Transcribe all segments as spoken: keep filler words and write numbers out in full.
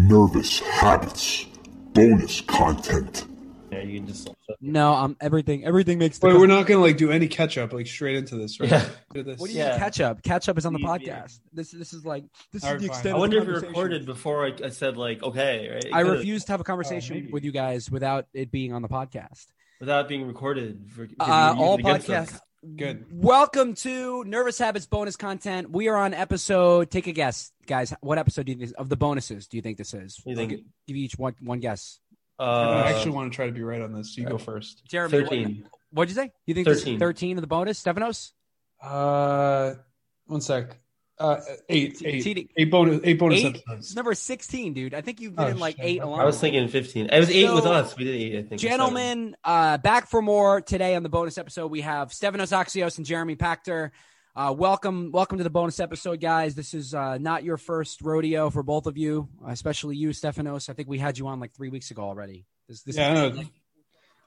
Nervous Habits bonus content. Yeah, you can just. No, I'm everything. Everything makes. Wait, we're not gonna like do any catch up like straight into this, right? Yeah. Do this. What do you yeah. mean catch up? Catch up is on the podcast. Yeah. This this is like this All is right, the extent. I wonder if it recorded before I, I said like okay. Right? I refuse to have a conversation oh, with you guys without it being on the podcast. Without being recorded. For, uh, all podcasts. Good. Welcome to Nervous Habits bonus content. We are on episode. Take a guess, guys. What episode do you think of the bonuses? Do you think this is? You think? I'll give you each one one guess. Uh, I actually want to try to be right on this. You right. go first. Jeremy, thirteen. What, what'd you say? You think thirteen. This is thirteen of the bonus? Stephanos? Uh, one sec. Uh, eight. Eight, eight, eight bonus, eight bonus eight? episodes. It's number sixteen, dude. I think you did oh, like shit. eight alone. I was thinking fifteen. It was so, eight with us. We did eight, I think. Gentlemen, uh, back for more today on the bonus episode. We have Stephanos Axios and Jeremy Pachter. Uh, welcome, welcome to the bonus episode, guys. This is uh, not your first rodeo for both of you, especially you, Stephanos. I think we had you on like three weeks ago already. This, this yeah, I know. Like,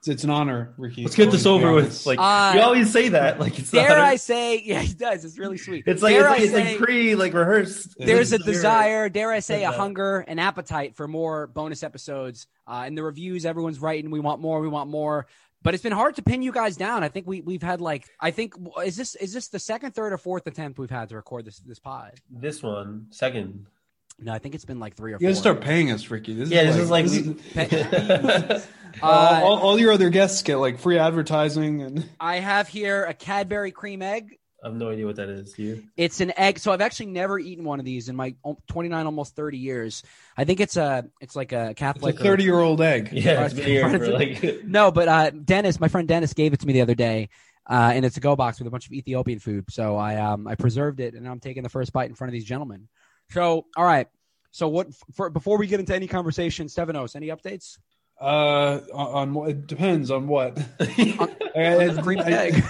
it's, it's an honor, Ricky. Let's get this over with. Like uh, you always say that. Like it's dare not I say? Yeah, he does. It's really sweet. It's like dare it's, like, it's say, like pre, like rehearsed. There's a desire, dare I say, a hunger, an appetite for more bonus episodes. Uh, and the reviews, everyone's writing. We want more. We want more. But it's been hard to pin you guys down. I think we we've had like I think is this is this the second, third, or fourth attempt we've had to record this this pod? This one, second. No, I think it's been like three or. You four. You gotta start paying us, Ricky. This yeah, is like, this is like this is, uh, all, all your other guests get like free advertising and. I have here a Cadbury cream egg. I have no idea what that is. Do you? It's an egg. So I've actually never eaten one of these in my twenty-nine, almost thirty years. I think it's a, it's like a Catholic it's a thirty-year-old egg. Yeah. It's like... No, but uh, Dennis, my friend Dennis, gave it to me the other day, uh, and it's a go box with a bunch of Ethiopian food. So I, um, I preserved it, and I'm taking the first bite in front of these gentlemen. So all right. So what? For, before we get into any conversation, Stephanos, any updates? Uh, on what? It depends on what. on, on the green egg.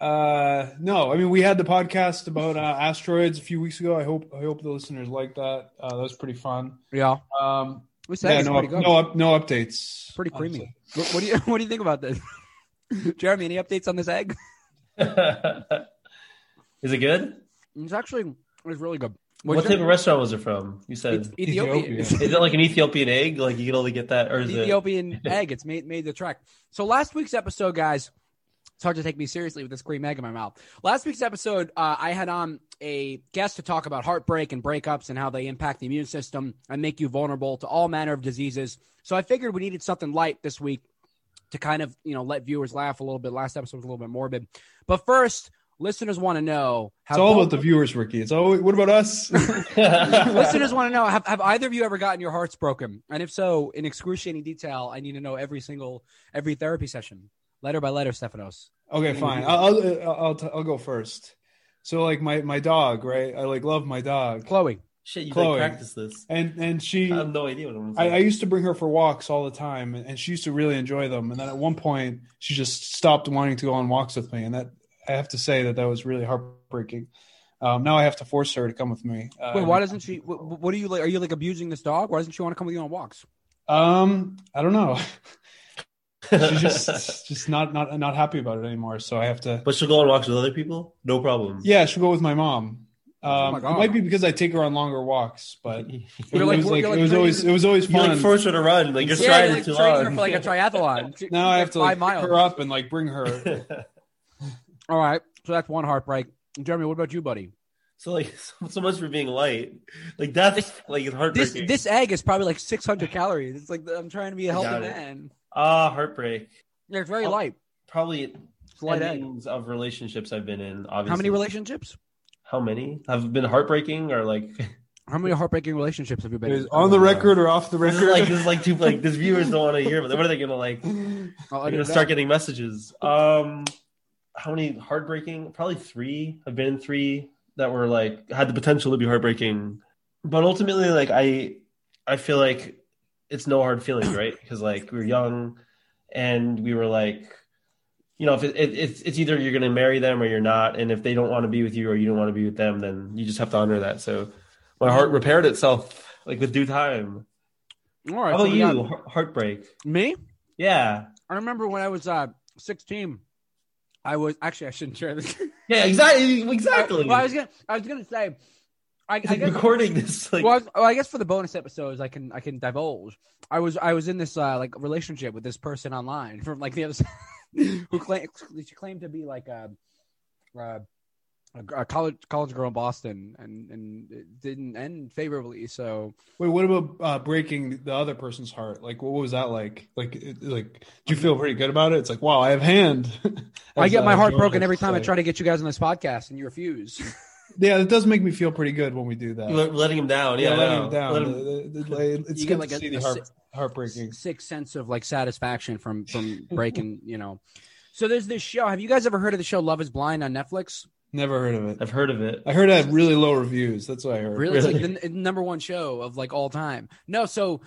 Uh no, I mean we had the podcast about uh, asteroids a few weeks ago. I hope I hope the listeners liked that. Uh, that was pretty fun. Yeah. Um. Yeah, no, up, no, up, no updates. Pretty creamy. What, what do you What do you think about this, Jeremy? Any updates on this egg? Is it good? It's actually it was really good. What, what type think? of restaurant was it from? You said Ethiopian. Is it like an Ethiopian egg? Like you can only get that, or is Ethiopian it... egg? It's made made the trek. So last week's episode, guys. It's hard to take me seriously with this green egg in my mouth. Last week's episode, uh, I had on a guest to talk about heartbreak and breakups and how they impact the immune system and make you vulnerable to all manner of diseases. So I figured we needed something light this week to kind of, you know, let viewers laugh a little bit. Last episode was a little bit morbid. But first, listeners want to know. It's all both- about the viewers, Ricky. It's all, what about us? Listeners want to know, have, have either of you ever gotten your hearts broken? And if so, in excruciating detail, I need to know every single, every therapy session. Letter by letter, Stephanos. Okay, fine. I'll I'll I'll, t- I'll go first. So like my, my dog, right? I like love my dog, Chloe. Shit, you Chloe. Like practice this. And and she, I have no idea what I'm saying. I, I used to bring her for walks all the time, and she used to really enjoy them. And then at one point, she just stopped wanting to go on walks with me, and that I have to say that that was really heartbreaking. Um, now I have to force her to come with me. Uh, Wait, why doesn't she? What, what are you like? Are you like abusing this dog? Why doesn't she want to come with you on walks? Um, I don't know. She's just just not, not not happy about it anymore, so I have to... But she'll go on walks with other people? No problem. Yeah, she'll go with my mom. Um, oh my it might be because I take her on longer walks, but it, it, like, was, like, like, it was always it was always fun. You like force her to run, like you're yeah, striding like, too long. Her for like a triathlon. Now I have to like, pick her up and like bring her. All right, so that's one heartbreak. Jeremy, what about you, buddy? So like so much for being light, like that's this, like it's heartbreaking. This, this egg is probably like six hundred calories. It's like I'm trying to be a healthy man. Ah, uh, heartbreak. Yeah, it's very oh, light. Probably light endings egg. Of relationships I've been in. Obviously, how many relationships? How many have been heartbreaking or like? How many heartbreaking relationships have you been in? On the record or off the record? This is like this is like too like this viewers don't want to hear. But what are they gonna like? They're gonna start getting messages. Um, how many heartbreaking? Probably three. I've been in three that were like had the potential to be heartbreaking, but ultimately, like I, I feel like. It's no hard feeling, right? Because like we were young, and we were like, you know, if it, it, it's it's either you're gonna marry them or you're not, and if they don't want to be with you or you don't want to be with them, then you just have to honor that. So my heart repaired itself like with due time. All right. How about so you? Got... Heartbreak. Me? Yeah. I remember when I was uh, sixteen. I was actually I shouldn't share this. Yeah, exactly, exactly. I, well, I was gonna I was gonna say I, I guess, recording this. Like... Well, I was, well, I guess for the bonus episodes, I can I can divulge. I was I was in this uh, like relationship with this person online from like the other side, who claimed she claimed to be like a, a, a college college girl in Boston, and and it didn't end favorably. So wait, what about uh, breaking the other person's heart? Like, what was that like? Like, like, do you feel pretty good about it? It's like, wow, I have hand. I get my heart broken every time I try to get you guys on this podcast, and you refuse. Yeah, it does make me feel pretty good when we do that. L- letting him down, yeah, yeah letting him down. Let him... It's good like to a, see the heart, six, heartbreaking, sick sense of like satisfaction from from breaking, you know. So there's this show. Have you guys ever heard of the show Love is Blind on Netflix? Never heard of it. I've heard of it. I heard it had really low reviews. That's what I heard. Really, really? It's like the number one show of like all time. No, so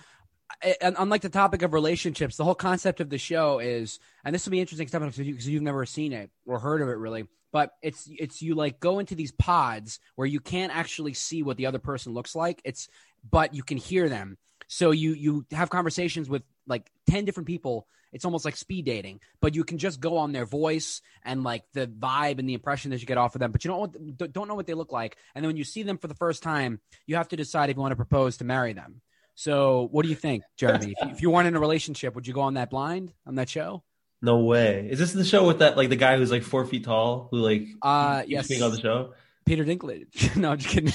unlike the topic of relationships, the whole concept of the show is, and this will be interesting stuff because you, you've never seen it or heard of it really. But it's it's you like go into these pods where you can't actually see what the other person looks like. It's but you can hear them. So you you have conversations with like ten different people. It's almost like speed dating, but you can just go on their voice and like the vibe and the impression that you get off of them. But you don't don't know what they look like. And then when you see them for the first time, you have to decide if you want to propose to marry them. So what do you think, Jeremy? If you weren't in a relationship, would you go on that blind on that show? No way. Is this the show with that, like the guy who's like four feet tall who like, uh, yes, on the show? Peter Dinklage. No, I'm just kidding.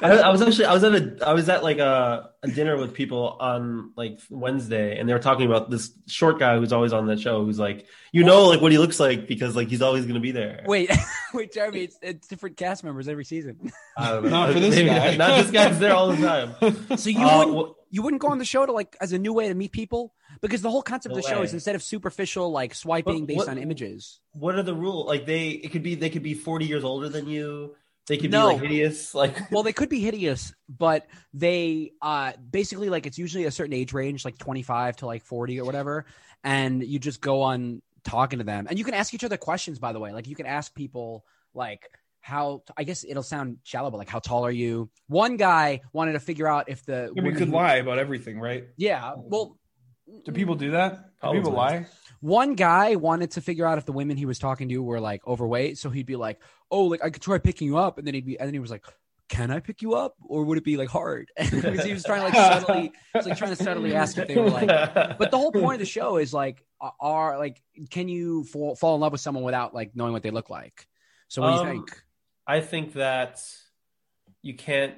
I, I was actually, I was at a, I was at like a, a dinner with people on like Wednesday, and they were talking about this short guy who's always on that show. Who's like, you know, like what he looks like because like, he's always going to be there. Wait, wait, Jeremy, it's, it's different cast members every season. Uh, not for this maybe, guy. Not this guy's there all the time. So you uh, wouldn't, well, you wouldn't go on the show to like, as a new way to meet people? Because the whole concept no of the way. show is instead of superficial like swiping what, based what, on images. What are the rules? Like they, it could be they could be forty years older than you. They could no. be like hideous. Like well, they could be hideous, but they uh, basically like it's usually a certain age range, like twenty-five to like forty or whatever, and you just go on talking to them, and you can ask each other questions. By the way, like you can ask people like. How I guess it'll sound shallow, but like, how tall are you? One guy wanted to figure out if the yeah, we could who, lie about everything, right? Yeah. Well, do people do that? Do people lie? One guy wanted to figure out if the women he was talking to were like overweight, so he'd be like, "Oh, like I could try picking you up," and then he'd be, and then he was like, "Can I pick you up, or would it be like hard?" Because he was trying to like subtly, was, like trying to subtly ask if they were like. But the whole point of the show is like, are like, can you fall, fall in love with someone without like knowing what they look like? So what um, do you think? I think that you can't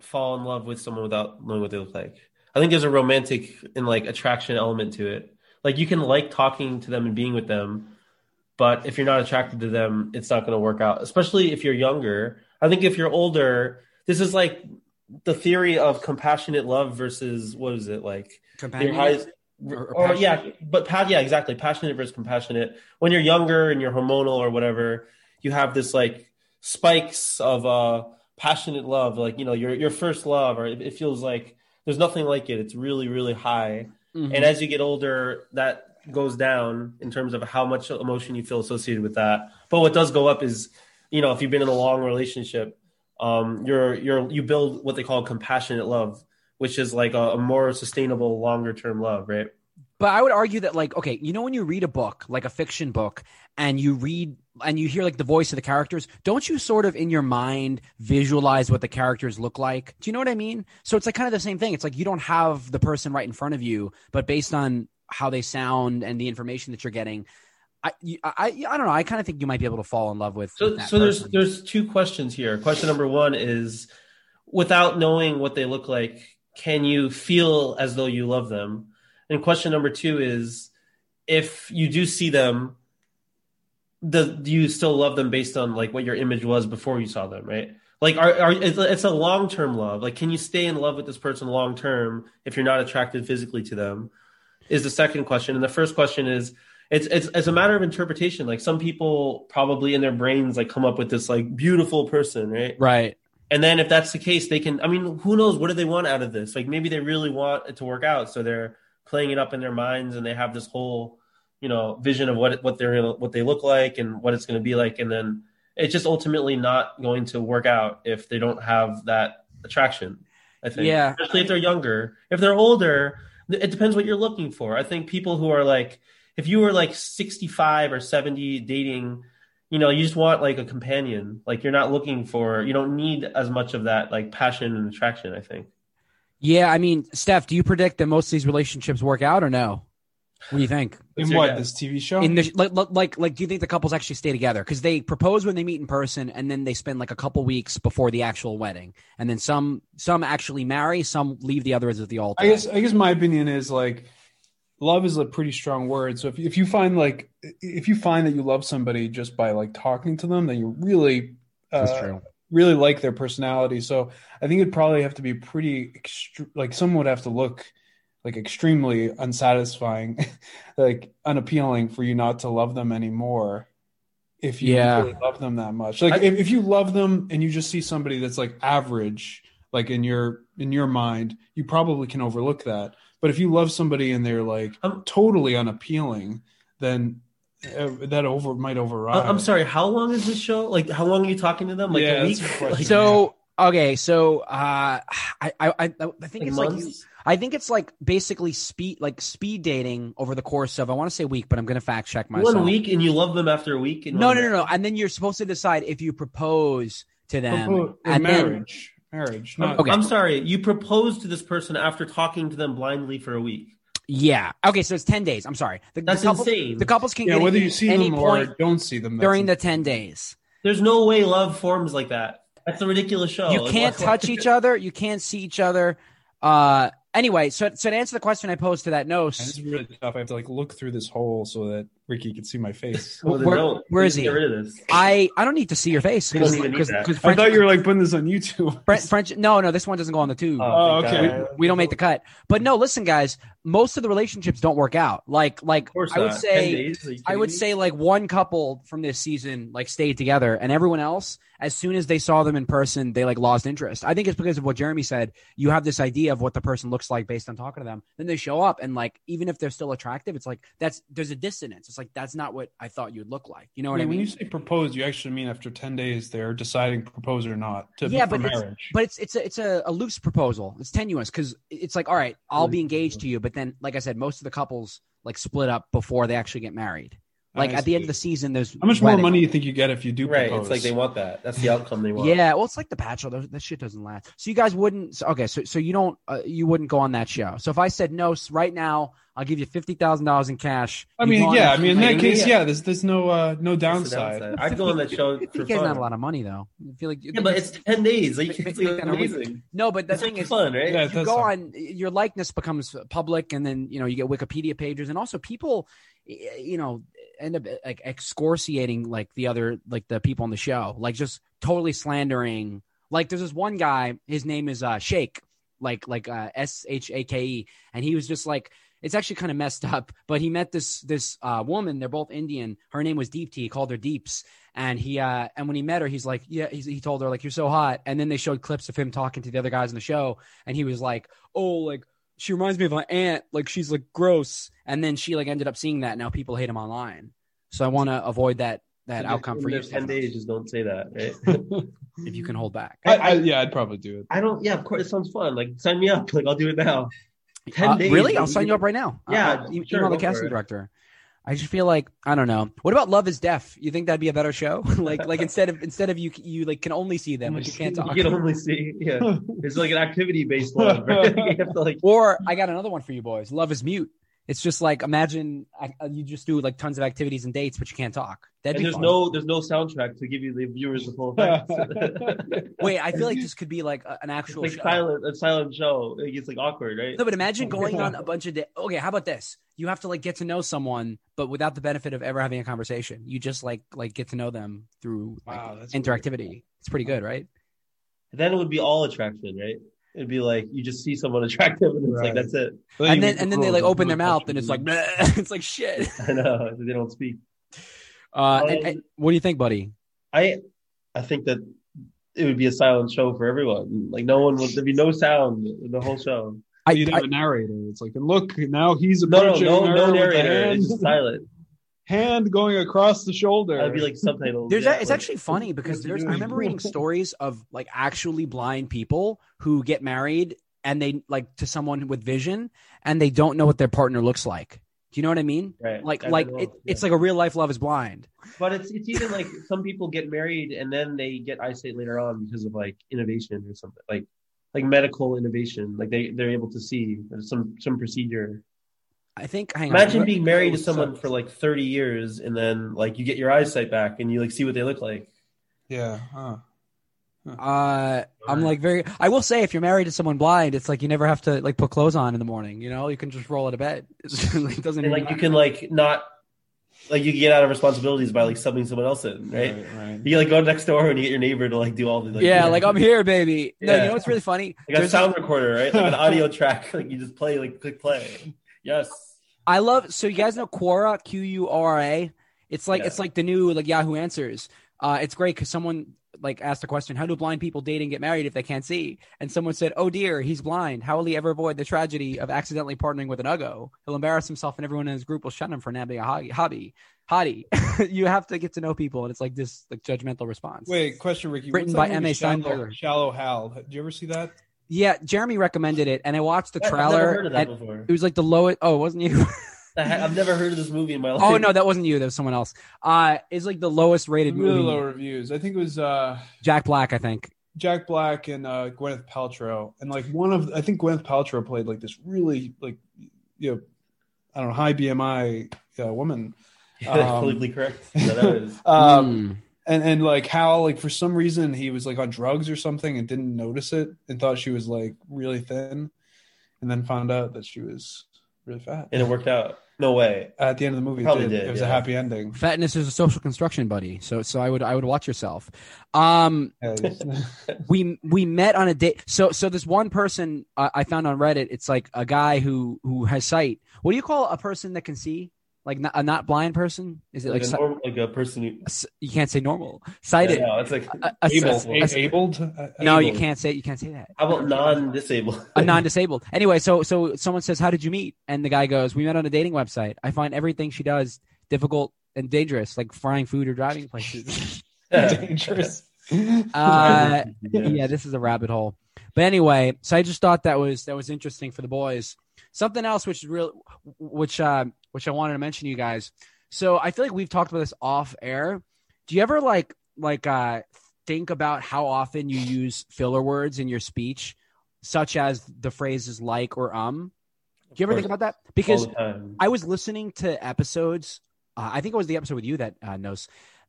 fall in love with someone without knowing what they look like. I think there's a romantic and like attraction element to it. Like you can like talking to them and being with them, but if you're not attracted to them, it's not going to work out, especially if you're younger. I think if you're older, this is like the theory of compassionate love versus what is it like? Compassionate. Or, or, or yeah, but yeah, exactly. Passionate versus compassionate. When you're younger and you're hormonal or whatever, you have this like, spikes of uh passionate love, like you know your your first love, or it, it feels like there's nothing like it. It's really really high, mm-hmm. and as you get older, that goes down in terms of how much emotion you feel associated with that. But what does go up is, you know, if you've been in a long relationship, um, you're you're you build what they call compassionate love, which is like a, a more sustainable, longer term love, right? But I would argue that, like, okay, you know, when you read a book, like a fiction book, and you read and you hear like the voice of the characters, don't you sort of in your mind visualize what the characters look like? Do you know what I mean? So it's like kind of the same thing. It's like you don't have the person right in front of you, but based on how they sound and the information that you're getting, I I, I don't know. I kind of think you might be able to fall in love with. So, with that so there's there's two questions here. Question number one is, without knowing what they look like, can you feel as though you love them? And question number two is, if you do see them, the, do you still love them based on like what your image was before you saw them, right? Like, are, are it's, it's a long-term love. Like, can you stay in love with this person long-term if you're not attracted physically to them is the second question. And the first question is, it's, it's, it's a matter of interpretation. Like, some people probably in their brains, like, come up with this, like, beautiful person, right? Right. And then if that's the case, they can, I mean, who knows? What do they want out of this? Like, maybe they really want it to work out. So they're playing it up in their minds, and they have this whole, you know, vision of what what they're what they look like and what it's going to be like, and then it's just ultimately not going to work out if they don't have that attraction. I think, yeah, especially if they're younger. If they're older, it depends what you're looking for. I think people who are like, if you were like sixty-five or seventy dating, you know, you just want like a companion. Like you're not looking for, you don't need as much of that like passion and attraction, I think. Yeah. I mean, Steph, do you predict that most of these relationships work out or no? What do you think? In what, guess? This T V show? In the, like, like, like, do you think the couples actually stay together? Because they propose when they meet in person, and then they spend like a couple weeks before the actual wedding, and then some some actually marry, some leave the others at the altar. I guess I guess my opinion is like, love is a pretty strong word. So if if you find like if you find that you love somebody just by like talking to them, then you really uh, that's true. Really like their personality. So I think it'd probably have to be pretty extre- like someone would have to look like extremely unsatisfying, like unappealing for you not to love them anymore if you yeah. really love them that much. Like I, if, if you love them and you just see somebody that's like average, like in your in your mind, you probably can overlook that. But if you love somebody and they're like I'm, totally unappealing, then uh, that over might override. I'm sorry, how long is this show? Like how long are you talking to them? Like yeah, a week? A like, so okay, so uh, I, I I I think like it's months? like. I think it's like basically speed, like speed dating over the course of, I want to say week, but I'm going to fact check myself. One week and you love them after a week. And no, no, no, no. And then you're supposed to decide if you propose to them. Propo- and marriage. Then, marriage. Not- okay. I'm sorry. You propose to this person after talking to them blindly for a week. Yeah. Okay. So it's ten days. I'm sorry. The, that's the couples, insane. The couples can yeah, get whether you see them or don't see them during the ten days. There's no way love forms like that. That's a ridiculous show. You can't touch each other. You can't see each other. Uh, Anyway, so, so to answer the question I posed to that N O S. This is really tough. I have to like look through this hole so that Ricky can see my face. Well, where, where is he? Get rid of this. I, I don't need to see your face. Cause, cause, cause French, I thought you were like putting this on YouTube. French, French, no, no, this one doesn't go on the tube. Oh, okay. We, we don't make the cut. But no, listen, guys, most of the relationships don't work out. Like, like I would not. say, I would say like one couple from this season like stayed together, and everyone else, as soon as they saw them in person, they like lost interest. I think it's because of what Jeremy said. You have this idea of what the person looks like based on talking to them. Then they show up, and like even if they're still attractive, it's like that's there's a dissonance. It's like that's not what I thought you'd look like. You know what I mean? When you say propose, you actually mean after ten days they're deciding propose or not to yeah, but marriage. It's, but it's it's a, it's a, a loose proposal. It's tenuous because it's like all right, I'll be engaged to you, but then like I said, most of the couples like split up before they actually get married. Like at the end of the season, there's how much wedding. More money you think you get if you do propose? Right, it's like they want that. That's the outcome they want. Yeah, well, it's like the Bachelor. That shit doesn't last. So you guys wouldn't. Okay, so so you don't. Uh, you wouldn't go on that show. So if I said no right now, I'll give you fifty thousand dollars in cash. I mean, yeah. I mean, in that case, yeah. There's there's no uh, no downside. downside. I'd go on that show. You guys not a lot of money though. I feel like yeah, but it's ten days. Like, it's like amazing. No, but the thing is, fun, right? Yeah, you go on. Your likeness becomes public, and then you know you get Wikipedia pages, and also people. You know, end up like excoriating like the other, like the people on the show, like just totally slandering. Like there's this one guy, his name is uh, Shake, like like uh, S H A K E, and he was just like, it's actually kind of messed up. But he met this this uh, woman. They're both Indian. Her name was Deep Tea. He called her Deeps. And he uh, and when he met her, he's like, yeah, he's, he told her like, you're so hot. And then they showed clips of him talking to the other guys on the show, and he was like, oh, like. She reminds me of my aunt. Like she's like gross, and then she like ended up seeing that. Now people hate him online. So I want to avoid that that so outcome for you. Ten days, just don't say that, right? If you can hold back, I, I, yeah, I'd probably do it. I don't. Yeah, of course, it sounds fun. Like sign me up. Like I'll do it now. Ten uh, days, really? I'll sign you up right now. Yeah, uh, you sure, email the casting director. I just feel like I don't know. What about Love is Deaf? You think that'd be a better show? like like instead of instead of you you like can only see them, but you can't talk. You can only see. Yeah, it's like an activity based love. Right? You have to like... Or I got another one for you boys. Love is Mute. It's just like imagine you just do like tons of activities and dates, but you can't talk. That'd and be there's fun. no there's no soundtrack to give you the viewers the full effect. Wait, I feel like this could be like an actual it's like show. silent a silent show. It gets like awkward, right? No, but imagine going on a bunch of dates. Okay, how about this? You have to like get to know someone, but without the benefit of ever having a conversation. You just like like get to know them through like, wow, interactivity. Cool. It's pretty good, right? Then it would be all attraction, right? It'd be like you just see someone attractive, and it's right. like that's it. Well, and then, and then they like open their mouth, and it's like it's like shit. I know they don't speak. Uh, um, and, and, what do you think, buddy? I I think that it would be a silent show for everyone. Like no one would. There'd be no sound the whole show. I, You'd have I, a narrator. It's like, and look, now he's a no, no, no, no narrator. It's just silent. Hand going across the shoulder. That'd be like subtitles. There's yeah, a, it's like, actually funny because there's. I remember reading stories of like actually blind people who get married and they like to someone with vision and they don't know what their partner looks like. Do you know what I mean? Right. Like, I like it, yeah. It's like a real life Love is Blind. But it's it's even like some people get married and then they get eyesight later on because of like innovation or something, like like medical innovation. Like they they're able to see some some procedure. I think. Hang Imagine on. being married to someone for like thirty years and then like you get your eyesight back and you like see what they look like. Yeah. Huh. Uh, I'm like very. I will say, if you're married to someone blind, it's like you never have to like put clothes on in the morning. You know, you can just roll out of bed. It doesn't and, like matter. You can like not like you can get out of responsibilities by like subbing someone else in, right? Right, right. You like go next door and you get your neighbor to like do all the like, yeah, you know, like I'm here, baby. Yeah. No, you know what's really funny? Like There's a sound a- recorder, right? Like an audio track. Like you just play, like click play. Yes. I love. So you guys know Quora, Q U R A. It's like yeah. it's like the new like Yahoo Answers. Uh, it's great because someone like asked the question, how do blind people date and get married if they can't see? And someone said, oh dear, he's blind. How will he ever avoid the tragedy of accidentally partnering with an uggo? He'll embarrass himself and everyone in his group will shun him for nabbing a hobby. Hottie. You have to get to know people. And it's like this like judgmental response. Wait, question, Ricky. Written by M A Steinberger. Shallow Hal. Did you ever see that? Yeah, Jeremy recommended it. And I watched the trailer. I've never heard of that before. It was like the lowest. Oh, it wasn't you? I've never heard of this movie in my life. Oh no, that wasn't you. That was someone else. Uh, it's like the lowest rated really movie. Really low reviews. I think it was uh, Jack Black. I think Jack Black and uh, Gwyneth Paltrow, and like one of I think Gwyneth Paltrow played like this really like you know I don't know high B M I uh, woman. Yeah, that's um, politically correct. Yeah, that is. um, mm. And and like Hal, like for some reason he was like on drugs or something and didn't notice it and thought she was like really thin, and then found out that she was really fat. And it worked out. No way. Uh, at the end of the movie, it, did. Did, it was yeah. a happy ending. Fatness is a social construction, buddy. So, so I would, I would watch yourself. Um, we, we met on a date. So, so this one person uh, I found on Reddit. It's like a guy who, who has sight. What do you call a person that can see? Like not, a not blind person? Is it like like a, normal, like a person who you can't say normal sighted? Yeah, no, it's like a, a, abled. A, abled. No, you can't say you can't say that. How about non-disabled? A non-disabled. Anyway, so so someone says, "How did you meet?" And the guy goes, "We met on a dating website. I find everything she does difficult and dangerous, like frying food or driving places." Dangerous. Uh, yeah, this is a rabbit hole. But anyway, so I just thought that was that was interesting for the boys. Something else which is real, which uh, which I wanted to mention to you guys. So I feel like we've talked about this off air. Do you ever like like uh, think about how often you use filler words in your speech, such as the phrases like or um? Do you ever think about that? Because I was listening to episodes. Uh, I think it was the episode with you that uh, knows,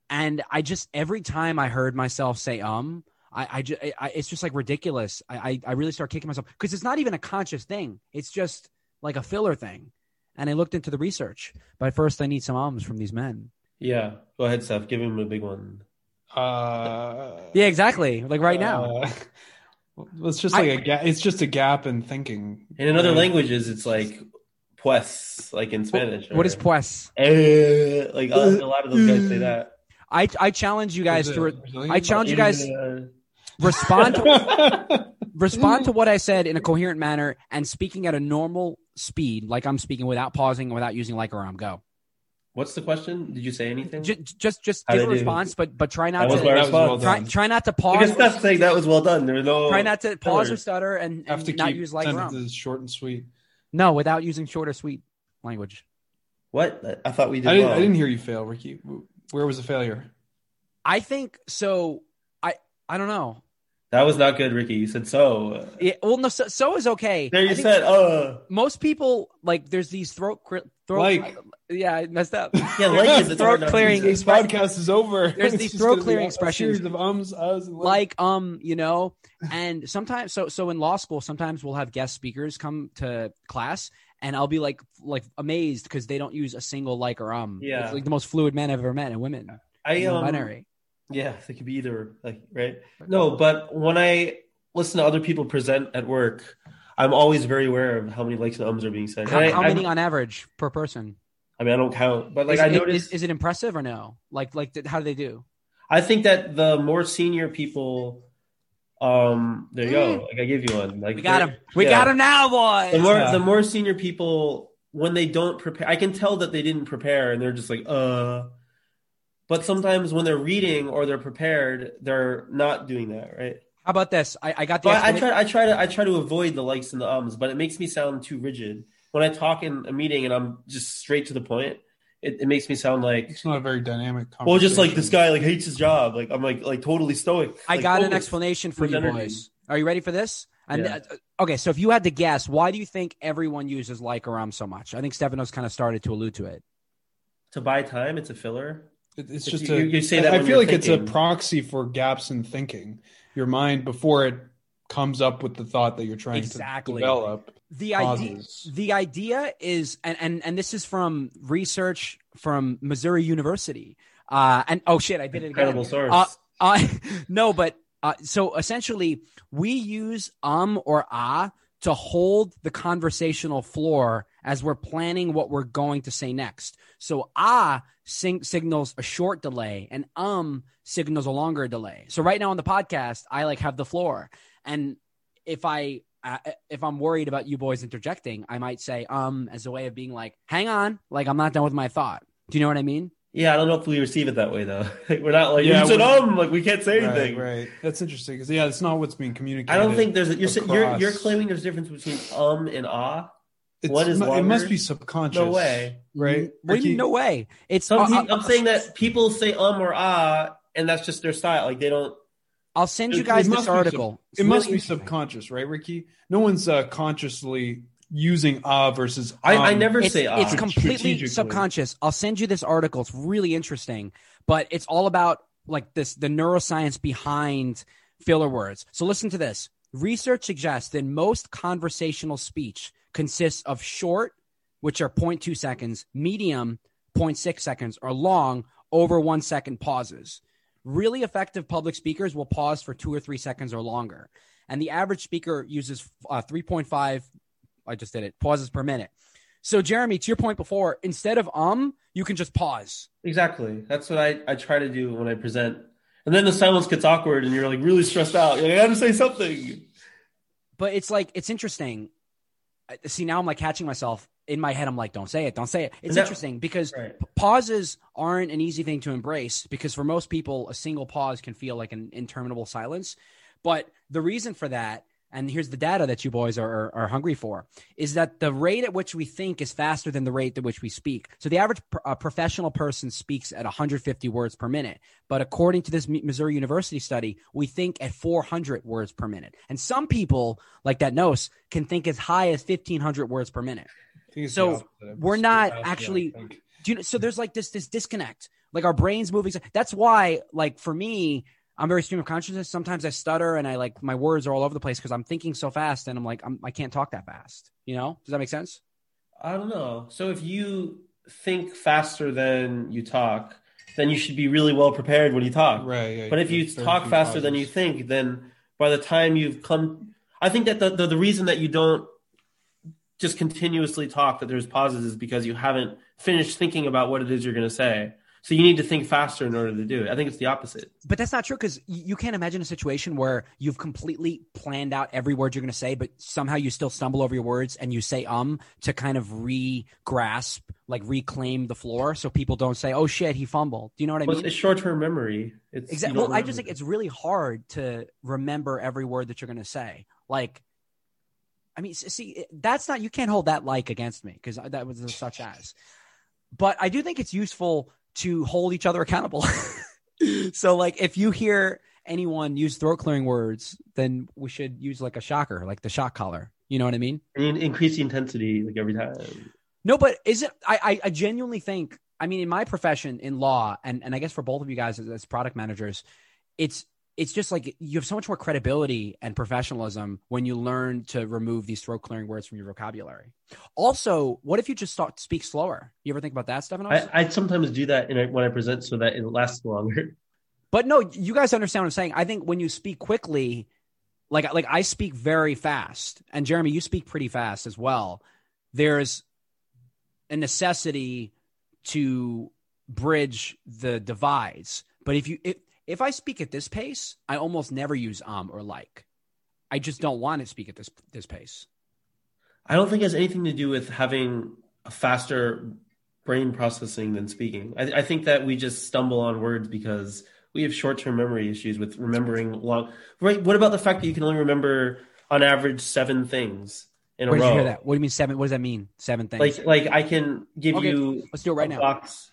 and I just every time I heard myself say um. I, I, just, I it's just like ridiculous. I, I, I really start kicking myself because it's not even a conscious thing. It's just like a filler thing. And I looked into the research, but first I need some ums from these men. Yeah. Go ahead, Seth. Give him a big one. Uh, yeah, exactly. Like right now. Uh, it's just like I, a gap. It's just a gap in thinking. And in other languages, it's like pues, like in Spanish. What, what is pues? Eh, like uh, a lot of those guys say that. I, I challenge you guys to. Re- I challenge you guys. Respond to, respond to what I said in a coherent manner and speaking at a normal speed, like I'm speaking without pausing, without using like or um. Go. What's the question? Did you say anything? Just just, just give a response, do? but but try not that to well try, try not to pause. Because that's saying that was well done. There was no try not to pause or stutter and, and have to not keep use like or um. Short and sweet. No, without using short or sweet language. What I thought we did. I didn't, well. I didn't hear you fail, Ricky. Where was the failure? I think so. I I don't know. That was not good, Ricky. You said so. Yeah, well, no, so, so is okay. There you I said, so, uh. Most people, like, there's these throat... throat like. Yeah, I messed up. Yeah, like is throat clearing This podcast is over. There's these throat clearing expressions. Of ums, uhs, and like, um, you know, and sometimes... So so in law school, sometimes we'll have guest speakers come to class, and I'll be, like, like amazed because they don't use a single like or um. Yeah. It's, like, the most fluid men I've ever met, and women. I, um... Binary. Yeah, they could be either, like, right? No, but when I listen to other people present at work, I'm always very aware of how many likes and ums are being said. How, I, how many I'm, on average per person? I mean, I don't count, but like is, I notice. Is, is it impressive or no? Like, like how do they do? I think that the more senior people, um, there you mm. go. Like I gave you one. Like we got him. We yeah. got him now, boys. The more yeah. the more senior people, when they don't prepare, I can tell that they didn't prepare, and they're just like, uh. But sometimes when they're reading or they're prepared, they're not doing that, right? How about this? I, I got the. I, I try. I try to. I try to avoid the likes and the ums, but it makes me sound too rigid. when I talk in a meeting and I'm just straight to the point, it, it makes me sound like it's not a very dynamic conversation. Well, just like this guy like hates his job. Like I'm like like totally stoic. I like, got oh, an explanation for you boys. Are you ready for this? And yeah. uh, okay, so if you had to guess, why do you think everyone uses Lycoram so much? I think Stephanos kind of started to allude to it. To buy time, it's a filler. It, it's just you, a, you say that. I feel like thinking. It's a proxy for gaps in thinking. Your mind before it comes up with the thought that you're trying exactly. to develop. The idea, the idea is, and, and, and this is from research from Missouri University. Uh, and oh shit, I did it again. Incredible source. Uh, uh, no, but uh, so essentially we use um or ah to hold the conversational floor as we're planning what we're going to say next. So ah sing- signals a short delay and um signals a longer delay. So right now on the podcast, I like have the floor. And if I Uh, if I'm worried about you boys interjecting, I might say um as a way of being like, hang on, like I'm not done with my thought. Do you know what I mean? Yeah, I don't know if we receive it that way though. We're not like yeah, you said um like we can't say right, anything. Right. That's interesting because yeah, it's not what's being communicated. I don't think there's a, you're, you're you're claiming there's a difference between um and ah. It's what is not, it must be subconscious. No way. Right? What do you mean no way? It's some, uh, I'm uh, saying that people say um or ah and that's just their style. Like they don't I'll send you guys this article. Sub- it really must be subconscious, right, Ricky? No one's uh, consciously using ah uh, versus um. I, I never it's, say ah. Uh, it's completely subconscious. I'll send you this article. It's really interesting, but it's all about like this the neuroscience behind filler words. So listen to this. Research suggests that most conversational speech consists of short, which are zero point two seconds, medium, zero point six seconds, or long, over one second pauses. Really effective public speakers will pause for two or three seconds or longer. And the average speaker uses uh, three point five, I just did it, pauses per minute. So, Jeremy, to your point before, instead of um, you can just pause. Exactly. That's what I, I try to do when I present. And then the silence gets awkward and you're like really stressed out. You're like, I gotta say something. But it's like, it's interesting. See, now I'm like catching myself. In my head, I'm like, don't say it, don't say it. It's that, interesting because right. p- pauses aren't an easy thing to embrace because for most people, a single pause can feel like an interminable silence. But the reason for that, and here's the data that you boys are, are, are hungry for, is that the rate at which we think is faster than the rate at which we speak. So the average pr- uh, professional person speaks at one hundred fifty words per minute. But according to this Missouri University study, we think at four hundred words per minute. And some people, like that Nos, can think as high as fifteen hundred words per minute. So we're not actually – do you know, so there's like this this disconnect. Like our brain's moving – that's why like for me, I'm very stream of consciousness. Sometimes I stutter and I like – my words are all over the place because I'm thinking so fast and I'm like I'm, I can't talk that fast. You know? Does that make sense? I don't know. So if you think faster than you talk, then you should be really well prepared when you talk. Right. Yeah, but if you talk faster than you think, then by the time you've come – I think that the, the, the reason that you don't – just continuously talk that there's pauses is because you haven't finished thinking about what it is you're going to say. So you need to think faster in order to do it. I think it's the opposite. But that's not true because you can't imagine a situation where you've completely planned out every word you're going to say, but somehow you still stumble over your words and you say um to kind of re-grasp, like reclaim the floor so people don't say, oh shit, he fumbled. Do you know what I well, mean? It's short-term memory. It's, exactly. Well, I just think it's really hard to remember every word that you're going to say. Like, I mean, see, that's not – you can't hold that like against me because that was such as. But I do think it's useful to hold each other accountable. So, like, if you hear anyone use throat-clearing words, then we should use, like, a shocker, like the shock collar. You know what I mean? I mean, increase the intensity, like, every time. No, but is it – I I genuinely think – I mean, in my profession, in law, and, and I guess for both of you guys as, as product managers, it's – it's just like you have so much more credibility and professionalism when you learn to remove these throat clearing words from your vocabulary. Also, what if you just start, speak slower? You ever think about that, Stephanos? I, I sometimes do that in a, when I present so that it lasts longer. But no, you guys understand what I'm saying. I think when you speak quickly, like like I speak very fast, and Jeremy, you speak pretty fast as well. There's a necessity to bridge the divides. But if you it, – If I speak at this pace, I almost never use um or like. I just don't want to speak at this this pace. I don't think it has anything to do with having a faster brain processing than speaking. I, I think that we just stumble on words because we have short-term memory issues with remembering long. Right? What about the fact that you can only remember on average seven things? in a row. Where did you hear that? What do you mean seven? What does that mean? Seven things. Like, like I can give okay, you. Let's do it right now. Box.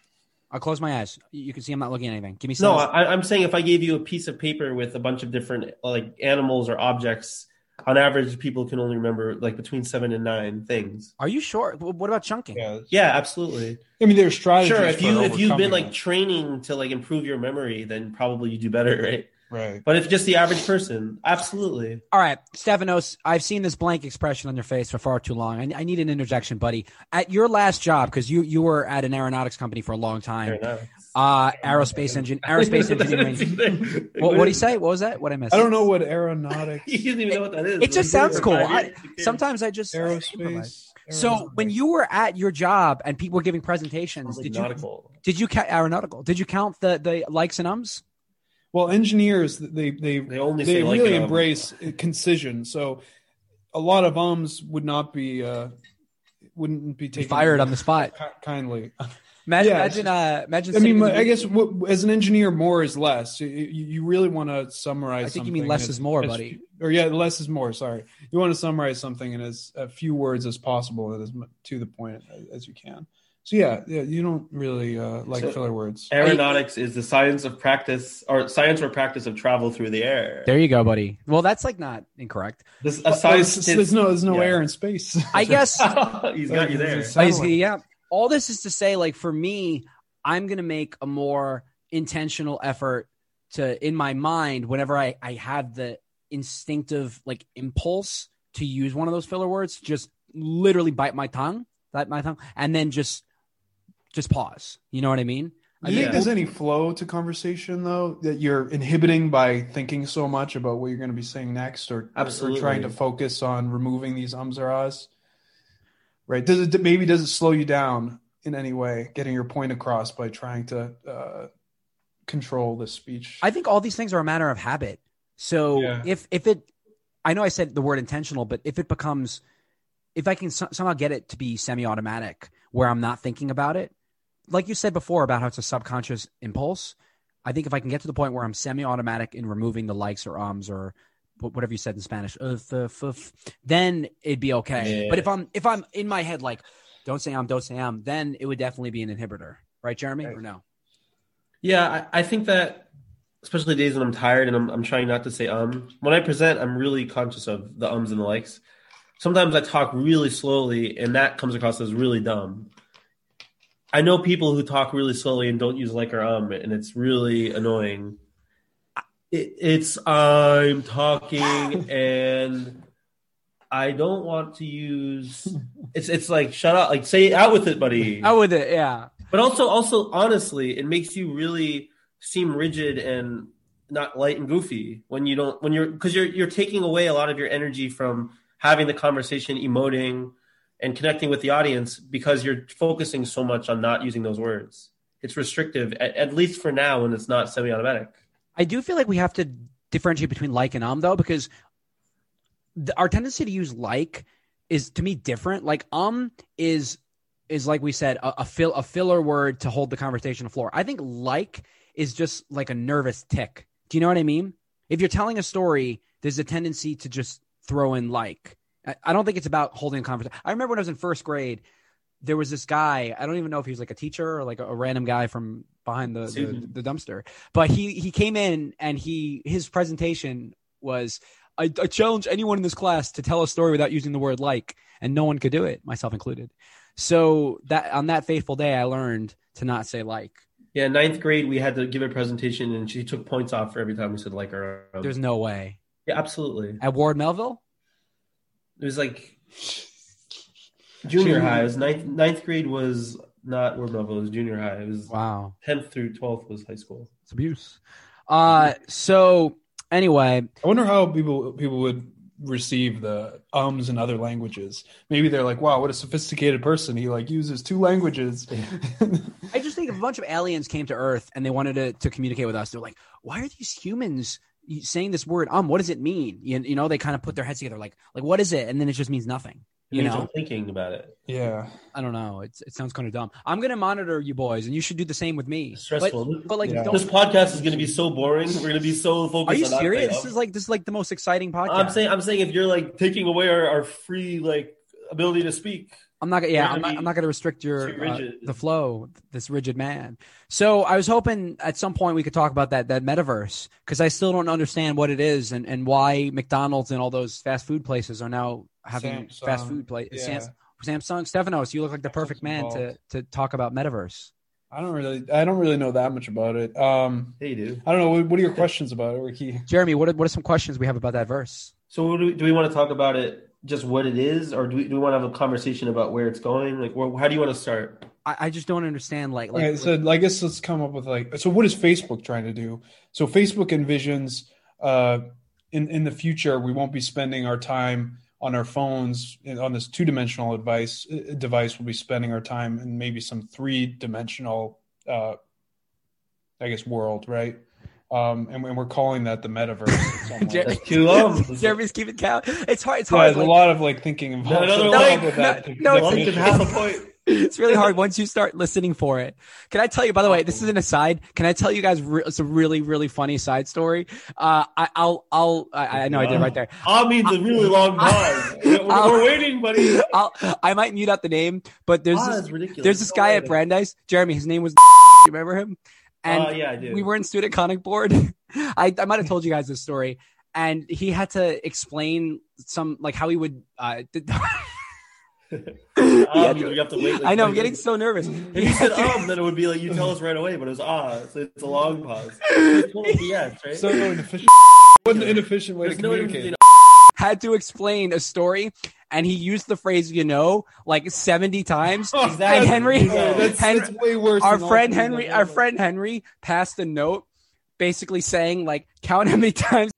I'll close my eyes. You can see I'm not looking at anything. Give me seven. No, I, I'm saying if I gave you a piece of paper with a bunch of different like animals or objects, on average, people can only remember like between seven and nine things. Are you sure? What about chunking? Yeah, yeah, absolutely. I mean, there's strategies. Sure, if you if you've been like training to like improve your memory, then probably you do better, right? Right. But if just the average person, absolutely. All right, Stephanos, I've seen this blank expression on your face for far too long. I, I need an interjection, buddy. At your last job, because you, you were at an aeronautics company for a long time. Uh, aerospace engine, aerospace engineering. what what did he say? What was that? What I missed? I don't know what aeronautics. You didn't even know what that is. It, it just sounds cool. I, sometimes I just aerospace. I so when you were at your job and people were giving presentations, did you did you count aeronautical? Did you count the the likes and ums? Well, engineers, they they, they, only they really like embrace um. concision. So a lot of ums would not be uh, wouldn't be taken fired on the spot kindly. Imagine, yeah, imagine, uh, imagine. I mean, I guess w- as an engineer, more is less. You, you really want to summarize. I think something you mean less as, is more, as, buddy. Or yeah, less is more. Sorry, you want to summarize something in as uh, few words as possible, as to the point as you can. So yeah, yeah, you don't really uh, like so filler words. Aeronautics is the science of practice, or science or practice of travel through the air. There you go, buddy. Well, that's like not incorrect. This, a science, there's, there's no, there's no yeah. air in space. I guess he's got you there. He's, yeah. All this is to say, like for me, I'm gonna make a more intentional effort to, in my mind, whenever I I have the instinctive like impulse to use one of those filler words, just literally bite my tongue, bite my tongue, and then just. Just pause. You know what I mean? Do you think there's any flow to conversation, though, that you're inhibiting by thinking so much about what you're going to be saying next, or, or trying to focus on removing these ums or ahs? Right? Does it maybe does it slow you down in any way, getting your point across by trying to uh, control the speech? I think all these things are a matter of habit. So yeah. if if it, I know I said the word intentional, but if it becomes, if I can so- somehow get it to be semi-automatic, where I'm not thinking about it. Like you said before about how it's a subconscious impulse, I think if I can get to the point where I'm semi-automatic in removing the likes or ums or whatever you said in Spanish, uh, f- f- then it'd be okay. Yeah. But if I'm if I'm in my head like, don't say um, don't say um, then it would definitely be an inhibitor. Right, Jeremy? Right. Or no? Yeah, I, I think that, especially days when I'm tired and I'm, I'm trying not to say um, when I present, I'm really conscious of the ums and the likes. Sometimes I talk really slowly and that comes across as really dumb. I know people who talk really slowly and don't use like or um, and it's really annoying. It, it's I'm talking and I don't want to use. It's it's like shut up, like say out with it, buddy. Out with it, yeah. But also, also honestly, it makes you really seem rigid and not light and goofy when you don't when you're because you're you're taking away a lot of your energy from having the conversation, emoting. And connecting with the audience because you're focusing so much on not using those words. It's restrictive, at, at least for now, when it's not semi-automatic. I do feel like we have to differentiate between like and um, though, because the, our tendency to use like is, to me, different. Like um is, is like we said, a, a, fill, a filler word to hold the conversation floor. I think like is just like a nervous tick. Do you know what I mean? If you're telling a story, there's a tendency to just throw in like. I don't think it's about holding a conversation. I remember when I was in first grade, there was this guy. I don't even know if he was like a teacher or like a, a random guy from behind the, the, the dumpster. But he he came in and he his presentation was, I, I challenge anyone in this class to tell a story without using the word like. And no one could do it, myself included. So that on that fateful day, I learned to not say like. Yeah, ninth grade, we had to give a presentation and she took points off for every time we said like or um. There's no way. Yeah, absolutely. At Ward Melville? It was like junior high. It was ninth, ninth grade was not Ward Melville. It was junior high. It was wow. tenth through twelfth was high school. It's abuse. Uh, so anyway. I wonder how people people would receive the ums in other languages. Maybe they're like, wow, what a sophisticated person. He like uses two languages. I just think if a bunch of aliens came to Earth and they wanted to, to communicate with us, they're like, why are these humans saying this word um? What does it mean? You, you know, they kind of put their heads together, like, like what is it? And then it just means nothing. You know, I'm thinking about it. Yeah, I don't know. It's it sounds kind of dumb. I'm gonna monitor you boys, and you should do the same with me. It's stressful, but, but like yeah. don't... this podcast is gonna be so boring. We're gonna be so focused. Are you on serious? This is like this is like the most exciting podcast. I'm saying, I'm saying, if you're like taking away our, our free like ability to speak, I'm not. Yeah, I'm not, I'm not gonna restrict your uh, the flow. This rigid man. So I was hoping at some point we could talk about that that metaverse, because I still don't understand what it is and and why McDonald's and all those fast food places are now having Samsung, fast food place. Yeah. Samsung, Stephanos, you look like the perfect man to, to talk about metaverse. I don't really, I don't really know that much about it. Um, yeah, you do. I don't know. What, what are your questions about it, Ricky? Jeremy, what are, what are some questions we have about that verse? So, do we, do we want to talk about it, just what it is, or do we, do we want to have a conversation about where it's going? Like, where, how do you want to start? I, I just don't understand. Like, like okay, so I guess let's come up with like. So, what is Facebook trying to do? So, Facebook envisions uh, in in the future we won't be spending our time on our phones, on this two-dimensional device, device we'll be spending our time in maybe some three-dimensional, uh, I guess, world, right? Um, and, and we're calling that the metaverse. Jeremy, Jeremy's Jeremy's keeping count. It's hard. It's yeah, hard. There's like, a lot of like thinking involved. No, no, no, no, that no, no it's, it's, it's really hard once you start listening for it. Can I tell you? By the way, this is an aside. Can I tell you guys? Re- it's a really, really funny side story. Uh, I, I'll, I'll, I know I, I did right there. I mean, it's a really long time. We're, we're waiting, buddy. I'll, I might mute out the name, but there's ah, this, there's this guy at Brandeis. Jeremy, his name was. You remember him? And uh, yeah, I do. We were in student conic board. I, I might have told you guys this story, and he had to explain some like how he would. Uh, did, um, you have to wait, like, I know I'm getting so nervous. If you said um then it would be like you tell us right away, but it was ah, so it's a long pause. It's totally B S, right? So inefficient. What an inefficient way There's to no communicate. Inefficient. Had to explain a story, and he used the phrase "you know" like seventy times. Oh, and that's, Henry, yeah, that's, Hen- that's way worse. Our friend Henry, our friend Henry passed a note, basically saying like, "Count how many times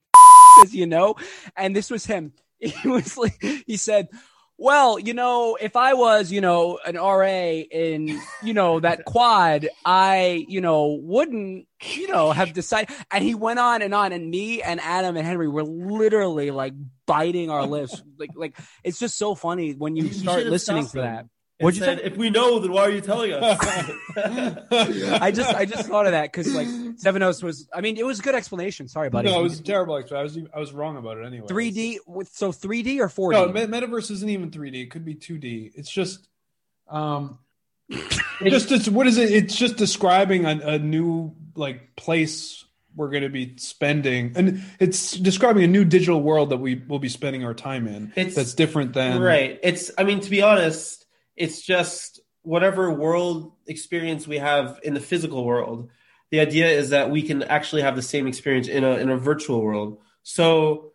says you know," and this was him. He was like, he said. Well, you know, if I was, you know, an R A in, you know, that quad, I, you know, wouldn't, you know, have decided. And he went on and on. And me and Adam and Henry were literally like biting our lips. Like, like it's just so funny when you start you listening to that. What you said? If we know, then why are you telling us? I just, I just thought of that because like Stephanos was. I mean, it was a good explanation. Sorry, buddy. No, it was terrible. Explanation. I was, I was wrong about it anyway. three D, so three D or four D? No, metaverse isn't even three D. It could be two D. It's just, um, it just it's, what is it? It's just describing a, a new like place we're going to be spending, and it's describing a new digital world that we will be spending our time in. It's, that's different than right. It's. I mean, to be honest. It's just whatever world experience we have in the physical world. The idea is that we can actually have the same experience in a in a virtual world. So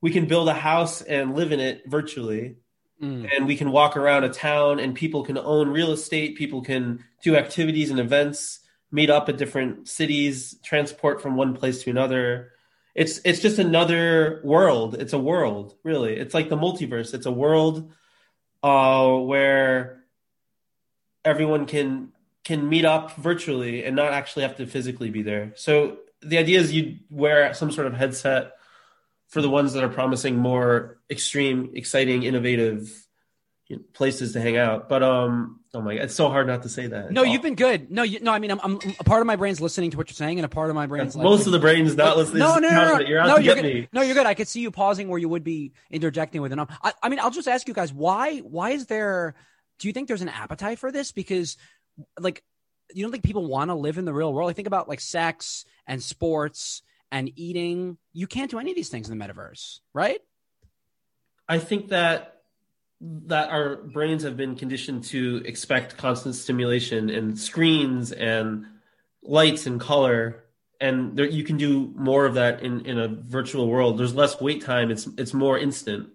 we can build a house and live in it virtually. Mm. And we can walk around a town and people can own real estate. People can do activities and events, meet up at different cities, transport from one place to another. It's it's just another world. It's a world, really. It's like the multiverse. It's a world Uh, where everyone can can meet up virtually and not actually have to physically be there. So the idea is you wear some sort of headset for the ones that are promising more extreme, exciting, innovative places to hang out. But um, oh my God, it's so hard not to say that. No, you've been good. No, you, no, I mean, I'm, I'm a part of my brain's listening to what you're saying, and a part of my brain's like, most of the brain's not listening. No, no, no, no, you're out to get me. No, you're good. I could see you pausing where you would be interjecting with an. I, I mean, I'll just ask you guys why. Why is there? Do you think there's an appetite for this? Because, like, you don't think people want to live in the real world? I think about like sex and sports and eating. You can't do any of these things in the metaverse, right? I think that. that our brains have been conditioned to expect constant stimulation and screens and lights and color. And there, you can do more of that in, in a virtual world. There's less wait time. It's, it's more instant.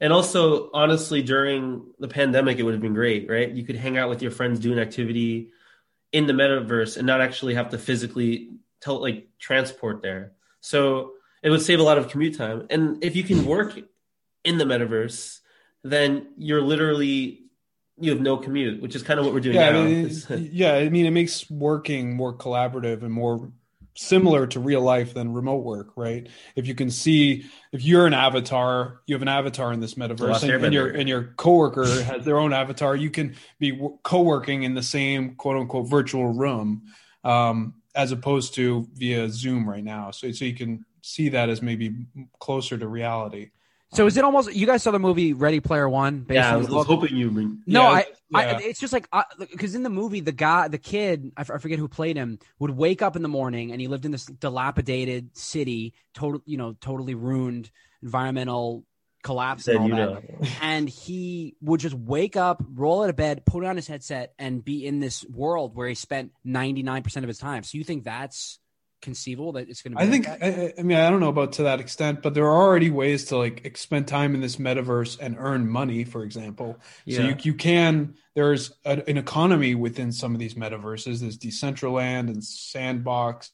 And also, honestly, during the pandemic, it would have been great, right? You could hang out with your friends, do an activity in the metaverse and not actually have to physically tell, like transport there. So it would save a lot of commute time. And if you can work in the metaverse, then you're literally, you have no commute, which is kind of what we're doing yeah, now. I mean, yeah, I mean, it makes working more collaborative and more similar to real life than remote work, right? If you can see, if you're an avatar, you have an avatar in this metaverse, and, and your and your coworker has their own avatar, you can be co-working in the same quote unquote virtual room, um, as opposed to via Zoom right now. So, so you can see that as maybe closer to reality. So is it almost, you guys saw the movie Ready Player One? Based yeah, on I was, was hoping you bring, No, yeah, I, yeah. I, it's just like, because in the movie, the guy, the kid, I, f- I forget who played him, would wake up in the morning and he lived in this dilapidated city, total, you know, totally ruined, environmental collapse and all that. And he would just wake up, roll out of bed, put on his headset, and be in this world where he spent ninety-nine percent of his time. So you think that's conceivable that it's going to be? I think, like I, I mean, I don't know about to that extent, but there are already ways to like spend time in this metaverse and earn money, for example. Yeah. So you, you can, there's a, an economy within some of these metaverses. There's Decentraland and Sandbox.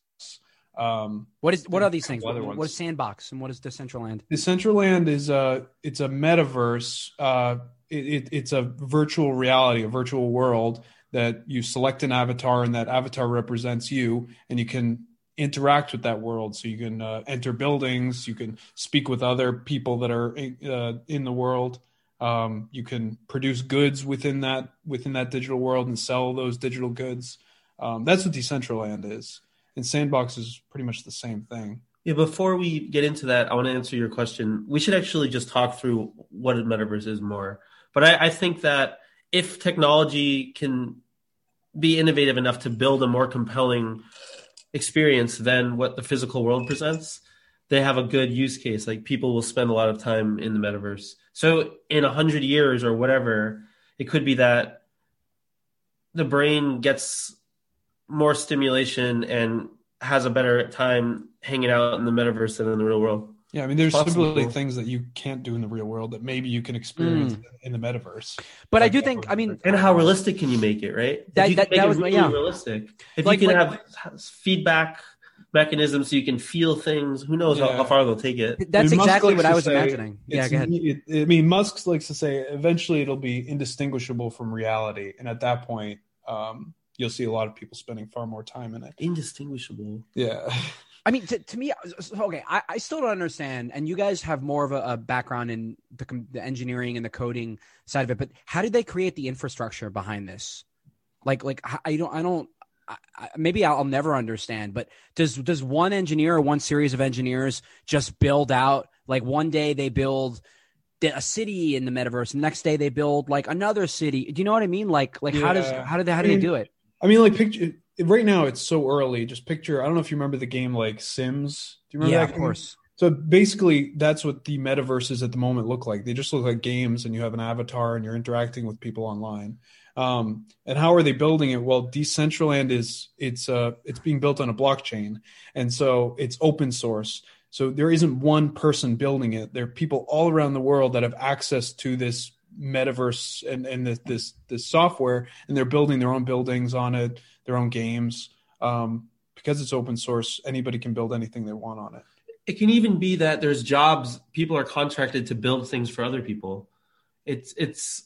Um, what is, what are these things? What, what is Sandbox and what is Decentraland? Decentraland is a, it's a metaverse. Uh, it, it, it's a virtual reality, a virtual world that you select an avatar, and that avatar represents you, and you can interact with that world. So you can uh, enter buildings, you can speak with other people that are uh, in the world. Um, you can produce goods within that, within that digital world and sell those digital goods. Um, that's what Decentraland is. And Sandbox is pretty much the same thing. Yeah. Before we get into that, I want to answer your question. We should actually just talk through what a metaverse is more, but I, I think that if technology can be innovative enough to build a more compelling experience than what the physical world presents, they have a good use case. Like, people will spend a lot of time in the metaverse. So in a hundred years or whatever, it could be that the brain gets more stimulation and has a better time hanging out in the metaverse than in the real world. Yeah, I mean, there's simply things that you can't do in the real world that maybe you can experience mm. in the metaverse. But like I do think, I mean, and how realistic can you make it, right? That, if you that, that was really yeah. realistic. If like, you can like, have feedback mechanisms so you can feel things, who knows yeah. how, how far they'll take it. That's I mean, exactly what I was say, imagining. Yeah, go ahead. It, I mean, Musk likes to say eventually it'll be indistinguishable from reality, and at that point, um, you'll see a lot of people spending far more time in it. Indistinguishable. Yeah. I mean, to, to me, okay, I, I still don't understand, and you guys have more of a, a background in the, the engineering and the coding side of it, but how did they create the infrastructure behind this? Like, like I don't, I don't, I, maybe I'll never understand, but does does one engineer or one series of engineers just build out, like one day they build a city in the metaverse, the next day they build like another city? Do you know what I mean? Like, like yeah. how does, how did they, how do I mean, they do it? I mean, like picture... Right now, it's so early. Just picture, I don't know if you remember the game like Sims. Do you remember yeah, that game? Of course. So basically, that's what the metaverses at the moment look like. They just look like games, and you have an avatar, and you're interacting with people online. Um, and how are they building it? Well, Decentraland is it's uh, it's being built on a blockchain, and so it's open source. So there isn't one person building it. There are people all around the world that have access to this metaverse and, and this, this this software, and they're building their own buildings on it, their own games. Um, because it's open source, anybody can build anything they want on it. It can even be that there's jobs, people are contracted to build things for other people. It's, it's,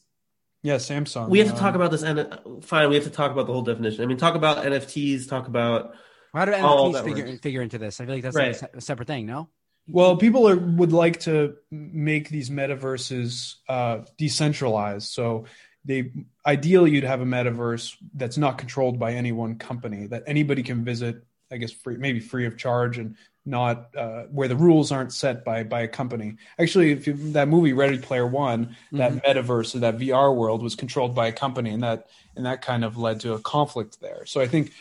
yeah, Samsung. We have um, to talk about this. And fine, we have to talk about the whole definition. I mean, talk about N F Ts, talk about. How do N F Ts figure, figure into this? I feel like that's right. like a separate thing, no? Well, people are, would like to make these metaverses uh, decentralized. So they ideally you'd have a metaverse that's not controlled by any one company, that anybody can visit, I guess, free, maybe free of charge, and not uh, where the rules aren't set by by a company. Actually, if you, that movie Ready Player One, that mm-hmm. metaverse or that V R world was controlled by a company, and that and that kind of led to a conflict there. So I think.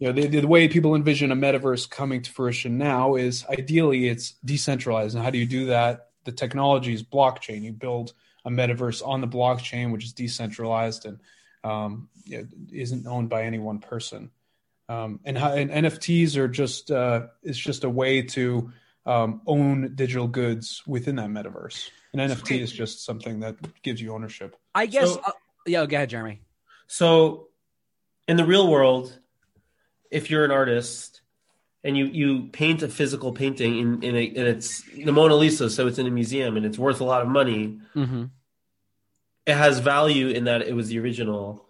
You know, the, the way people envision a metaverse coming to fruition now is ideally it's decentralized. And how do you do that? The technology is blockchain. You build a metaverse on the blockchain, which is decentralized and um, you know, isn't owned by any one person. Um, and, how, and N F Ts are just uh, it's just a way to um, own digital goods within that metaverse. An N F T is just something that gives you ownership. I guess. So, uh, yeah, go ahead, Jeremy. So in the real world, if you're an artist and you, you paint a physical painting in, in a, and it's the Mona Lisa, so it's in a museum and it's worth a lot of money, mm-hmm. it has value in that it was the original.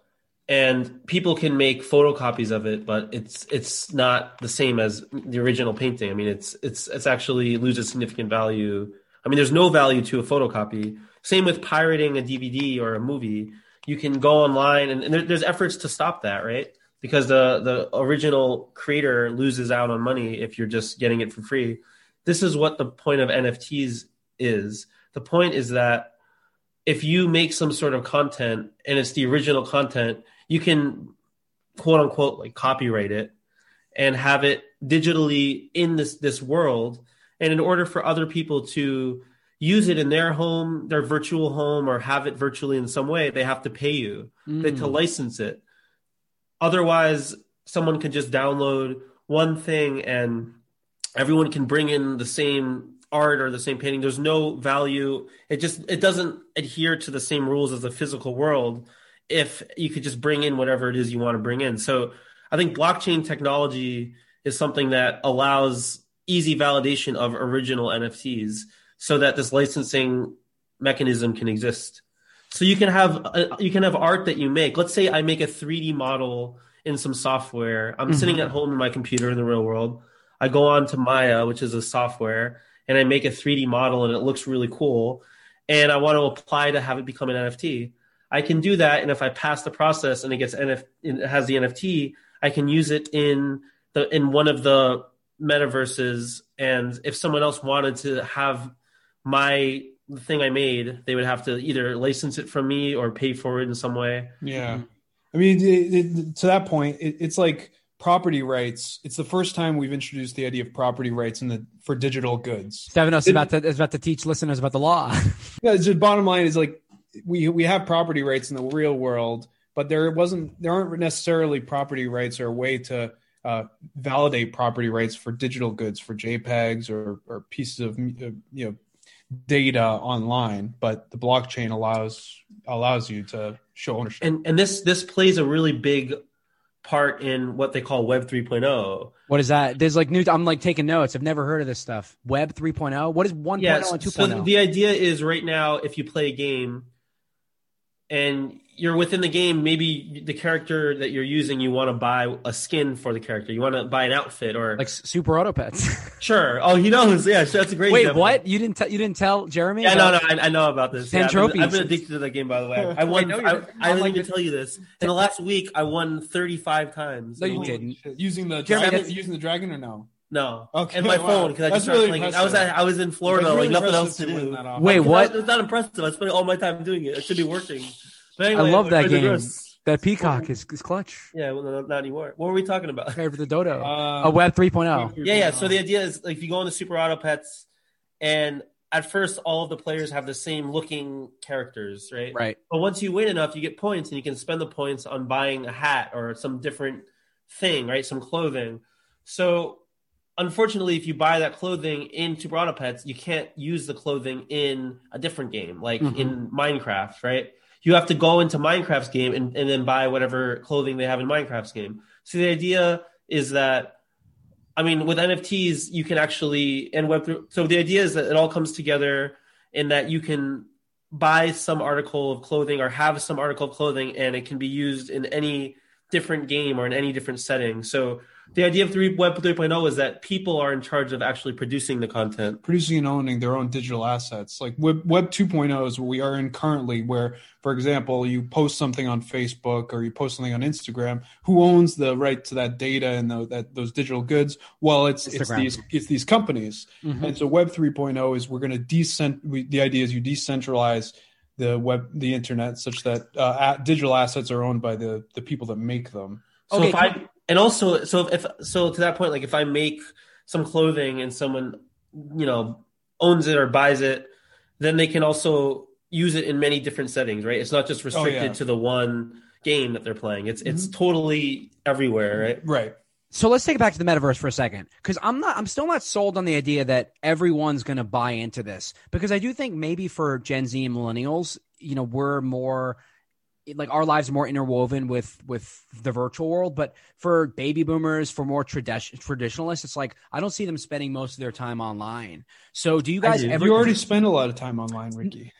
and people can make photocopies of it, but it's it's not the same as the original painting. I mean, it's it's it's actually loses significant value. I mean, there's no value to a photocopy. Same with pirating a D V D or a movie. You can go online, and, and there, there's efforts to stop that, right? Because the, the original creator loses out on money if you're just getting it for free. This is what the point of N F Ts is. The point is that if you make some sort of content and it's the original content, you can quote unquote like copyright it and have it digitally in this, this world. And in order for other people to use it in their home, their virtual home, or have it virtually in some way, they have to pay you mm. they, to license it. Otherwise, someone can just download one thing and everyone can bring in the same art or the same painting. There's no value. It just it doesn't adhere to the same rules as the physical world if you could just bring in whatever it is you want to bring in. So I think blockchain technology is something that allows easy validation of original N F Ts so that this licensing mechanism can exist. So you can have uh, you can have art that you make. Let's say I make a three D model in some software. I'm mm-hmm. sitting at home in my computer in the real world. I go on to Maya, which is a software, and I make a three D model and it looks really cool. And I want to apply to have it become an N F T. I can do that, and if I pass the process and it gets N F, it has the N F T, I can use it in the in one of the metaverses. And if someone else wanted to have my the thing I made, they would have to either license it from me or pay for it in some way. Yeah. I mean, it, it, to that point, it, it's like property rights. It's the first time we've introduced the idea of property rights in the, for digital goods. Stephanos is about to, is about to teach listeners about the law. Yeah. The bottom line is like, we, we have property rights in the real world, but there wasn't, there aren't necessarily property rights or a way to uh, validate property rights for digital goods, for JPEGs or, or pieces of, you know, data online, but the blockchain allows allows you to show ownership. And and this this plays a really big part in what they call Web 3.0. What is that? There's like new I'm like taking notes. I've never heard of this stuff. Web 3.0? What is one point oh yeah, and two point oh? So the idea is right now if you play a game and you're within the game, maybe the character that you're using, you want to buy a skin for the character. You want to buy an outfit or like Super Auto Pets. Sure. Oh, he knows. Yeah, so that's a great. Wait, example. What? You didn't? T- you didn't tell Jeremy? Yeah, no, no, I, I know about this. Ten yeah, trophies. I've been, I've been addicted to that game, by the way. I won. I, I, I didn't like even tell you this. In the last week, I won thirty-five times. No, you didn't. Using the Jeremy, dragon, using the dragon or no? No. Okay. And my wow. phone because I just started really playing. I was at, I was in Florida, really like nothing else to do. Wait, what? It's not impressive. I spent all my time doing it. It should be working. Anyway, I love that game. That peacock is, is clutch. Yeah, well, not anymore. What were we talking about? Favorite the dodo. Uh, a Web 3.0. Yeah, yeah. So the idea is like if you go into Super Auto Pets, and at first all of the players have the same looking characters, right? Right. But once you win enough, you get points, and you can spend the points on buying a hat or some different thing, right? Some clothing. So unfortunately, if you buy that clothing in Super Auto Pets, you can't use the clothing in a different game, like mm-hmm. in Minecraft, right? You have to go into Minecraft's game and, and then buy whatever clothing they have in Minecraft's game. So the idea is that, I mean, with N F Ts, you can actually, and web. So the idea is that it all comes together in that you can buy some article of clothing or have some article of clothing, and it can be used in any different game or in any different setting. So the idea of three, Web 3.0 is that people are in charge of actually producing the content. Producing and owning their own digital assets. Like Web, Web 2.0 is where we are in currently, where, for example, you post something on Facebook or you post something on Instagram. Who owns the right to that data and the, that those digital goods? Well, it's it's these, it's these companies. Mm-hmm. And so Web 3.0 is we're going to decent. We, the idea is you decentralize the web, the internet, such that uh, at, digital assets are owned by the, the people that make them. So okay, if I, and also, so if so, to that point, like if I make some clothing and someone, you know, owns it or buys it, then they can also use it in many different settings, right? It's not just restricted oh, yeah. to the one game that they're playing. It's mm-hmm. it's totally everywhere, right? Right. So let's take it back to the metaverse for a second, because I'm not, I'm still not sold on the idea that everyone's going to buy into this, because I do think maybe for Gen Z and millennials, you know, we're more like our lives are more interwoven with with the virtual world. But for baby boomers, for more tradition traditionalists, it's like I don't see them spending most of their time online. So do you guys do. ever? You already spend a lot of time online, Ricky.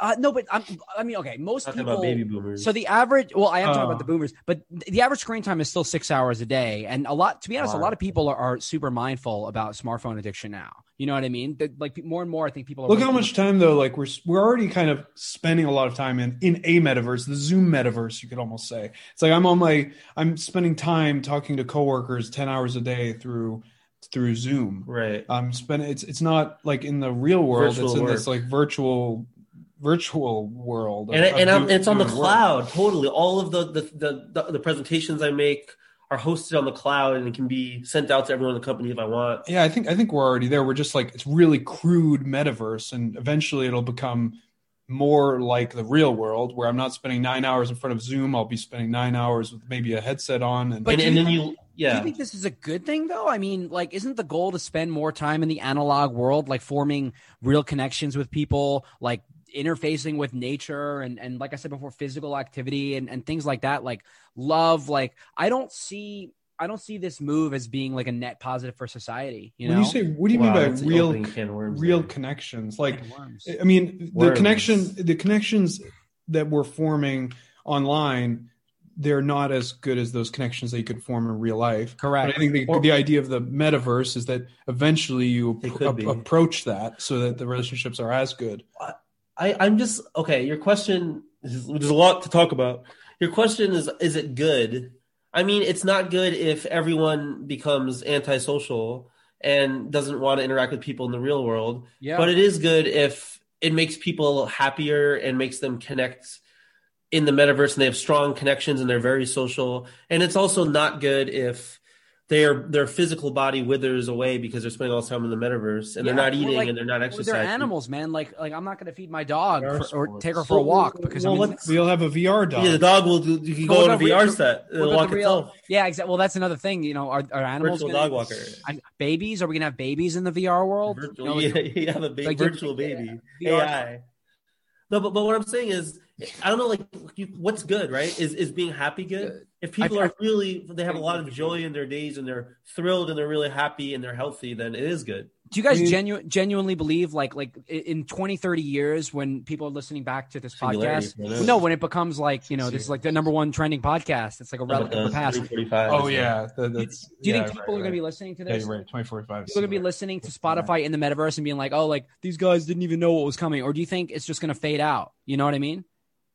Uh, no, but I'm, I mean, okay, most talking people. About baby boomers. So the average. Well, I am talking uh, about the boomers, but the average screen time is still six hours a day, and a lot. To be honest, wow. a lot of people are, are super mindful about smartphone addiction now. You know what I mean? The, like more and more, I think people are look really- how much time though. Like we're we're already kind of spending a lot of time in in a metaverse, the Zoom metaverse, you could almost say. It's like I'm on my I'm spending time talking to coworkers ten hours a day through through Zoom. Right. I'm spending. It's it's not like in the real world. Virtual it's in work. This like virtual virtual world, and of, and, of and doing, it's on the cloud. Work. Totally, all of the the, the the the presentations I make are hosted on the cloud and it can be sent out to everyone in the company if I want. Yeah, I think I think we're already there. We're just like, it's really crude metaverse, and eventually it'll become more like the real world where I'm not spending nine hours in front of Zoom. I'll be spending nine hours with maybe a headset on. And, and, and then you... Yeah. Do you think this is a good thing, though? I mean, like, isn't the goal to spend more time in the analog world, like forming real connections with people, like interfacing with nature and, and like I said before, physical activity and, and things like that, like love? Like, I don't see I don't see this move as being like a net positive for society. You know, when you say, what do you wow, mean by real real there. connections? Like, I mean, worms. the connection, the connections that we're forming online, they're not as good as those connections that you could form in real life. Correct. But I think the, or, the idea of the metaverse is that eventually you ap- approach that so that the relationships are as good. I, I'm just, okay, your question, is, there's a lot to talk about. Your question is, is it good? I mean, it's not good if everyone becomes antisocial and doesn't want to interact with people in the real world. Yeah. But it is good if it makes people happier and makes them connect in the metaverse, and they have strong connections and they're very social. And it's also not good if their their physical body withers away because they're spending all the time in the metaverse and yeah, they're not eating like, and they're not exercising. They're animals, man. Like like I'm not going to feed my dog for, or take her for a walk because well, I mean, we'll have a V R dog. Yeah, the dog will do, you can go on a V R set. It'll walk itself. Yeah, exactly. Well, that's another thing. You know, are, are animals virtual gonna, dog walker? I, babies? Are we going to have babies in the V R world? Virtual, you know, like, yeah, you have a big, like, virtual baby. Yeah, A I. No, but but what I'm saying is, I don't know, like, you, what's good, right? Is is being happy good? If people I, are really, they have a lot of joy in their days and they're thrilled and they're really happy and they're healthy, then it is good. Do you guys mm-hmm. genu- genuinely believe, like, like in twenty, thirty years when people are listening back to this podcast? Well, no, when it becomes like, you know, this is like the number one trending podcast. It's like a relic of the past. Oh, yeah. That, that's, do you yeah, think people right, are going right. to be listening to this? Yeah, you're right. twenty forty-five People are going to be listening to Spotify in the metaverse and being like, oh, like these guys didn't even know what was coming. Or do you think it's just going to fade out? You know what I mean?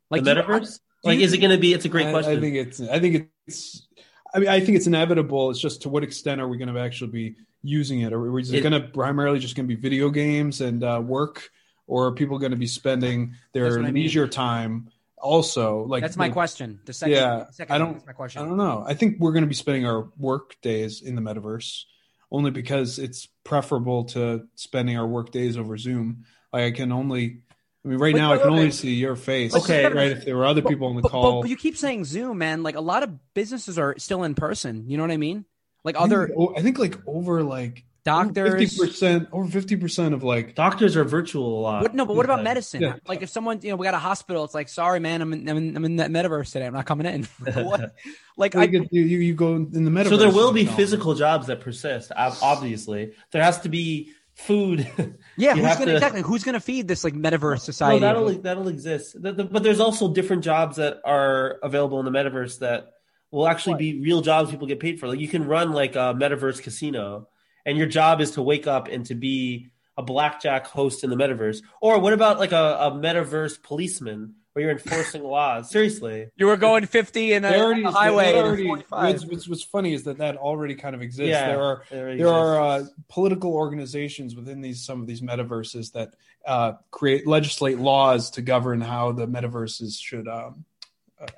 Like the metaverse? You, like, is it going to be? It's a great I, question. I think it's. I think it's. I mean, I think it's inevitable. It's just, to what extent are we going to actually be using it? Are we just going to primarily just going to be video games and uh, work, or are people going to be spending their leisure mean. time also? Like that's my the, question. The second, yeah, the second I don't. That's my question. I don't know. I think we're going to be spending our work days in the metaverse, only because it's preferable to spending our work days over Zoom. Like I can only. I mean, right but, now, I can okay. only see your face, okay. right? If there were other people on the but, call. But, but you keep saying Zoom, man. Like, a lot of businesses are still in person. You know what I mean? Like, I other... Think, I think, like, over, like... Doctors... fifty percent over fifty percent of, like... Doctors are virtual a lot. What, no, but what about medicine? Yeah. Like, if someone... You know, we got a hospital. It's like, sorry, man, I'm in, I'm in, I'm in that metaverse today. I'm not coming in. What? Like, I... You, you go in the metaverse. So there will be physical jobs that persist, obviously. There has to be... Food, yeah. Who's gonna, to, exactly? Who's going to feed this like metaverse society? No, that'll that'll exist. The, the, but there's also different jobs that are available in the metaverse that will actually what? be real jobs people get paid for. Like you can run like a metaverse casino, and your job is to wake up and to be a blackjack host in the metaverse. Or what about like a, a metaverse policeman? Where you're enforcing laws. Seriously. You were going fifty in a, already, a highway. Already, what's, what's, what's funny is that that already kind of exists. Yeah, there are there exists. are uh, political organizations within these some of these metaverses that uh, create legislate laws to govern how the metaverses should, um,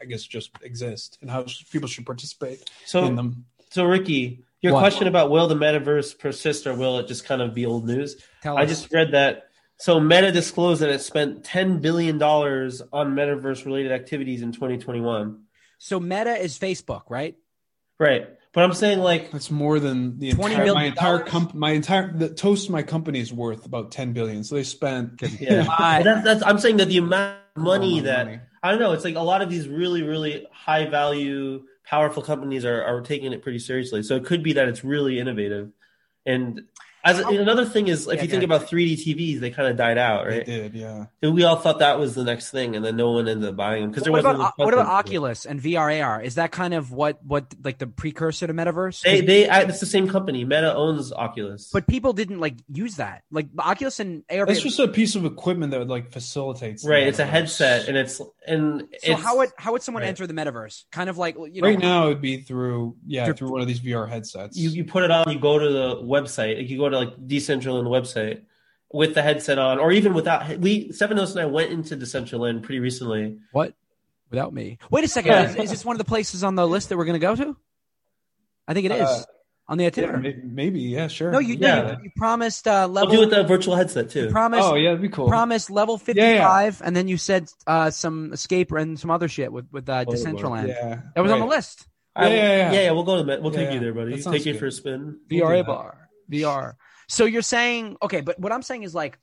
I guess, just exist and how people should participate so, in them. So, Ricky, your what? question about will the metaverse persist or will it just kind of be old news? Tell I us. just read that. So Meta disclosed that it spent ten billion dollars on metaverse-related activities in twenty twenty-one. So Meta is Facebook, right? Right. But I'm saying like... That's more than the entire... My entire, comp, my entire... The toast my company is worth about ten billion dollars. So they spent... Yeah. Yeah. I, that's, that's, I'm saying that the amount of money that... Money. I don't know. It's like a lot of these really, really high value, powerful companies are, are taking it pretty seriously. So it could be that it's really innovative. And as oh, another thing is, if yeah, you think yeah. about three D T Vs, they kind of died out, right? They did, yeah. And we all thought that was the next thing, and then no one ended up buying them because there wasn't. About, what about Oculus and V R A R? Is that kind of what, what like the precursor to Metaverse? They, they it's the same company. Meta owns Oculus, but people didn't like use that. Like Oculus and A R. It's just a piece of equipment that would like facilitates. Right, it's a headset, and it's and so it's, how would how would someone right. enter the Metaverse? Kind of like you know, right now it would be through yeah through, through one of these V R headsets. You you put it on, you go to the website, you go to like Decentraland website with the headset on, or even without. We Stephanos and I went into Decentraland pretty recently. What? Without me? Wait a second. Yeah. Is, is this one of the places on the list that we're going to go to? I think it is uh, on the itinerary. Yeah, maybe. Yeah. Sure. No, you yeah. you, you promised uh, level. I'll do it with the virtual headset too. You promised. Oh yeah, that'd be cool. Promised level fifty-five, yeah, yeah. and then you said uh, some escape and some other shit with with uh, Decentraland. Yeah. That was right. on the list. Yeah, I, yeah, yeah, yeah. yeah. We'll go to that. We'll take yeah, you there, buddy. Take you good. for a spin. V R A bar. V R. So you're saying, okay, but what I'm saying is like,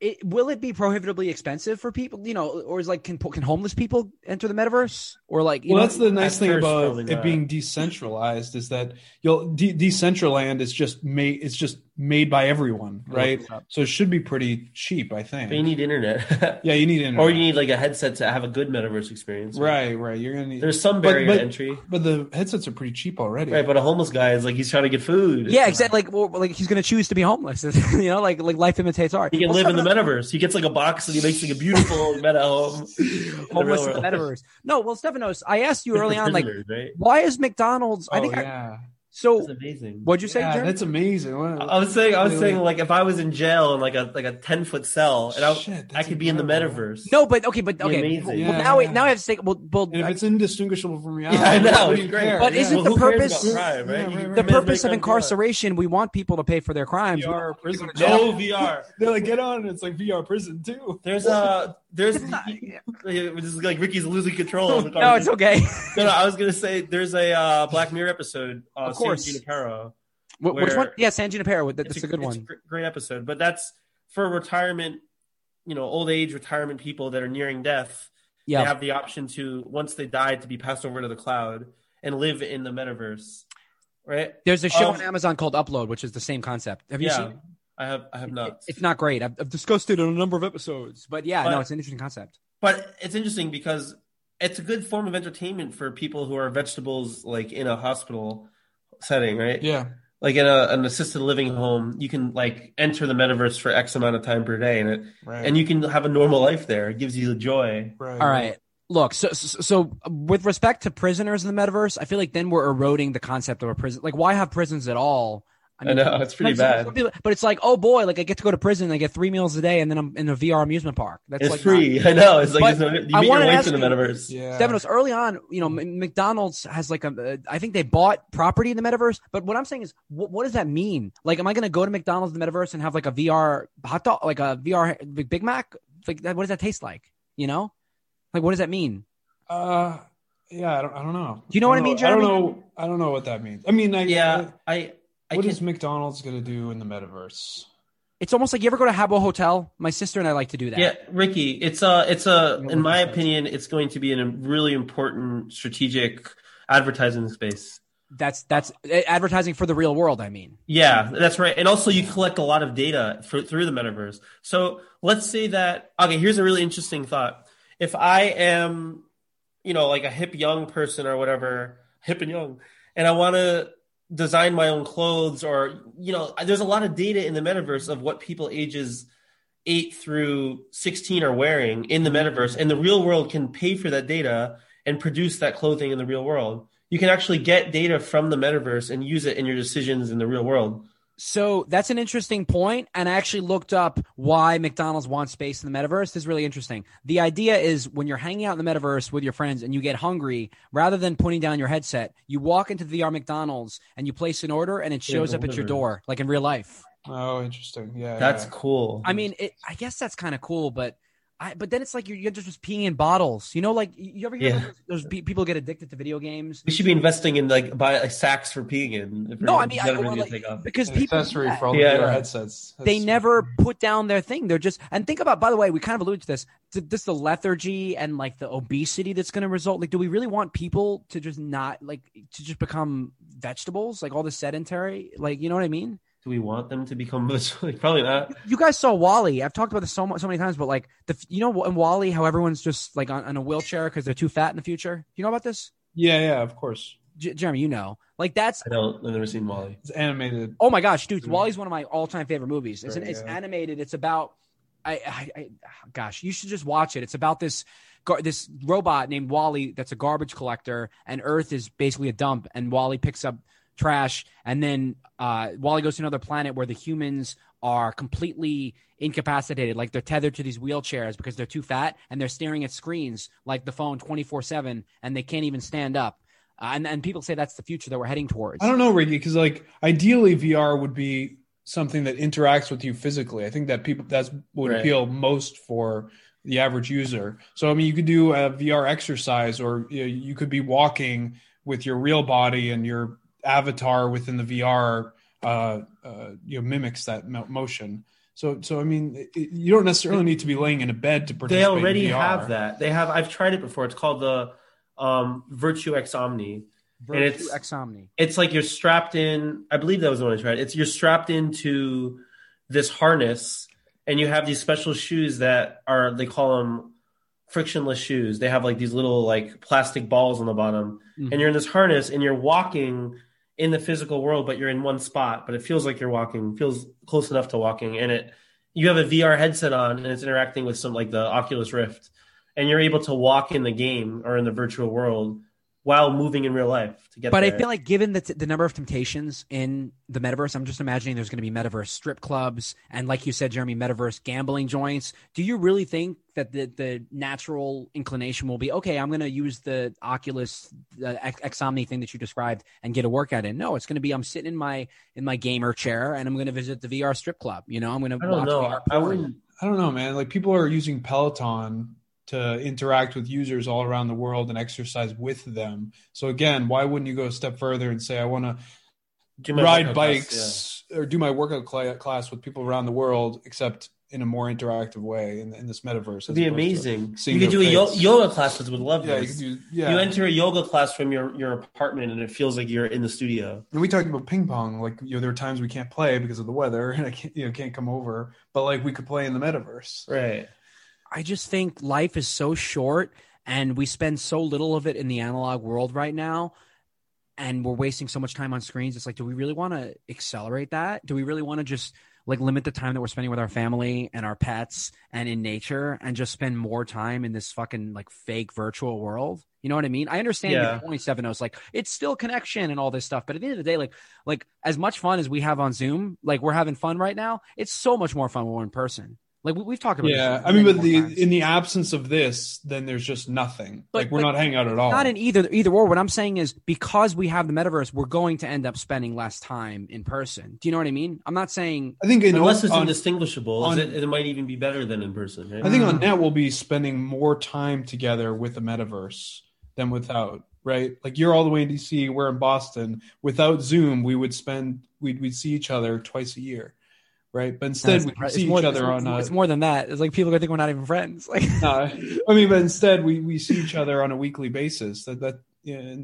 it, will it be prohibitively expensive for people, you know, or is like, can can homeless people enter the Metaverse or like, you well, know, that's the nice thing about it not. being decentralized is that you'll De- Decentraland is just made, it's just made by everyone. Right. So it should be pretty cheap, I think. But you need internet. yeah. You need internet. Or you need like a headset to have a good Metaverse experience. Right. Right. right. You're going to need, there's some barrier but, but, to entry, but the headsets are pretty cheap already. Right. But a homeless guy is like, he's trying to get food. Yeah. Exactly. Like, well, like he's going to choose to be homeless. you know, like, like life imitates art. He can What's live in the Metaverse. He gets like a box and he makes like a beautiful meta home. Homeless in the Metaverse. No, well, Stephanos, I asked you early on, like, right? why is McDonald's? Oh, I think yeah. I, so. That's amazing. What'd you say? Yeah, that's amazing. Wow. I was saying, I was saying, like, if I was in jail in like a like a ten foot cell, and I, Shit, I could be incredible. in the Metaverse. No, but okay, but okay. Well, yeah, well, now, yeah. now I have to say, well, well and if I, it's indistinguishable from reality, yeah, I know. Great. But yeah. isn't well, the purpose crime, right? yeah, right, right, the purpose of incarceration? We want people to pay for their crimes. V R prison. No V R. They're like, get on, and it's like V R prison too. There's a there's not, yeah. this is like Ricky's losing control. Of the no, it's okay. no, no, I was gonna say there's a uh, Black Mirror episode. Uh, San Junipero. Wh- which one? Yeah, San Junipero. That, that's a, a good it's one. It's a great episode. But that's for retirement, you know, old age retirement people that are nearing death. Yeah. They have the option to, once they die, to be passed over to the cloud and live in the Metaverse. Right? There's a show um, on Amazon called Upload, which is the same concept. Have you yeah, seen it? I have, I have not. It, it's not great. I've, I've discussed it in a number of episodes. But yeah, but, no, it's an interesting concept. But it's interesting because it's a good form of entertainment for people who are vegetables, like in a hospital setting, right? Yeah. Like in a, an assisted living home, you can like enter the Metaverse for X amount of time per day, and it right. and you can have a normal life there. It gives you the joy. Right. All right. Look, so, so so with respect to prisoners in the Metaverse, I feel like then we're eroding the concept of a prison. Like, why have prisons at all? I, mean, I know it's pretty bad, people, but it's like, oh boy, like I get to go to prison, and I get three meals a day, and then I'm in a V R amusement park. That's it's like free. Not, I know. It's like it's no, you meet your wife in the Metaverse. Yeah. Stephanos, early on, you know, McDonald's has like a. I think they bought property in the Metaverse, but what I'm saying is, what, what does that mean? Like, am I going to go to McDonald's in the Metaverse and have like a V R hot dog, like a V R Big Mac? Like, that, what does that taste like? You know, like what does that mean? Uh, yeah, I don't, I don't know. Do you know I what know, I mean, Jeremy? I don't know. I don't know what that means. I mean, I, yeah, I. I What is McDonald's going to do in the Metaverse? It's almost like you ever go to Habbo Hotel? My sister and I like to do that. Yeah, Ricky, it's a, it's a, in my opinion, it's going to be a really important strategic advertising space. That's that's advertising for the real world, I mean. Yeah, that's right. And also you collect a lot of data for, through the Metaverse. So let's say that, okay, here's a really interesting thought. If I am, you know, like a hip young person or whatever, hip and young, and I want to design my own clothes, or you know, there's a lot of data in the Metaverse of what people ages eight through sixteen are wearing in the Metaverse, and the real world can pay for that data and produce that clothing in the real world. You can actually get data from the Metaverse and use it in your decisions in the real world. So that's an interesting point, and I actually looked up why McDonald's wants space in the Metaverse. This is really interesting. The idea is when you're hanging out in the Metaverse with your friends and you get hungry, rather than putting down your headset, you walk into the V R McDonald's and you place an order, and it shows up at your door, like in real life. Oh, interesting. Yeah. That's yeah. cool. I mean, it, I guess that's kind of cool, but I, but then it's like you're, you're just peeing in bottles. You know, like you ever hear yeah. like those, those people get addicted to video games? We should be investing in like buy like sacks for peeing in. No, I mean, I, well, like, because an people accessory for all yeah, the yeah. headsets. That's they never put down their thing. They're just and think about. By the way, we kind of alluded to this. To, this the lethargy and like the obesity that's going to result. Like, do we really want people to just not like to just become vegetables? Like all the sedentary. Like, you know what I mean? Do we want them to become like, probably not? You guys saw WALL-E. I've talked about this so much, so many times, but like the you know in WALL-E, how everyone's just like on, on a wheelchair because they're too fat in the future. You know about this? Yeah, yeah, of course. J- Jeremy, you know, like that's. I don't. I've never seen WALL-E. It's animated. Oh my gosh, dude! WALL-E's one of my all-time favorite movies. It's right, an, it's yeah. animated. It's about. I, I, I, gosh, you should just watch it. It's about this gar- this robot named WALL-E that's a garbage collector, and Earth is basically a dump, and WALL-E picks up trash, and then uh WALL-E goes to another planet where the humans are completely incapacitated, like they're tethered to these wheelchairs because they're too fat, and they're staring at screens like the phone twenty-four seven, and they can't even stand up. Uh, and and people say that's the future that we're heading towards. I don't know, Ricky, because like ideally V R would be something that interacts with you physically. I think that people that's would right. appeal most for the average user. So I mean, you could do a V R exercise, or you know, you could be walking with your real body and your avatar within the V R, uh, uh, you know, mimics that motion. So, so I mean, it, you don't necessarily need to be laying in a bed to participate. They already in V R. Have that. They have. I've tried it before. It's called the um, Virtuix Omni, Virtuix and it's Omni. It's like you're strapped in. I believe that was the one I tried. It's you're strapped into this harness, and you have these special shoes that are. They call them frictionless shoes. They have like these little like plastic balls on the bottom, mm-hmm. and you're in this harness, and you're walking in the physical world, but you're in one spot, but it feels like you're walking, feels close enough to walking. And it, you have a V R headset on, and it's interacting with some like the Oculus Rift, and you're able to walk in the game or in the virtual world while moving in real life to get but there. I feel like given the, t- the number of temptations in the metaverse, I'm just imagining there's going to be metaverse strip clubs. And like you said, Jeremy, metaverse gambling joints. Do you really think that the, the natural inclination will be, okay, I'm going to use the Oculus the Xomni thing that you described and get a workout in? No, it's going to be, I'm sitting in my, in my gamer chair, and I'm going to visit the V R strip club. You know, I'm going to watch know. V R porn. I wouldn't, I don't know, man. Like people are using Peloton to interact with users all around the world and exercise with them. So again, why wouldn't you go a step further and say, I want to ride bikes class, yeah. or do my workout cl- class with people around the world, except in a more interactive way in, in this metaverse. It'd be amazing. You could do a yo- yoga classes with love. Yeah, you, do, yeah. you enter a yoga class from your, your apartment, and it feels like you're in the studio. And we talked about ping pong. Like, you know, there are times we can't play because of the weather, and I can't, you know, can't come over, but like we could play in the metaverse. Right. I just think life is so short, and we spend so little of it in the analog world right now, and we're wasting so much time on screens. It's like, do we really want to accelerate that? Do we really want to just like limit the time that we're spending with our family and our pets and in nature, and just spend more time in this fucking like fake virtual world? You know what I mean? I understand yeah. your point, Stephanos. Like, it's still connection and all this stuff, but at the end of the day, like, like as much fun as we have on Zoom, like we're having fun right now, it's so much more fun when we're in person. Like we've talked about. Yeah, this I mean, but the times. In the absence of this, then there's just nothing. But, like we're like, not hanging out at all. Not in either either or. What I'm saying is, because we have the metaverse, we're going to end up spending less time in person. Do you know what I mean? I'm not saying. I think in unless it's on, indistinguishable, on, it, it might even be better than in person. Right? I think on net we'll be spending more time together with the metaverse than without. Right? Like you're all the way in D C, we're in Boston. Without Zoom, we would spend we'd we'd see each other twice a year. Right, but instead no, we can see more, each other it's, on. A, it's more than that. It's like people are gonna think we're not even friends. Like, uh, I mean, but instead we, we see each other on a weekly basis. That that. Yeah,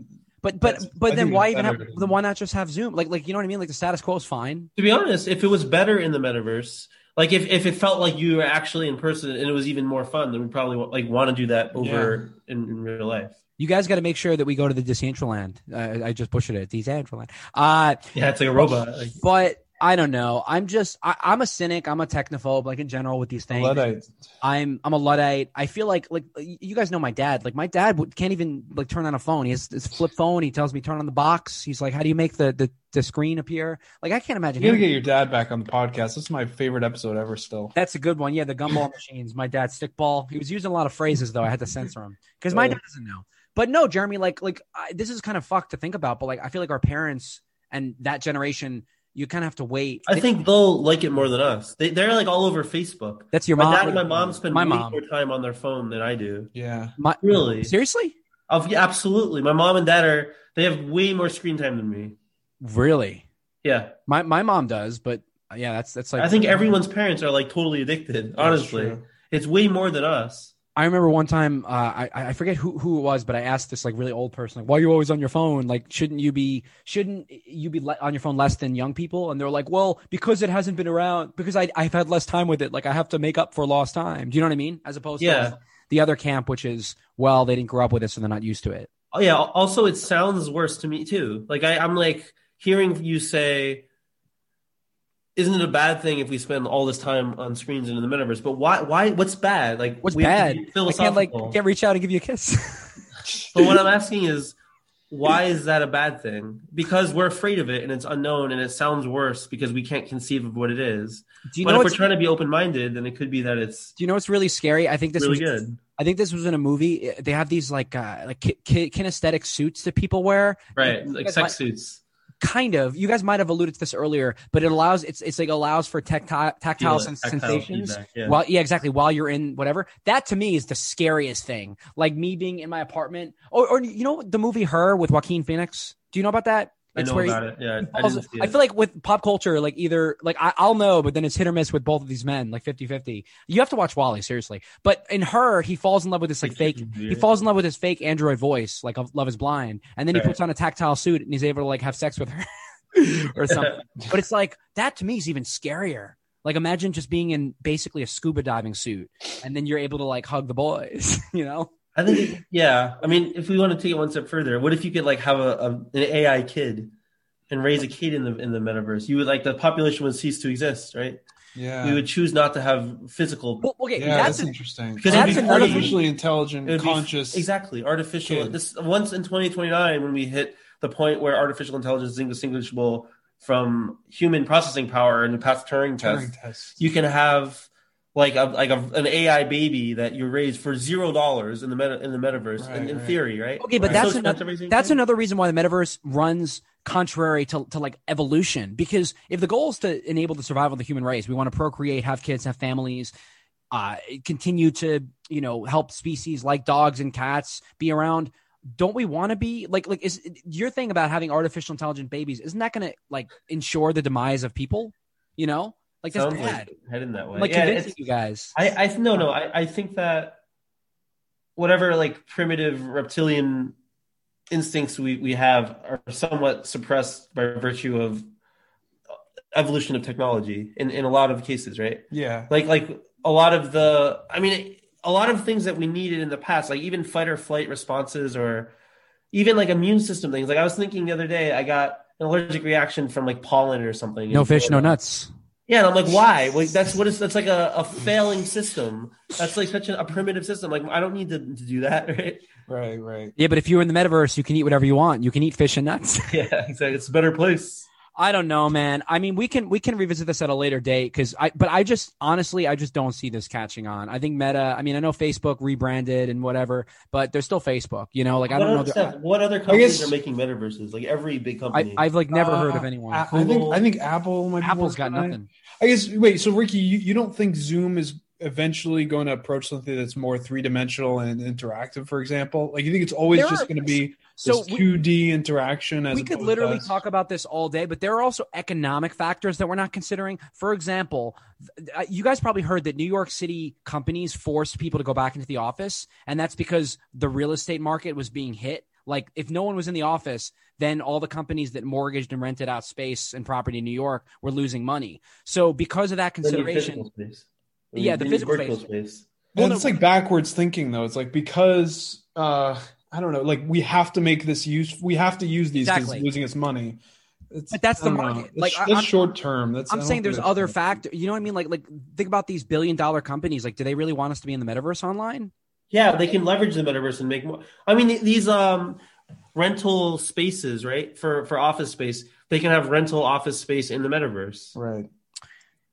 but but but I then why even have? Then why not just have Zoom? Like like you know what I mean? Like the status quo is fine. To be honest, if it was better in the metaverse, like if, if it felt like you were actually in person and it was even more fun, then we probably like want to do that over yeah. in, in real life. You guys got to make sure that we go to the Decentraland. Uh, I just butchered it. Decentraland. Uh, yeah, it's like a robot. Like, but. I don't know. I'm just, I, I'm a cynic. I'm a technophobe, like in general with these things. Luddite. I'm, I'm a Luddite. I feel like, like you guys know my dad, like my dad would, can't even like turn on a phone. He has his flip phone. He tells me turn on the box. He's like, how do you make the, the, the screen appear? Like, I can't imagine. You gotta get your dad back on the podcast. This is my favorite episode ever still. That's a good one. Yeah. The gumball machines, my dad stickball. He was using a lot of phrases though. I had to censor him because my oh. dad doesn't know, but no, Jeremy, like, like I, this is kind of fucked to think about, but like, I feel like our parents and that generation, you kind of have to wait. I they, think they'll like it more than us. They, they're like all over Facebook. That's your mom. My dad and my mom spend my mom. more time on their phone than I do. Yeah. My, really? Seriously? Oh, yeah, absolutely. My mom and dad are, they have way more screen time than me. Really? Yeah. My my mom does, but yeah, that's, that's like. I think everyone's parents are like totally addicted, honestly. It's way more than us. I remember one time, uh, I, I forget who, who it was, but I asked this like really old person, like, why are you always on your phone? Like, shouldn't you be, shouldn't you be le- on your phone less than young people? And they're like, well, because it hasn't been around, because I, I've had less time with it. Like I have to make up for lost time. Do you know what I mean? As opposed yeah. to the other camp, which is, well, they didn't grow up with it, so they're not used to it. Oh yeah. Also, it sounds worse to me too. Like I, I'm like hearing you say, isn't it a bad thing if we spend all this time on screens and in the metaverse? But why? Why? What's bad? Like what's we bad? I can't like can't reach out and give you a kiss. But what I'm asking is, why is that a bad thing? Because we're afraid of it, and it's unknown, and it sounds worse because we can't conceive of what it is. Do you but know if we're trying to be open-minded, then it could be that it's. Do you know what's really scary? I think this really was, good. I think this was in a movie. They have these like uh, like ki- ki- kinesthetic suits that people wear. Right, like sex like, suits. Kind of. You guys might have alluded to this earlier, but it allows it's it's like allows for tactile tactile sens- sensations. Feedback, yeah. While yeah, exactly. While you're in whatever, that to me is the scariest thing. Like me being in my apartment, or, or you know the movie Her with Joaquin Phoenix. Do you know about that? It's I know where about he, it. Yeah, I, didn't see it. I feel like with pop culture, like either like I, I'll know, but then it's hit or miss with both of these men, like fifty-fifty. You have to watch WALL-E seriously. But in Her, he falls in love with this like fake. He falls in love with his fake android voice, like of Love is Blind, and then he right. puts on a tactile suit and he's able to like have sex with her or something. But it's like that to me is even scarier. Like imagine just being in basically a scuba diving suit, and then you're able to like hug the boys, you know. I think, yeah. I mean, if we want to take it one step further, what if you could like have a, a an A I kid and raise a kid in the in the metaverse? You would like the population would cease to exist, right? Yeah. We would choose not to have physical. Well, okay, yeah, that's, that's a, interesting. Because that's be an pretty, artificially intelligent, be, conscious. Exactly, artificial. Kid. This once in twenty twenty-nine, when we hit the point where artificial intelligence is indistinguishable from human processing power and past Turing test, Turing test, you can have. Like a like a, an A I baby that you raise for zero dollars in the meta, in the metaverse, right, in, in right. theory, right? Okay, but right. that's so another that's another reason why the metaverse runs contrary to, to like evolution. Because if the goal is to enable the survival of the human race, we want to procreate, have kids, have families, uh, continue to you know help species like dogs and cats be around. Don't we want to be like like is your thing about having artificial intelligent babies? Isn't that going to like ensure the demise of people? You know. Like that's Sounds bad. Like heading that way. I'm like yeah, convincing you guys. I, I no no. I, I think that whatever like primitive reptilian instincts we, we have are somewhat suppressed by virtue of evolution of technology in, in a lot of cases, right? Yeah. Like like a lot of the I mean a lot of things that we needed in the past, like even fight or flight responses or even like immune system things. Like I was thinking the other day, I got an allergic reaction from like pollen or something. No fish, no nuts. Yeah, and I'm like, why? Like, that's what is. That's like a, a failing system. That's like such a, a primitive system. Like, I don't need to, to do that, right? Right, right. Yeah, but if you're in the metaverse, you can eat whatever you want. You can eat fish and nuts. Yeah, exactly. It's a better place. I don't know, man. I mean, we can we can revisit this at a later date because I. But I just honestly, I just don't see this catching on. I think Meta. I mean, I know Facebook rebranded and whatever, but they're still Facebook. You know, like I don't know. I, what other companies guess, are making metaverses? Like every big company. I, I've like never uh, heard of anyone. I, I think I think Apple. Might be Apple's got behind. Nothing. I guess. Wait. So Ricky, you, you don't think Zoom is eventually going to approach something that's more three dimensional and interactive? For example, like you think it's always there just are- going to be. So two D interaction. As we could literally talk about this all day, but there are also economic factors that we're not considering. For example, you guys probably heard that New York City companies forced people to go back into the office, and that's because the real estate market was being hit. Like if no one was in the office, then all the companies that mortgaged and rented out space and property in New York were losing money. So because of that consideration, yeah, the physical space. Well, it's like backwards thinking though. It's like because. Uh, I don't know. Like we have to make this use. We have to use these because exactly. it's losing us money. It's, but that's the market. That's, like that's short term. That's I'm saying there's other factors. You know what I mean? Like like think about these billion dollar companies. Like do they really want us to be in the metaverse online? Yeah, they can leverage the metaverse and make more. I mean these um, rental spaces, right? For for office space, they can have rental office space in the metaverse. Right.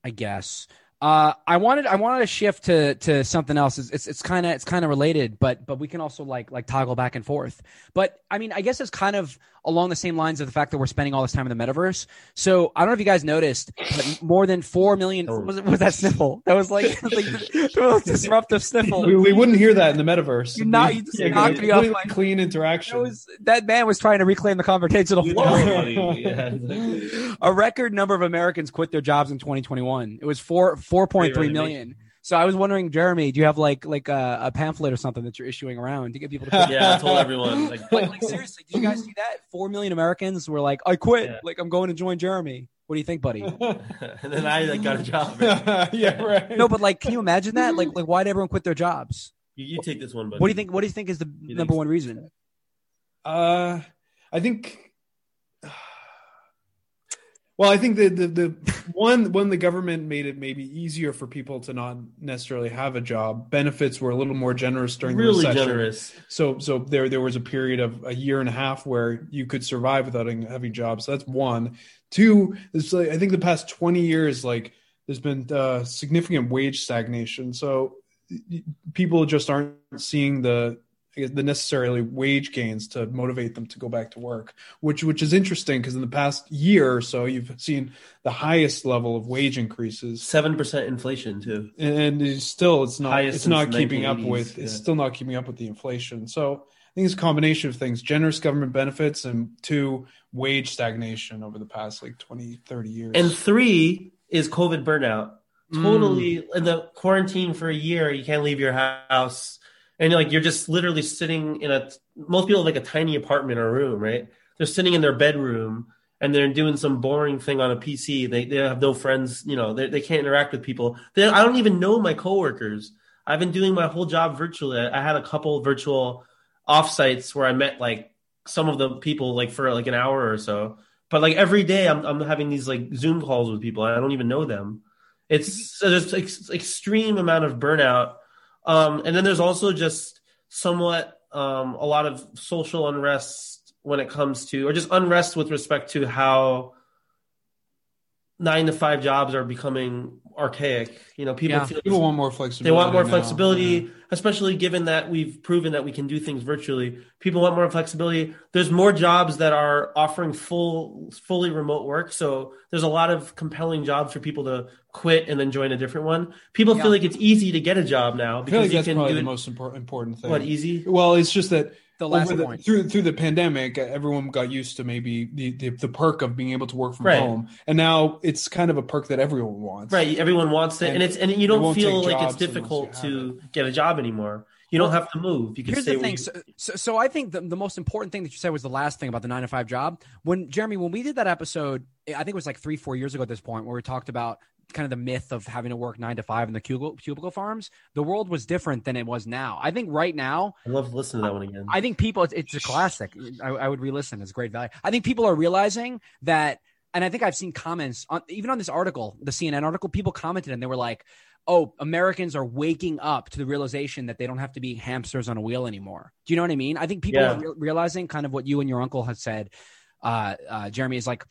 I guess. Uh, I wanted I wanted to shift to to something else. It's it's, it's kind of it's kind of related, but but we can also like like toggle back and forth. But I mean, I guess it's kind of along the same lines of the fact that we're spending all this time in the metaverse. So I don't know if you guys noticed, but more than four million oh. was, was that sniffle? That was like, like the, the most disruptive sniffle. We, we wouldn't hear that in the metaverse. You're not, you just yeah, knocked me off my clean interaction. Was, that man was trying to reclaim the conversational floor. Yeah. A record number of Americans quit their jobs in twenty twenty-one. It was four. four point three million. So I was wondering, Jeremy, do you have like like a, a pamphlet or something that you're issuing around to get people to? Yeah, I told everyone. Like, like, like seriously, did you guys see that? Four million Americans were like, I quit. Yeah. Like, I'm going to join Jeremy. What do you think, buddy? And then I like got a job. Right? Yeah, right. No, but like, can you imagine that? Like, like, why did everyone quit their jobs? You, you take this one, buddy. What do you think? What do you think is the you number one reason? Uh, I think. Well, I think the, the, the one, when the government made it maybe easier for people to not necessarily have a job, benefits were a little more generous during really the recession. Generous. So so there there was a period of a year and a half where you could survive without having jobs. So that's one. Two, it's like, I think the past twenty years, like there's been uh, significant wage stagnation. So people just aren't seeing the the necessarily wage gains to motivate them to go back to work, which which is interesting because in the past year or so, you've seen the highest level of wage increases. seven percent inflation too. And it's still, it's not, highest it's not keeping up with, yeah. it's still not keeping up with the inflation. So I think it's a combination of things, generous government benefits, and two, wage stagnation over the past like twenty, thirty years. And three is COVID burnout. Totally mm. in the quarantine for a year, you can't leave your house. And like you're just literally sitting in a most people have like a tiny apartment or room, right? They're sitting in their bedroom and they're doing some boring thing on a P C. They they have no friends, you know. They they can't interact with people. They, I don't even know my coworkers. I've been doing my whole job virtually. I had a couple virtual offsites where I met like some of the people like for like an hour or so. But like every day, I'm I'm having these like Zoom calls with people. I don't even know them. It's there's ex- extreme amount of burnout. Um, and then there's also just somewhat um, a lot of social unrest when it comes to, or just unrest with respect to how nine to five jobs are becoming archaic. You know, people yeah. feel people want more flexibility. They want more now. flexibility, yeah. especially given that we've proven that we can do things virtually. People want more flexibility. There's more jobs that are offering full, fully remote work. So there's a lot of compelling jobs for people to quit and then join a different one. People yeah. feel like it's easy to get a job now because I feel like you that's can probably do the it. most impor- important thing. What easy? Well, it's just that. The last Over the, point. Through through the pandemic, everyone got used to maybe the, the, the perk of being able to work from right. home, and now it's kind of a perk that everyone wants. Right, everyone wants it, and, and it's and you don't feel like it's difficult to it. get a job anymore. You don't have to move. You can Here's stay the thing. You- so, so, so I think the, the most important thing that you said was the last thing about the nine to five job. When Jeremy, when we did that episode, I think it was like three, four years ago at this point, where we talked about kind of the myth of having to work nine to five in the cubicle, cubicle farms. The world was different than it was now. I think right now, I love listening to that one again. I think people, it's, it's a classic. I, I would re-listen. It's great value. I think people are realizing that, and I think I've seen comments on even on this article, the C N N article. People commented and they were like, oh, Americans are waking up to the realization that they don't have to be hamsters on a wheel anymore. Do you know what I mean? I think people yeah. are re- realizing kind of what you and your uncle had said, uh, uh, Jeremy, is like,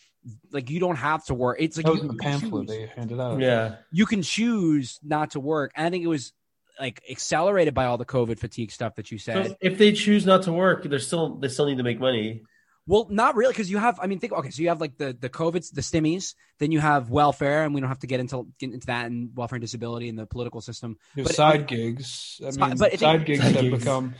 like you don't have to work. It's like you can pamphlet choose. They handed out. Yeah. You can choose not to work. And I think it was like accelerated by all the COVID fatigue stuff that you said. So if they choose not to work, they're still, they still need to make money. Well, not really, because you have, I mean, think, okay, so you have like the, the COVID, the stimmies, then you have welfare, and we don't have to get into get into that, and welfare and disability and the political system. Your but, side but, gigs. I mean, but side it, gigs side have gigs. become...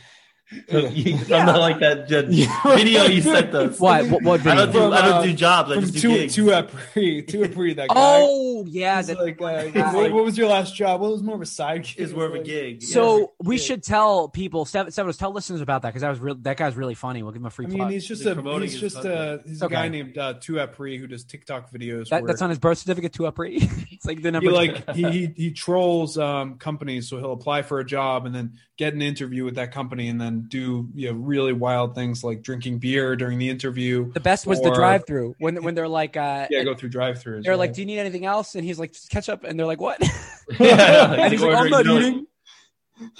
So you, yeah. I'm not like that yeah. video you sent us. What? What, what video? I don't do, from, uh, I don't do jobs. I just do two, gigs. Two Apree, two Apree, that guy. Oh yeah, that, like, uh, what, what was your last job? Well, it was more of a side gig. It was more of a gig. So yeah, we gig. should tell people, Stephanos, tell listeners about that because that was real. That guy's really funny. We'll give him a free. I mean, plug. he's just he's a he's just a, he's okay. a guy named uh, Two Apree who does TikTok videos. That, where, that's on his birth certificate. Two Apree. It's like the number. He like he, he he trolls um, companies, so he'll apply for a job and then get an interview with that company, and then. do you know, really wild things like drinking beer during the interview. The best was or, the drive-through when when they're like, uh, yeah, go through drive-throughs. They're right. like, do you need anything else? And he's like, just ketchup. And they're like, what? yeah, and he's, he's like, I'm not eating.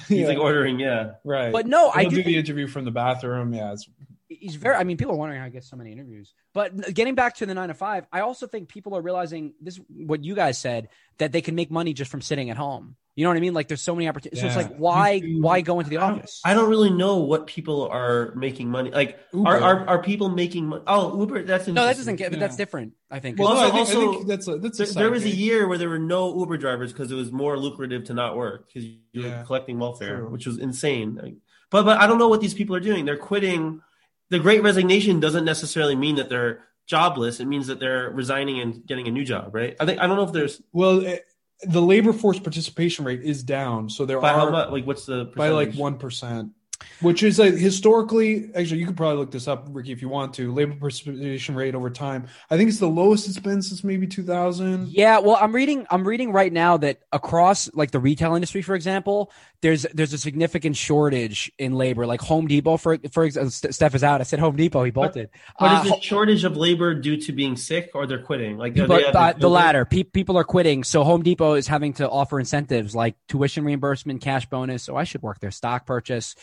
He's yeah. like ordering, yeah, right. But no, He'll I do, do the interview from the bathroom. Yeah, it's he's very, I mean, people are wondering how he gets so many interviews. But getting back to the nine to five, I also think people are realizing this, what you guys said, that they can make money just from sitting at home. You know what I mean? Like, there's so many opportunities. Yeah. So it's like, why, why go into the office? I don't, I don't really know what people are making money. Like, are, are are people making money? Oh, Uber. That's no, that doesn't get. But yeah. that's different. I think. Well, also, I think, also I think that's a, that's there, a there was a year where there were no Uber drivers because it was more lucrative to not work because you yeah. were collecting welfare, True. which was insane. Like, but but I don't know what these people are doing. They're quitting. The Great Resignation doesn't necessarily mean that they're jobless. It means that they're resigning and getting a new job, right? I think I don't know if there's well. It, The labor force participation rate is down, so there by are how much? Like what's the percentage? By like one percent, which is a historically actually you could probably look this up, Ricky, if you want to. Labor participation rate over time, I think it's the lowest it's been since maybe two thousand. Yeah, well, I'm reading, I'm reading right now that across like the retail industry, for example, there's there's a significant shortage in labor. Like Home Depot, for for example, Steph is out. I said Home Depot, he bolted. But, but uh, is the shortage of labor due to being sick or they're quitting? Like people, they uh, the latter. Pe- people are quitting, so Home Depot is having to offer incentives like tuition reimbursement, cash bonus. So I should work their stock purchase.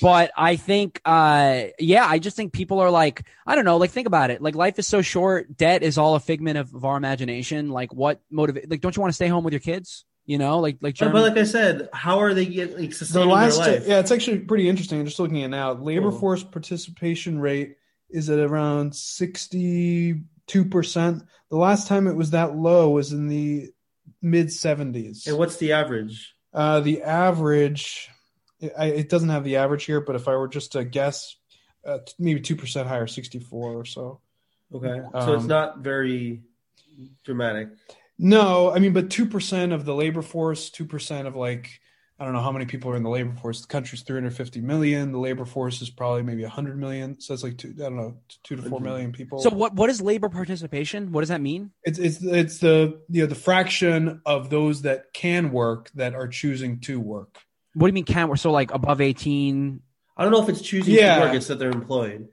But I think, uh, yeah, I just think people are like, I don't know, like think about it. Like life is so short. Debt is all a figment of, of our imagination. Like what motivate? Like don't you want to stay home with your kids? You know, like like. Jeremy. But like I said, how are they getting like, sustaining the last, their life? Yeah, it's actually pretty interesting. I'm just looking at it now. Labor cool. force participation rate is at around sixty-two percent. The last time it was that low was in the mid seventies. And what's the average? Uh, the average, it, I, it doesn't have the average here, but if I were just to guess, uh, maybe two percent higher, sixty-four or so. Okay, um, so it's not very dramatic. No, I mean, but two percent of the labor force, two percent of like, I don't know how many people are in the labor force. The country's three hundred fifty million. The labor force is probably maybe one hundred million. So it's like, two, I don't know, two to four million people. So what, what is labor participation? What does that mean? It's it's it's the, you know, the fraction of those that can work that are choosing to work. What do you mean can work? So like above eighteen? I don't know if it's choosing yeah. to work. It's that they're employed.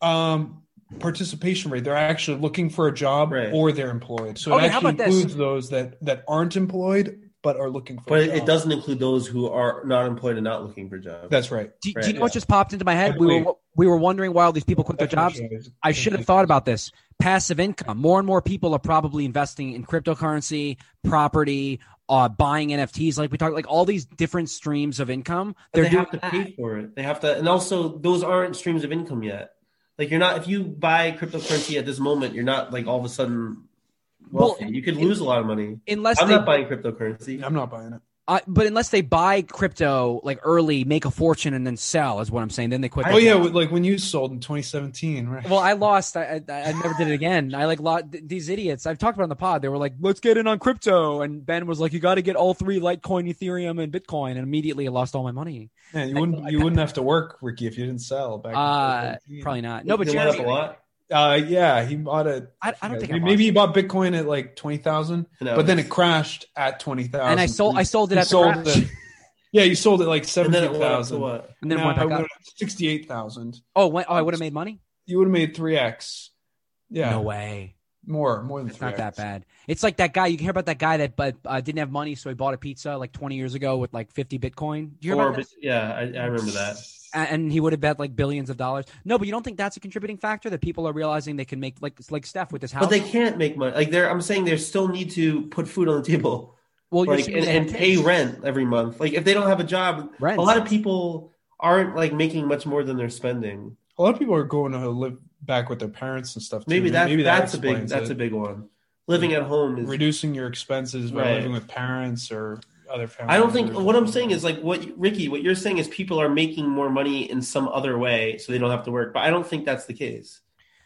Um. Participation rate. They're actually looking for a job right. or they're employed. So okay, it actually includes those that, that aren't employed but are looking for but a job. But it doesn't include those who are not employed and not looking for jobs. That's right. Do, right. do you know yeah. what just popped into my head? We were, we were wondering why all these people quit their jobs. I should have thought about this. Passive income. More and more people are probably investing in cryptocurrency, property, uh, buying N F Ts. Like we talked, like all these different streams of income. They're they have doing to pay that. for it. They have to, and also those aren't streams of income yet. Like you're not, if you buy cryptocurrency at this moment, you're not like all of a sudden wealthy. Well, you could lose in, a lot of money. Unless I'm they, not buying cryptocurrency. I'm not buying it. Uh, but unless they buy crypto like early, make a fortune, and then sell is what I'm saying. Then they quit. Oh yeah, account. Like when you sold in twenty seventeen, right? Well, I lost. I I, I never did it again. I like lost, these idiots. I've talked about on the pod. They were like, "Let's get in on crypto," and Ben was like, "You got to get all three: Litecoin, Ethereum, and Bitcoin." And immediately, I lost all my money. Yeah, you I, wouldn't. I, you I, wouldn't I, have to work, Ricky, if you didn't sell back. Uh, probably not. No, but you went up a lot. Uh, yeah, he bought it. I, I don't think I maybe he bought Bitcoin at like twenty thousand, no, but then it crashed at twenty thousand. And I sold, I sold it at sold the crash. Yeah, you sold it like seventeen thousand, and then, it and then now, it went back sixty-eight thousand. Oh, when, oh, I would have made money. You would have made three x. Yeah, no way. More, more than three x. It's not that bad. It's like that guy. You hear about that guy that but uh, didn't have money, so he bought a pizza like twenty years ago with like fifty Bitcoin. Do you hear or, about that? Yeah, I, I remember that. And he would have bet like billions of dollars. No, but you don't think that's a contributing factor that people are realizing they can make like like Steph with this house? But they can't make money. Like they're, I'm saying they still need to put food on the table. Well, like, and, and pay rent every month. Like if they don't have a job, rent. A lot of people aren't like making much more than they're spending. A lot of people are going to live back with their parents and stuff. Too. Maybe that's Maybe that that's a big that's it. a big one. Living at home is reducing your expenses by right. living with parents or. Other family I don't think what I'm saying is like what Ricky, what you're saying is people are making more money in some other way so they don't have to work. But I don't think that's the case.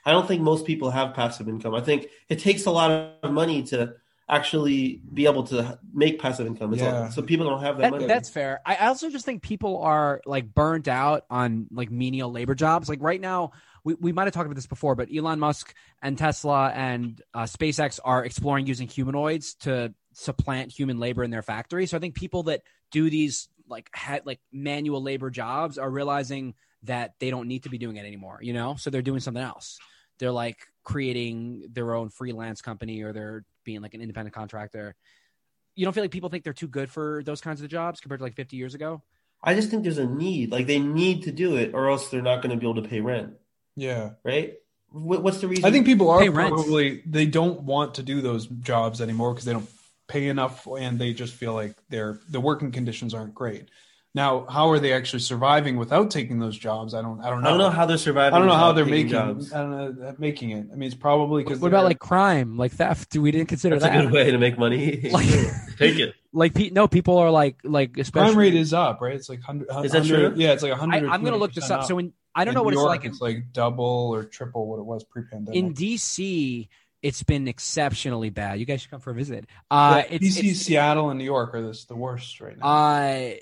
I don't think most people have passive income. I think it takes a lot of money to actually be able to make passive income. Yeah. So people don't have that, that money. That's fair. I also just think people are like burnt out on like menial labor jobs. Like right now, We we might have talked about this before, but Elon Musk and Tesla and uh, SpaceX are exploring using humanoids to supplant human labor in their factory. So I think people that do these like ha- like manual labor jobs are realizing that they don't need to be doing it anymore, you know? So they're doing something else. They're like creating their own freelance company or they're being like an independent contractor. You don't feel like people think they're too good for those kinds of jobs compared to like fifty years ago? I just think there's a need. Like they need to do it or else they're not going to be able to pay rent. Yeah. Right? What's the reason? I think people are probably, they don't want to do those jobs anymore because they don't pay enough and they just feel like their the working conditions aren't great. Now, how are they actually surviving without taking those jobs? I don't I don't know. I don't know how they're surviving. I don't know how they're making jobs. I don't know making it. I mean, it's probably because. What about like crime, like theft? We didn't consider that. That's a good way to make money. Like, take it. Like no, people are like like especially crime rate is up, right? It's like hundred. Is that true? Yeah, it's like a hundred. I'm gonna look this up. So when I don't know what it's like. It's like double or triple what it was pre-pandemic. In D C, it's been exceptionally bad. You guys should come for a visit. Uh, it's, D C, it's, Seattle, and New York are this, the worst right now. Uh,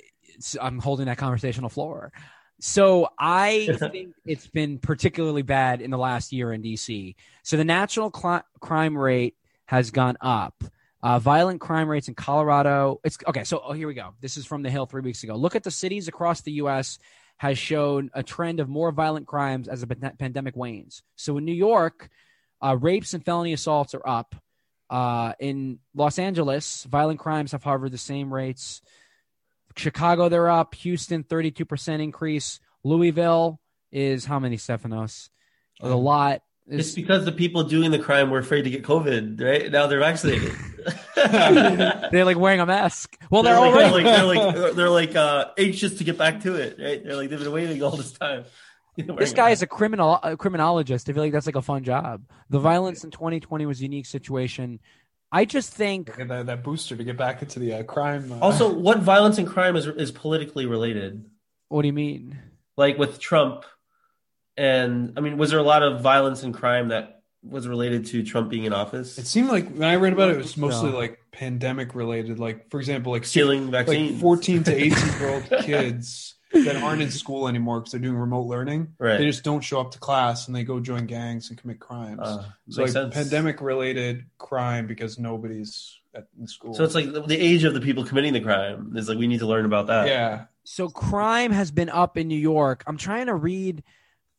I'm holding that conversational floor. So I think it's been particularly bad in the last year in D C. So the national cl- crime rate has gone up. Uh, violent crime rates in Colorado. It's okay. So oh, here we go. This is from The Hill three weeks ago. Look at the cities across the U S has shown a trend of more violent crimes as the pandemic wanes. So in New York, uh, rapes and felony assaults are up. Uh, in Los Angeles, violent crimes have hovered the same rates. Chicago, they're up. Houston, thirty-two percent increase. Louisville is how many, Stephanos? A lot. It's, it's because the people doing the crime were afraid to get COVID, right? Now they're vaccinated. They're like wearing a mask. Well, they're, they're already. Like, they're like, they're like, they're like uh, anxious to get back to it, right? They're like, they've been waiting all this time. This guy is a criminal, a criminologist. I feel like that's like a fun job. The violence in twenty twenty was a unique situation. I just think that, that booster to get back into the uh, crime. Uh... Also, what violence and crime is is politically related? What do you mean? Like with Trump, and I mean, was there a lot of violence and crime that was related to Trump being in office? It seemed like when I read about it, it was mostly no. like pandemic related. Like for example, like stealing vaccines, like fourteen to eighteen year old kids that aren't in school anymore because they're doing remote learning. Right. They just don't show up to class and they go join gangs and commit crimes. Uh, so like pandemic related crime because nobody's at in school. So it's like the age of the people committing the crime is like, we need to learn about that. Yeah. So crime has been up in New York. I'm trying to read,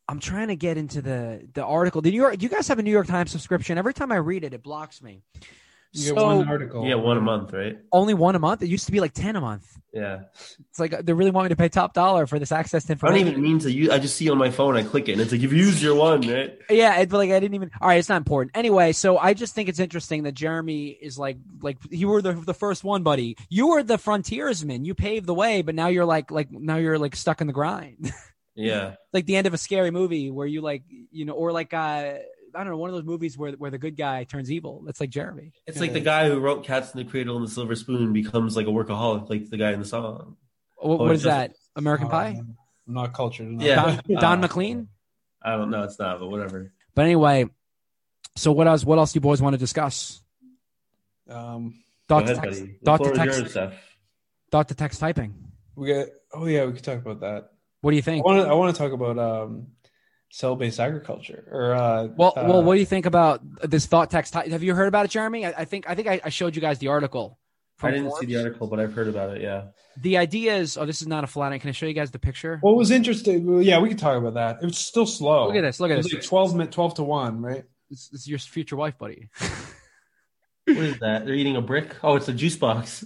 I'm trying to get into the, the article. The New York, you guys have a New York Times subscription. Every time I read it, it blocks me. You so, get one article. You get one a month, right? Only one a month? It used to be like ten a month. Yeah. It's like they really want me to pay top dollar for this access to information. I don't even mean to use I just see on my phone, I click it, and it's like, you've used your one, right? Yeah, but like I didn't even – all right, it's not important. Anyway, so I just think it's interesting that Jeremy is like – like you were the, the first one, buddy. You were the frontiersman. You paved the way, but now you're like – like now you're like stuck in the grind. Yeah. Like the end of a scary movie where you like – you know, or like uh, – I don't know, one of those movies where where the good guy turns evil. That's like Jeremy. It's yeah. like the guy who wrote Cats in the Cradle and the Silver Spoon becomes like a workaholic, like the guy in the song. What, what is that? American uh, Pie? I'm not cultured enough. Yeah. Don, Don uh, McLean? I don't know. It's not, but whatever. But anyway, so what else What else do you boys want to discuss? Um, Dot to text, dot to text, dot to text typing. We got, oh, yeah, we could talk about that. What do you think? I want to, I want to talk about... Um, cell-based agriculture, or uh, well, uh, well, what do you think about this thought text? T- have you heard about it, Jeremy? I, I think I think I, I showed you guys the article. I didn't Forbes. see the article, but I've heard about it. Yeah. The idea is, oh, this is not a flat. Can I show you guys the picture? What was interesting? Yeah, we can talk about that. It's still slow. Look at this. Look at this. Like twelve, twelve to one, right? It's, it's your future wife, buddy. What is that? They're eating a brick. Oh, it's a juice box.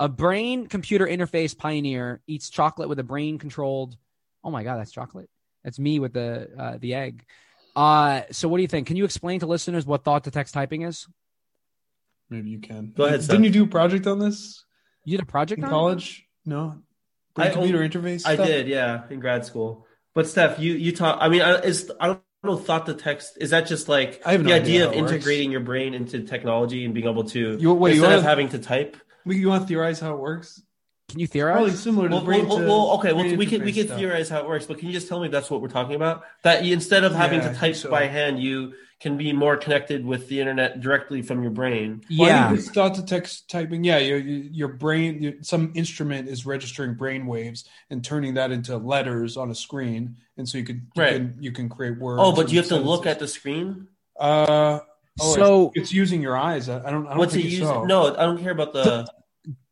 A brain-computer interface pioneer eats chocolate with a brain-controlled. Oh my God, that's chocolate. That's me with the uh, the egg. Uh, so what do you think? Can you explain to listeners what thought-to-text typing is? Maybe you can. Go ahead. Didn't son. you do a project on this? You did a project in on college? It? No. I, computer interface. I stuff? did, yeah, in grad school. But Steph, you you taught. I mean, I, is I don't know. Thought-to-text is that just like I have no the idea, idea of integrating works. your brain into technology and being able to you, wait, instead you of to, having to type? You want to theorize how it works? Can you theorize? Probably similar to well, brain well, to well, okay. Well, we can we can stuff. theorize how it works, but can you just tell me if that's what we're talking about? That you, instead of having yeah, to type so. by hand, you can be more connected with the internet directly from your brain. Well, yeah, thought to text typing. Yeah, your your brain, your, some instrument is registering brain waves and turning that into letters on a screen, and so you could you, right. can, you can create words. Oh, but you have sentences. to look at the screen. Uh, oh, so it's, it's using your eyes. I, I don't. I don't what's think it using? So. No, I don't care about the.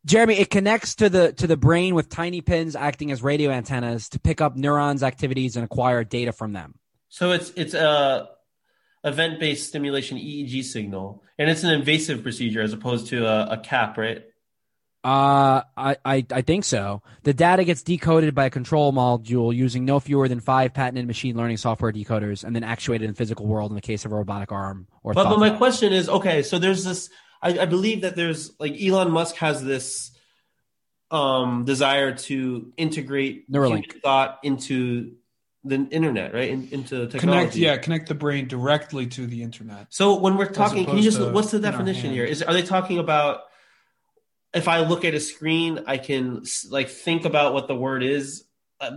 Jeremy, it connects to the to the brain with tiny pins acting as radio antennas to pick up neurons' activities and acquire data from them. So it's it's a event-based stimulation E E G signal, and it's an invasive procedure as opposed to a, a C A P, right? Uh, I, I, I think so. The data gets decoded by a control module using no fewer than five patented machine learning software decoders and then actuated in the physical world in the case of a robotic arm. Or but, but my question is, okay, so there's this, I, I believe that there's, like, Elon Musk has this um, desire to integrate Neuralink thought into the internet, right? In, into technology. Connect, yeah, connect the brain directly to the internet. So when we're talking, can you just, to, what's the definition here? Is, are they talking about, if I look at a screen, I can like think about what the word is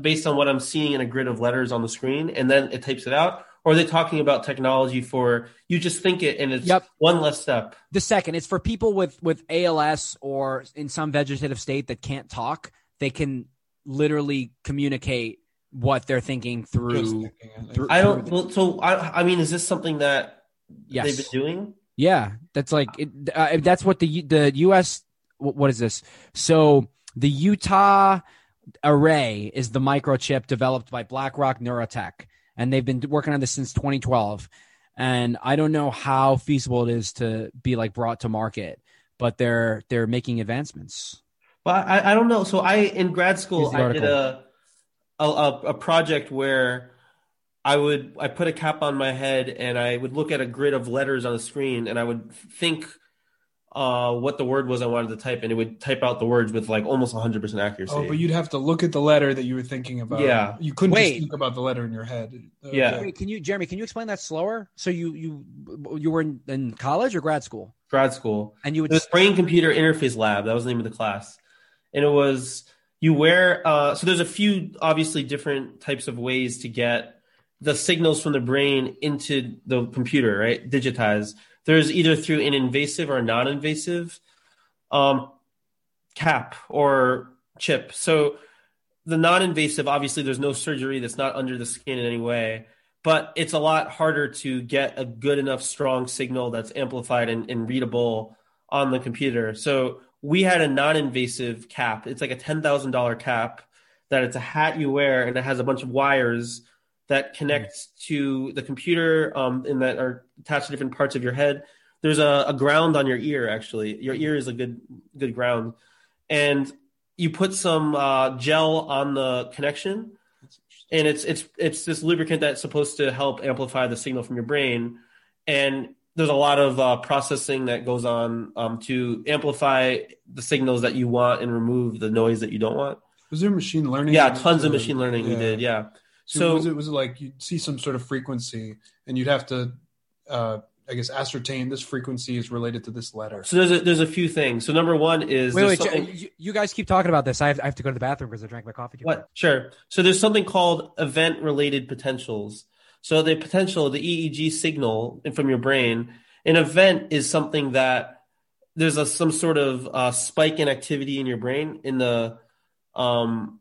based on what I'm seeing in a grid of letters on the screen, and then it types it out? Or are they talking about technology for you just think it and it's yep. one less step? The second, it's for people with, with A L S or in some vegetative state that can't talk. They can literally communicate what they're thinking through. Thinking through I don't. Through well, so I, I mean, is this something that yes. they've been doing? Yeah, that's like it, uh, that's what the the U S What is this? So the Utah Array is the microchip developed by BlackRock Neurotech, and they've been working on this since twenty twelve. And I don't know how feasible it is to be like brought to market, but they're they're making advancements. Well, I, I don't know. So I in grad school I did a, a a project where I would I put a cap on my head and I would look at a grid of letters on the screen and I would think. Uh, what the word was I wanted to type, and it would type out the words with like almost one hundred percent accuracy. Oh, but you'd have to look at the letter that you were thinking about. Yeah, you couldn't Wait. just think about the letter in your head. Okay. Yeah. Wait, can you, Jeremy? Can you explain that slower? So you you you were in, in college or grad school? Grad school, and you would. It was Brain Computer Interface Lab. That was the name of the class, and it was you wear. Uh, so there's a few obviously different types of ways to get the signals from the brain into the computer, right? Digitized. There's either through an invasive or non-invasive um, cap or chip. So the non-invasive, obviously, there's no surgery that's not under the skin in any way, but it's a lot harder to get a good enough strong signal that's amplified and, and readable on the computer. So we had a non-invasive cap. It's like a ten thousand dollars cap that it's a hat you wear, and it has a bunch of wires that connects to the computer um, and that are attached to different parts of your head. There's a, a ground on your ear, actually. Your ear is a good good ground. And you put some uh, gel on the connection, and it's it's it's this lubricant that's supposed to help amplify the signal from your brain. And there's a lot of uh, processing that goes on um, to amplify the signals that you want and remove the noise that you don't want. Was there machine learning? Yeah, tons of machine learning we did, yeah. So, so was it was it like you'd see some sort of frequency, and you'd have to, uh, I guess, ascertain this frequency is related to this letter. So there's a, there's a few things. So number one is wait, wait something... you, you guys keep talking about this. I have, I have to go to the bathroom because I drank my coffee too. What? Sure. So there's something called event-related potentials. So the potential, the E E G signal from your brain, an event is something that there's a some sort of uh, spike in activity in your brain in the um.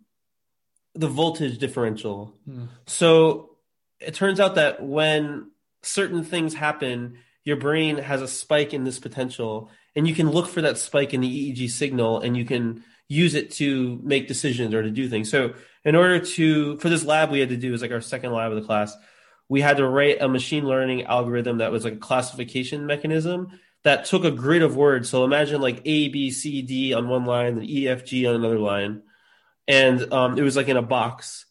the voltage differential. Hmm. So it turns out that when certain things happen, your brain has a spike in this potential, and you can look for that spike in the E E G signal, and you can use it to make decisions or to do things. So in order to, for this lab we had to do, is like our second lab of the class, we had to write a machine learning algorithm that was like a classification mechanism that took a grid of words. So imagine like A, B, C, D on one line, then E, F, G on another line. And um, it was like in a box,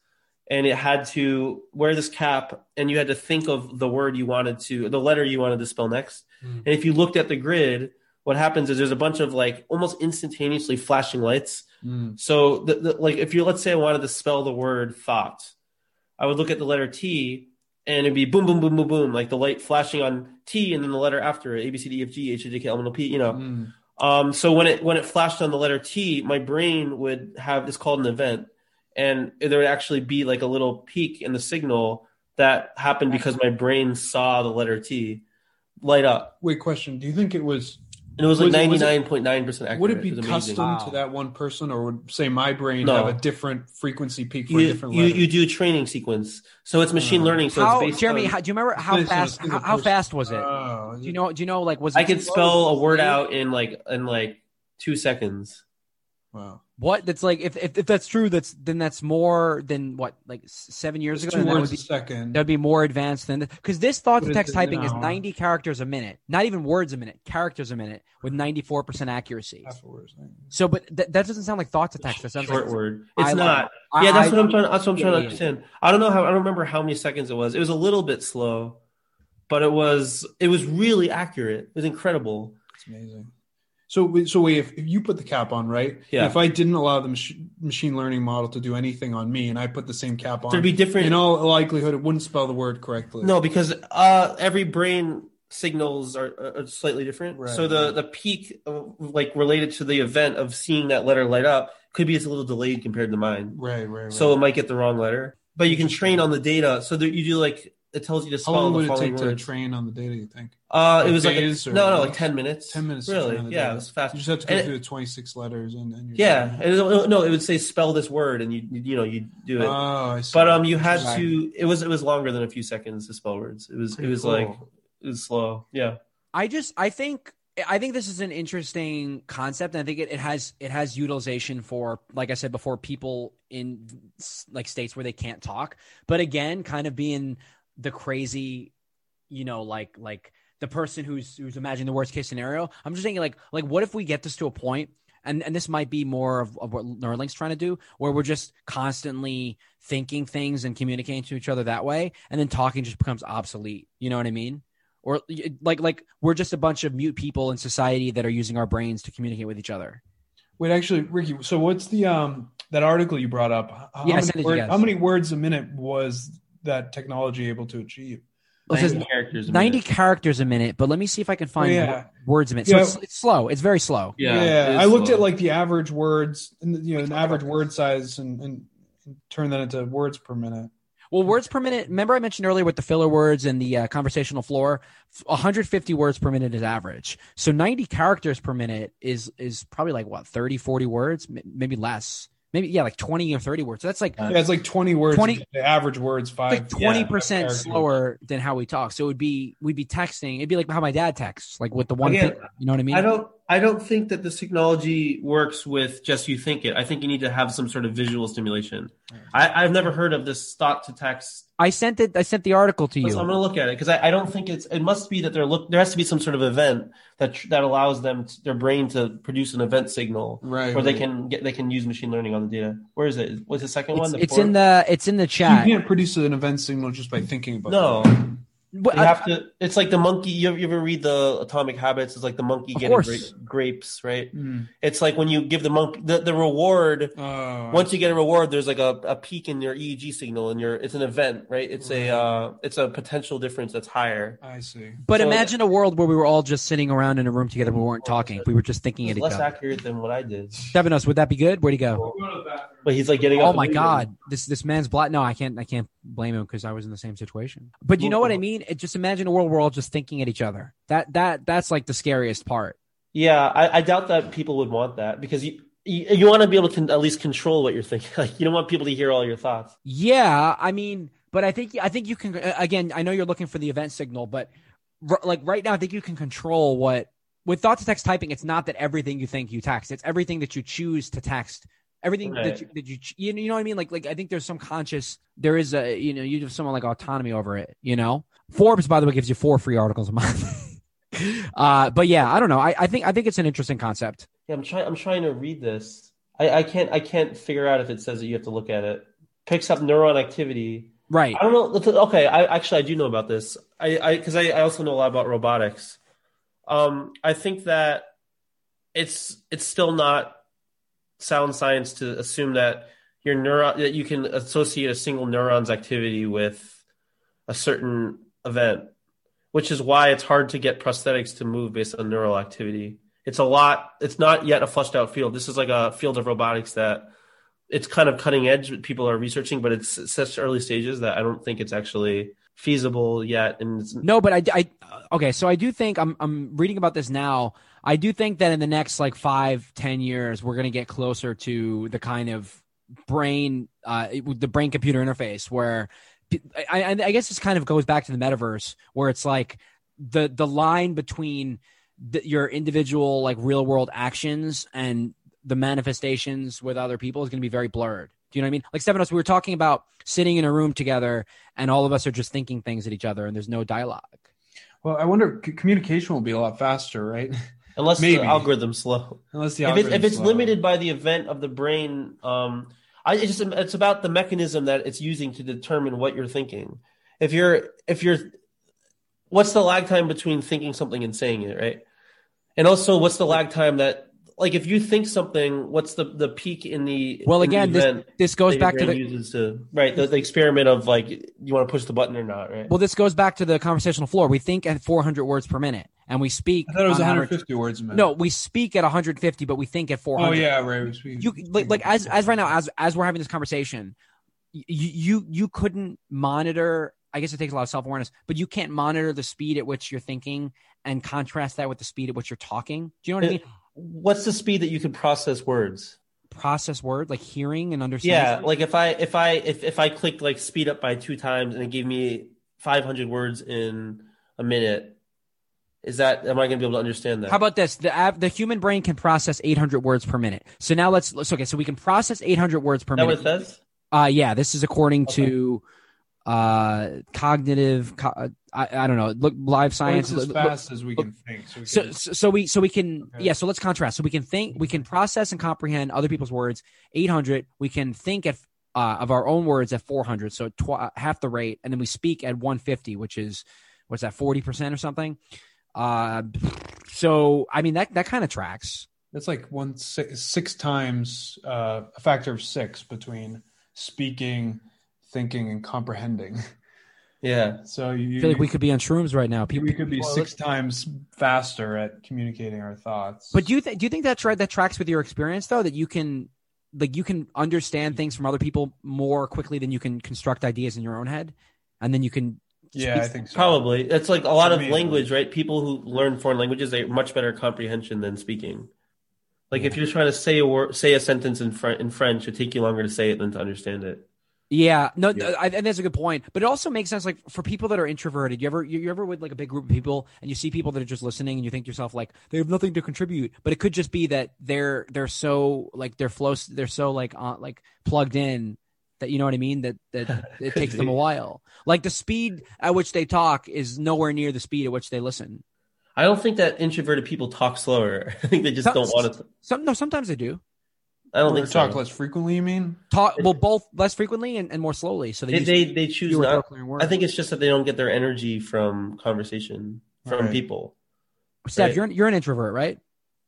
and it had to wear this cap, and you had to think of the word you wanted to, the letter you wanted to spell next. Mm. And if you looked at the grid, what happens is there's a bunch of like almost instantaneously flashing lights. Mm. So the, the, like if you, let's say I wanted to spell the word thought, I would look at the letter T, and it'd be boom, boom, boom, boom, boom, like the light flashing on T and then the letter after it, A, B, C, D, F, G, H, I, J, K, L, M, N, O, P, you know. Mm. Um, so when it when it flashed on the letter T, my brain would have, it's called an event, and there would actually be like a little peak in the signal that happened because my brain saw the letter T light up. Wait, question. Do you think it was... And it was like ninety-nine point nine percent accurate. Would it be it custom wow. to that one person, or would, say, my brain no. have a different frequency peak for you, a different letter? You, you do training sequence. So it's machine uh, learning. So how, it's Jeremy, on, how, do you remember how fast how, how fast was it? Uh, do you know, Do you know? Like, was it I could spell a word out in like in like two seconds. Wow. What? That's like, if, if if that's true, that's then that's more than what, like seven years ago. Two words a second. That would be more advanced than, because this thought to text typing is ninety characters a minute, not even words a minute, characters a minute, with ninety-four percent accuracy. That's what we're saying. So, but th- that doesn't sound like thought to text. That sounds short like, word. It's I not. Like, yeah, that's I, what I'm trying. That's what I'm yeah, trying to yeah, understand. Yeah. I don't know how. I don't remember how many seconds it was. It was a little bit slow, but it was it was really accurate. It was incredible. It's amazing. So, so wait, if, if you put the cap on, right? Yeah. If I didn't allow the mach- machine learning model to do anything on me, and I put the same cap on, there'd be different. In all likelihood, it wouldn't spell the word correctly. No, because uh, every brain signals are, are slightly different. Right. So the the peak, of, like related to the event of seeing that letter light up, could be it's a little delayed compared to mine. Right, right. right. So it might get the wrong letter, but you can train on the data. So that you do like. It tells you to spell. How long would it take to train on the data, you think? Uh, it was like a, no, no, like ten minutes. Ten minutes, really? To yeah, data. It was fast. You just have to go and through it, the twenty-six letters, and then you're yeah, and it, no, it would say spell this word, and you you know you do it. Oh, I see. But um, you had to. It was it was longer than a few seconds to spell words. It was Pretty it was cool. like it was slow. Yeah. I just I think. I think this is an interesting concept, and I think it, it has it has utilization for, like I said before, people in like states where they can't talk. But again, kind of being the crazy, you know, like like the person who's who's imagining the worst case scenario. I'm just thinking, like like what if we get this to a point, and and this might be more of, of what Neuralink's trying to do, where we're just constantly thinking things and communicating to each other that way, and then talking just becomes obsolete. You know what I mean? Or like like we're just a bunch of mute people in society that are using our brains to communicate with each other. Wait, actually, Ricky, so what's the um that article you brought up? How, yeah, many, I word, how many words a minute was that technology able to achieve? Well, it says ninety characters a minute. Characters a minute, but let me see if I can find oh, yeah. words a minute. So yeah. it's, it's slow. It's very slow. Yeah, yeah. I looked slow. at like the average words, you know, the average word size, and, and turn that into words per minute. Well, words per minute, remember I mentioned earlier with the filler words and the uh, conversational floor, one hundred fifty words per minute is average. So ninety characters per minute is is probably like, what, thirty, forty words? Maybe less. Maybe, yeah, like twenty or thirty words. So that's like... Yeah, it's like twenty words. twenty, the average words, five... Like twenty percent yeah, slower than how we talk. So it would be... We'd be texting. It'd be like how my dad texts, like with the one... Again, thing, you know what I mean? I don't I don't think that this technology works with just you think it. I think you need to have some sort of visual stimulation. I, I've never heard of this thought to text... I sent it. I sent the article to you. I'm going to look at it because I, I don't think it's... It must be that they're look. There has to be some sort of event that that allows them to, their brain to produce an event signal, right? Where right. they can get they can use machine learning on the data. Where is it? What's the second it's, one? The it's fourth? in the it's in the chat. You can't produce an event signal just by thinking about no. it. No, you have to. It's like the monkey. You ever, you ever read the Atomic Habits? It's like the monkey getting gra- grapes, right? Mm. It's like when you give the monkey the, the reward. Uh, once you get a reward, there's like a, a peak in your E E G signal, and your it's an event, right? It's right. a uh, it's a potential difference that's higher. I see. But so, imagine a world where we were all just sitting around in a room together. We weren't talking. We were just thinking at each other. Less accurate than what I did. Stephanos, would that be good? Where'd he go? But he's like getting. Oh up my god! Room. This this man's black. No, I can't. I can't blame him because I was in the same situation. But you know what I mean. It just imagine a world where we're all just thinking at each other. That that that's like the scariest part. Yeah, I, I doubt that people would want that because you you, you want to be able to at least control what you're thinking. Like you don't want people to hear all your thoughts. Yeah, I mean, but I think I think you can. Again, I know you're looking for the event signal, but r- like right now, I think you can control what with thought to text typing. It's not that everything you think you text; it's everything that you choose to text. Everything right. that, you, that you, you know what I mean? Like, like I think there's some conscious, there is a, you know, you have someone like autonomy over it, you know? Forbes, by the way, gives you four free articles a month. uh, but yeah, I don't know. I, I think, I think it's an interesting concept. Yeah. I'm trying, I'm trying to read this. I, I can't, I can't figure out if it says that you have to look at it. Picks up neuron activity. Right. I don't know. Okay. I actually, I do know about this. I, I, cause I, I also know a lot about robotics. Um, I think that it's, it's still not sound science to assume that your neuron that you can associate a single neuron's activity with a certain event, which is why it's hard to get prosthetics to move based on neural activity. It's a lot. It's not yet a fleshed out field. This is like a field of robotics that it's kind of cutting edge. People are researching, but it's such early stages that I don't think it's actually feasible yet. And it's- no, but I, I, okay. So I do think I'm, I'm reading about this now. I do think that in the next like five, ten years, we're going to get closer to the kind of brain, uh, the brain computer interface where I, I guess this kind of goes back to the metaverse where it's like the, the line between the, your individual, like real world actions and the manifestations with other people is going to be very blurred. Do you know what I mean? Like, Stephanos, we were talking about sitting in a room together and all of us are just thinking things at each other and there's no dialogue. Well, I wonder, c- communication will be a lot faster, right? Unless Maybe. the algorithm's slow. Unless the algorithm's slow. If it's limited by the event of the brain, um, I it just it's about the mechanism that it's using to determine what you're thinking. If you're if you're what's the lag time between thinking something and saying it, right? And also, what's the lag time that, like, if you think something, what's the, the peak in the well? In again, the this, this goes back to the uses to, right the, the experiment of, like, you want to push the button or not, right? Well, this goes back to the conversational floor. We think at four hundred words per minute, and we speak. I thought it was on one hundred fifty average, words a minute. No, we speak at one hundred fifty, but we think at four hundred. Oh yeah, right. We speak, you like, like as as right now as as we're having this conversation, you you, you couldn't monitor. I guess it takes a lot of self-awareness, but you can't monitor the speed at which you're thinking and contrast that with the speed at which you're talking. Do you know what it, I mean? What's the speed that you can process words? Process word, like hearing and understanding? Yeah, like if I if I if, if I clicked like speed up by two times and it gave me five hundred words in a minute, is that am I going to be able to understand that? How about this? The the human brain can process eight hundred words per minute. So now let's, let's okay, so we can process eight hundred words per that minute. Is that what it says? Uh, yeah, this is according okay. to uh cognitive co- I, I don't know look live science as fast look, as we can think so we can, so, so we so we can okay. yeah so let's contrast so we can think we can process and comprehend other people's words eight hundred, we can think at uh of our own words at four hundred, so tw- half the rate, and then we speak at one hundred fifty, which is what's that, forty percent or something. Uh so I mean that that kind of tracks. That's like one six, six times uh a factor of six between speaking, thinking, and comprehending. Yeah. So you I feel like we could be on shrooms right now. People, we could be well, six times faster at communicating our thoughts. But do you think do you think that's right? That tracks with your experience, though, that you can like you can understand things from other people more quickly than you can construct ideas in your own head, and then you can. Yeah, I think so. Probably. That's like a lot of language, right? People who learn foreign languages, they have much better comprehension than speaking. Like yeah. if you're trying to say a word, say a sentence in French, in French, it'd take you longer to say it than to understand it. Yeah, no, yeah. I, and that's a good point. But it also makes sense, like, for people that are introverted. You ever, you ever with like a big group of people, and you see people that are just listening, and you think to yourself, like, they have nothing to contribute. But it could just be that they're they're so like their flow, they're so like uh, like plugged in that, you know what I mean, that that it takes them a while. Like the speed at which they talk is nowhere near the speed at which they listen. I don't think that introverted people talk slower. I think they just some, don't want to. Some no, sometimes they do. I don't or think talk so. less frequently. You mean talk well, both less frequently and, and more slowly. So they they, they, they choose not. I think it's just that they don't get their energy from conversation from right. people. Steph, right? you're you're an introvert, right?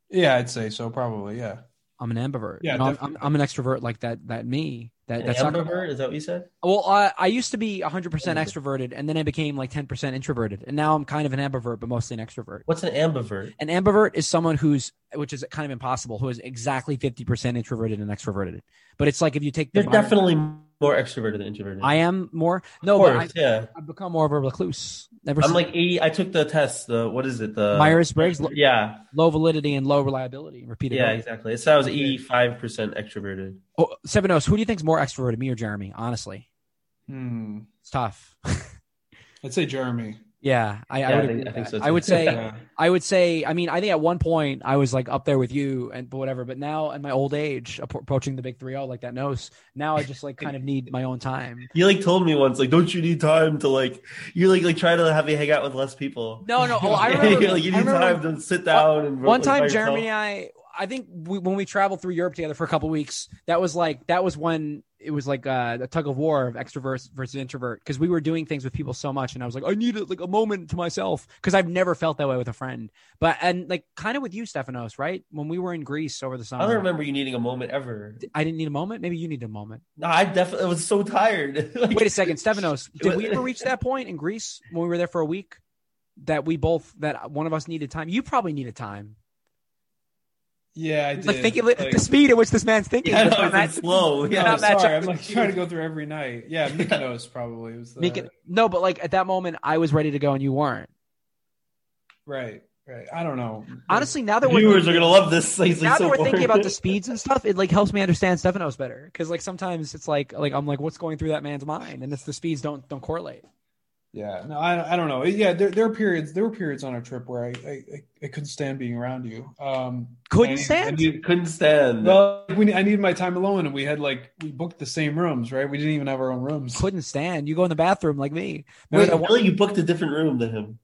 Yeah, I'd say so. Probably, yeah. I'm an ambivert. Yeah, no, I'm, I'm I'm an extrovert like that. That me. That that's ambivert. Not, is that what you said? Well, I I used to be one hundred percent extroverted, and then I became like ten percent introverted, and now I'm kind of an ambivert, but mostly an extrovert. What's an ambivert? An ambivert is someone who's. Which is kind of impossible, who is exactly fifty percent introverted and extroverted. But it's like if you take the... You're minor, definitely more extroverted than introverted. I am more... No, course, but I, yeah. I've become more of a recluse. Never I'm like... eighty, I took the test. The What is it? The Myers-Briggs? Yeah. Low validity and low reliability. Repeatability. Yeah, exactly. So I was eighty-five percent extroverted. Oh, Stephanos, who do you think is more extroverted, me or Jeremy? Honestly. Hmm. It's tough. I'd say Jeremy. Yeah, I, yeah, I would. I think, I think so too. I would say. Yeah. I would say. I mean, I think at one point I was like up there with you and but whatever. But now, in my old age, approaching the big three zero, like that nose. Now I just like kind of need my own time. You like told me once, like, don't you need time to like? You like like try to have me hang out with less people. No, no. Oh, I remember. Like, you need remember, time to sit down one, and one time Jeremy and I. I think we, when we traveled through Europe together for a couple of weeks, that was like that was when it was like a, a tug of war of extrovert versus introvert, because we were doing things with people so much, and I was like, I need a, like a moment to myself, because I've never felt that way with a friend. But and like kind of with you, Stephanos, right? When we were in Greece over the summer, I don't remember you needing a moment ever. I didn't need a moment. Maybe you needed a moment. No, I definitely was so tired. Like, wait a second, Stephanos, did we ever reach that point in Greece when we were there for a week that we both that one of us needed time? You probably needed time. Yeah, I did. Like, thinking, like, the speed at which this man's thinking. Yeah, no, it's not, slow. Yeah, no, sorry. I'm like trying to go through every night. Yeah, Mykonos probably was the... Mykonos. No, but like at that moment, I was ready to go and you weren't. Right, right. I don't know. Honestly, now that viewers we're viewers are gonna love this. Like, now so that we're boring. Thinking about the speeds and stuff, it like helps me understand Stephanos better, because like sometimes it's like like I'm like, what's going through that man's mind, and it's the speeds don't don't correlate. Yeah, no, I I don't know. Yeah, there there are periods there were periods on our trip where I I, I couldn't stand being around you. Um, couldn't I, stand. I need, couldn't stand. Well, we I needed my time alone, and we had like we booked the same rooms, right? We didn't even have our own rooms. Couldn't stand. You go in the bathroom like me. Wait, I really, you booked a different room than him.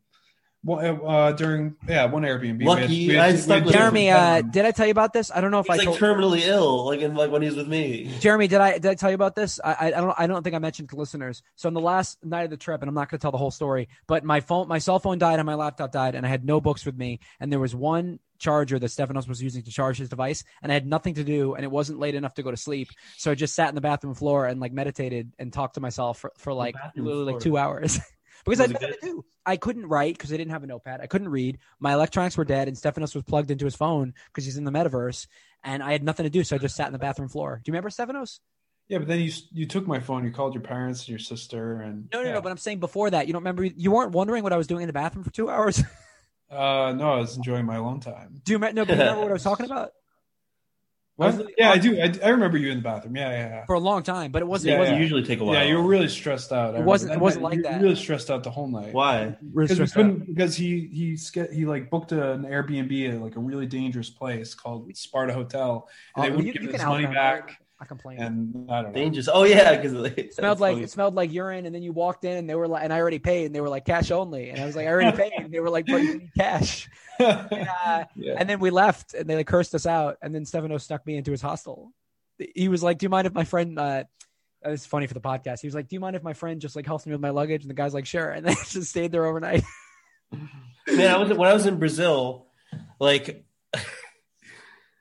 Well, uh, during yeah, one Airbnb. Lucky, we had, we had, I stuck with Jeremy. Uh, did I tell you about this? I don't know if he's I like told... terminally ill, like in like when he's with me. Jeremy, did I did I tell you about this? I I don't I don't think I mentioned to listeners. So on the last night of the trip, and I'm not going to tell the whole story, but my phone, my cell phone died, and my laptop died, and I had no books with me, and there was one charger that Stephanos was using to charge his device, and I had nothing to do, and it wasn't late enough to go to sleep, so I just sat in the bathroom floor and like meditated and talked to myself for, for like literally floor. like two hours. Because I had nothing to do. I couldn't write because I didn't have a notepad. I couldn't read. My electronics were dead, and Stephanos was plugged into his phone because he's in the metaverse, and I had nothing to do, so I just sat in the bathroom floor. Do you remember Stephanos? Yeah, but then you you took my phone. You called your parents and your sister. and No, no, yeah. no, but I'm saying before that, you don't remember – you weren't wondering what I was doing in the bathroom for two hours? uh, no, I was enjoying my alone time. Do you, no, but you remember what I was talking about? What? Yeah, I do. I, I remember you in the bathroom. Yeah, yeah, yeah. For a long time, but it wasn't. Yeah, it wasn't yeah. usually take a while. Yeah, you were really stressed out. I it wasn't. It wasn't night, like you that. You were really stressed out the whole night. Why? Because we couldn't. Out. Because he he he like booked an Airbnb at like a really dangerous place called Sparta Hotel, and oh, they wouldn't you, give you his money back. I complained. And I don't know. Dangerous. Oh yeah, because it, it smelled like funny. It smelled like urine. And then you walked in, and they were like, and I already paid, and they were like cash only, and I was like, I already paid, and they were like, but you need cash. And, uh, yeah. and then we left, and they like cursed us out, and then Stephanos snuck me into his hostel. He was like, do you mind if my friend? Uh, it's funny for the podcast. He was like, do you mind if my friend just like helps me with my luggage? And the guy's like, sure, and then just stayed there overnight. Man, I was, when I was in Brazil, like,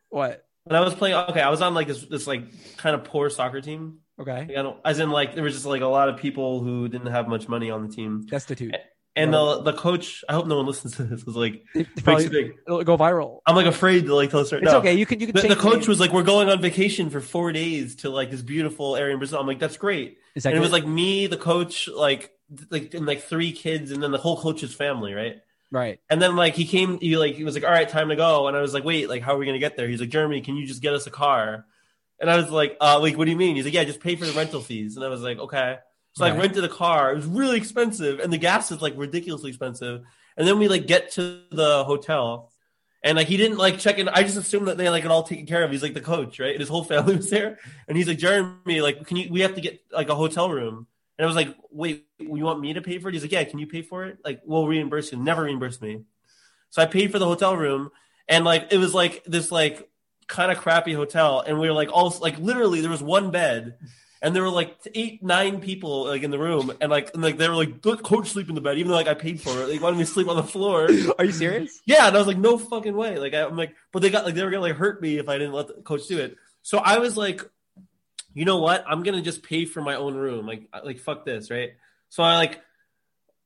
what? And I was playing. Okay, I was on like this, this like kind of poor soccer team. Okay, like, I don't, as in like there was just like a lot of people who didn't have much money on the team. Destitute. And right. the the coach, I hope no one listens to this. Was like, it probably, big. It'll go viral. I'm like afraid to like tell us right now. It's okay. You can you can. The, the coach was like, we're going on vacation for four days to like this beautiful area in Brazil. I'm like, that's great. Is that and good? It was like me, the coach, like like and like three kids, and then the whole coach's family, right? Right. And then like he came, he like he was like, all right, time to go. And I was like, wait, like how are we gonna get there? He's like, Jeremy, can you just get us a car? And I was like, uh, like what do you mean? He's like, yeah, just pay for the rental fees. And I was like, okay. So right. I rented a car. It was really expensive, and the gas is like ridiculously expensive. And then we like get to the hotel, and like he didn't like check in. I just assumed that they like it all taken care of. He's like the coach, right? And his whole family was there. And he's like, Jeremy, like can you? We have to get like a hotel room. And I was like, wait, you want me to pay for it? He's like, yeah, can you pay for it? Like, we'll reimburse you. Never reimburse me. So I paid for the hotel room. And, like, it was, like, this, like, kind of crappy hotel. And we were, like, all, like, literally there was one bed. And there were, like, eight, nine people, like, in the room. And, like, and, like they were, like, let coach sleep in the bed. Even though, like, I paid for it. They wanted me to sleep on the floor. Are you serious? Yeah. And I was like, no fucking way. Like, I, I'm like, but they got, like, they were going to, like, hurt me if I didn't let the coach do it. So I was, like, you know what? I'm going to just pay for my own room. Like, like fuck this, right? So I like,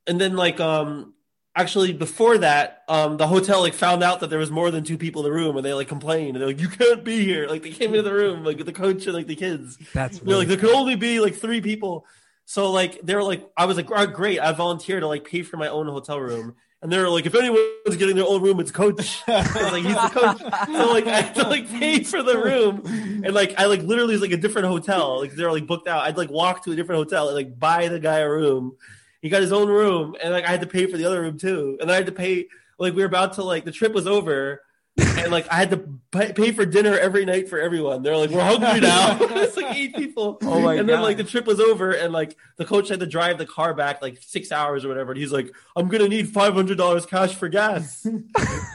and then like, um, actually before that, um, the hotel like found out that there was more than two people in the room, and they like complained, and they're like, you can't be here. Like they came into the room, like with the coach and like the kids. That's really like, there could only be like three people. So like, they were like, I was like, oh, great. I volunteered to like pay for my own hotel room. And they're like, if anyone's getting their own room, it's coach. Like he's the coach. So like I had to like pay for the room, and like I like literally was like a different hotel. Like they're like booked out. I'd like walk to a different hotel and like buy the guy a room. He got his own room, and like I had to pay for the other room too. And I had to pay. Like we were about to like the trip was over, and like I had to pay for dinner every night for everyone. They're like, we're hungry now. It's like eight people. Oh my and then God. Like the trip was over, and like the coach had to drive the car back like six hours or whatever. And he's like, I'm gonna need five hundred dollars cash for gas.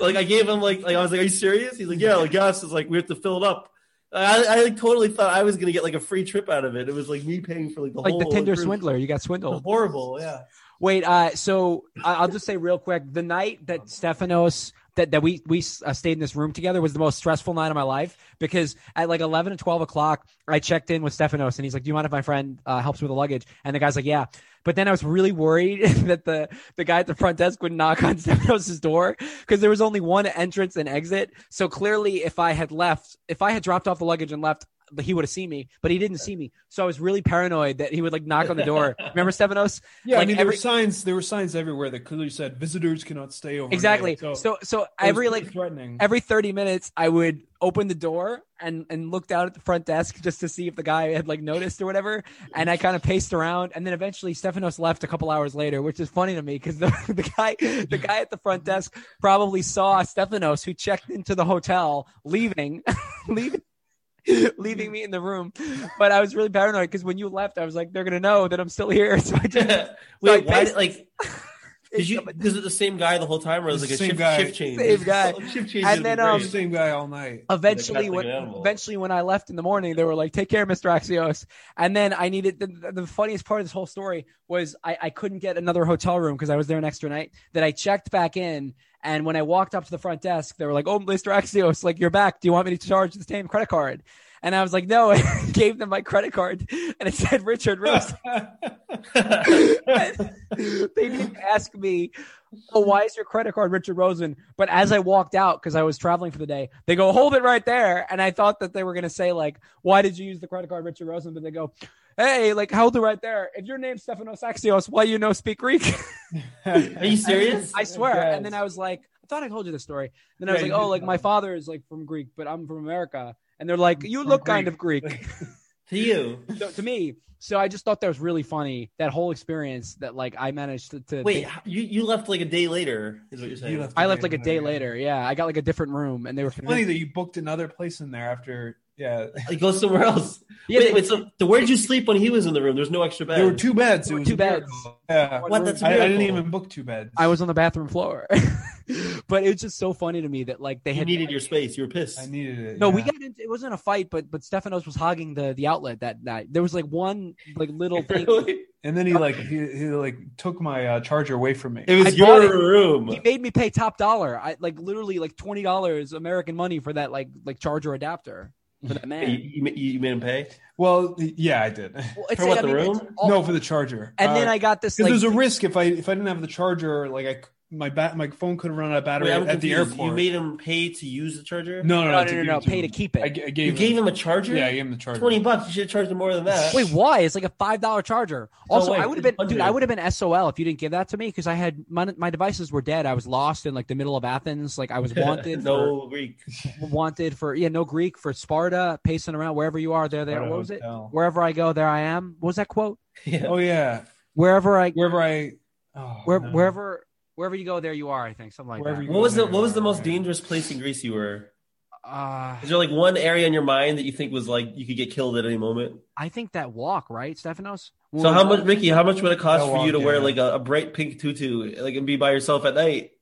Like I gave him like like I was like, are you serious? He's like, yeah, like gas is like we have to fill it up. I, I like, totally thought I was gonna get like a free trip out of it. It was like me paying for like the like whole like the Tinder trip. Swindler. You got swindled. Horrible, yeah. Wait, uh, so I'll just say real quick, the night that Stephanos. That, that we we uh, stayed in this room together was the most stressful night of my life, because at like eleven and twelve o'clock I checked in with Stephanos, and he's like, "Do you mind if my friend uh, helps with the luggage?" And the guy's like, "Yeah." But then I was really worried that the the guy at the front desk would knock on Stephanos' door, because there was only one entrance and exit. So clearly, if I had left, if I had dropped off the luggage and left, but he would have seen me, but he didn't see me. So I was really paranoid that he would like knock on the door. Remember Stephanos? Yeah, like, I mean, there every... were signs. There were signs everywhere that clearly said visitors cannot stay overnight. Exactly. So so, so every like every thirty minutes, I would open the door and and look down at the front desk just to see if the guy had like noticed or whatever. And I kind of paced around, and then eventually Stephanos left a couple hours later, which is funny to me because the, the guy the guy at the front desk probably saw Stephanos, who checked into the hotel, leaving, leaving. leaving me in the room. But I was really paranoid because when you left, I was like, they're gonna know that I'm still here. So I just yeah. wait. So I why did, like did you? Is it the same guy the whole time, or was it like a shift, shift change? Same guy. Shift change and then um, same guy all night. Eventually, when eventually when I left in the morning, they were like, "Take care, Mister Axios." And then I needed the, the funniest part of this whole story was I, I couldn't get another hotel room because I was there an extra night. That I checked back in. And when I walked up to the front desk, they were like, "Oh, Mister Axios, like you're back. Do you want me to charge the same credit card?" And I was like, "No." I gave them my credit card, and it said Richard Rose. They didn't ask me, "Oh, why is your credit card Richard Rosen?" But as I walked out, because I was traveling for the day, they go, "Hold it right there." And I thought that they were going to say, like, "Why did you use the credit card Richard Rosen?" But they go, "Hey, like, hold it right there. If your name's Stephanos Axios, why you no speak Greek?" Are you serious? I swear. Yes. And then I was like, I thought I told you this story. And then yeah, I was like, "Oh, like, my father is, like, from Greek, but I'm from America." And they're like, "You look Greek. kind of Greek." To you. So, to me. So I just thought that was really funny, that whole experience that, like, I managed to... to Wait, you, you left, like, a day later, is what you're saying? You left I left, like, a day later, yeah. I got, like, a different room, and they were... It's funny that you booked another place in there after... Yeah. Like, go somewhere else. Yeah, wait, wait, so where did you sleep when he was in the room? There's no extra bed. There were two beds. There were two beds. Yeah. What? That's I, I didn't even book two beds. I was on the bathroom floor. But it was just so funny to me that, like, they you had... You needed your space. You were pissed. I needed it. No, yeah. we got into... It wasn't a fight, but but Stephanos was hogging the, the outlet that night. There was, like, one, like, little thing... Really? And then he like he, he like took my uh, charger away from me. It was I your it. room. He made me pay top dollar. I like literally like twenty dollars American money for that like like charger adapter for that man. You, you, you made him pay? Well, yeah, I did. Well, for what, I the mean, room? All... No, for the charger. And uh, then I got this. Like, there's a risk if I if I didn't have the charger, like I my bat my phone could have run out of battery. Wait, at confused. the airport. You made him pay to use the charger? No, no, no, no, no, no, no, no pay to keep it. I, I gave you him. gave him a charger? Yeah, I gave him the charger. Twenty bucks. You should have charged him more than that. Wait, why? It's like a five dollar charger. Also, no, I would have been, one hundred dude. I would have been S O L if you didn't give that to me because I had my, my devices were dead. I was lost in like the middle of Athens. Like I was wanted. no for, Greek. Wanted for yeah, no Greek for Sparta. Pacing around wherever you are, there, there. What was it? Hotel. Wherever I go, there I am. What was that quote? Yeah. Oh yeah. Wherever I. Wherever I. Oh, where, no. Wherever. Wherever you go, there you are. I think something like Wherever that. What was the What was the most dangerous place in Greece you were? Uh, Is there like one area in your mind that you think was like you could get killed at any moment? I think that walk, right, Stephanos? Well, so how much, Mickey? How much would it cost for walk, you to yeah. wear like a, a bright pink tutu, like and be by yourself at night,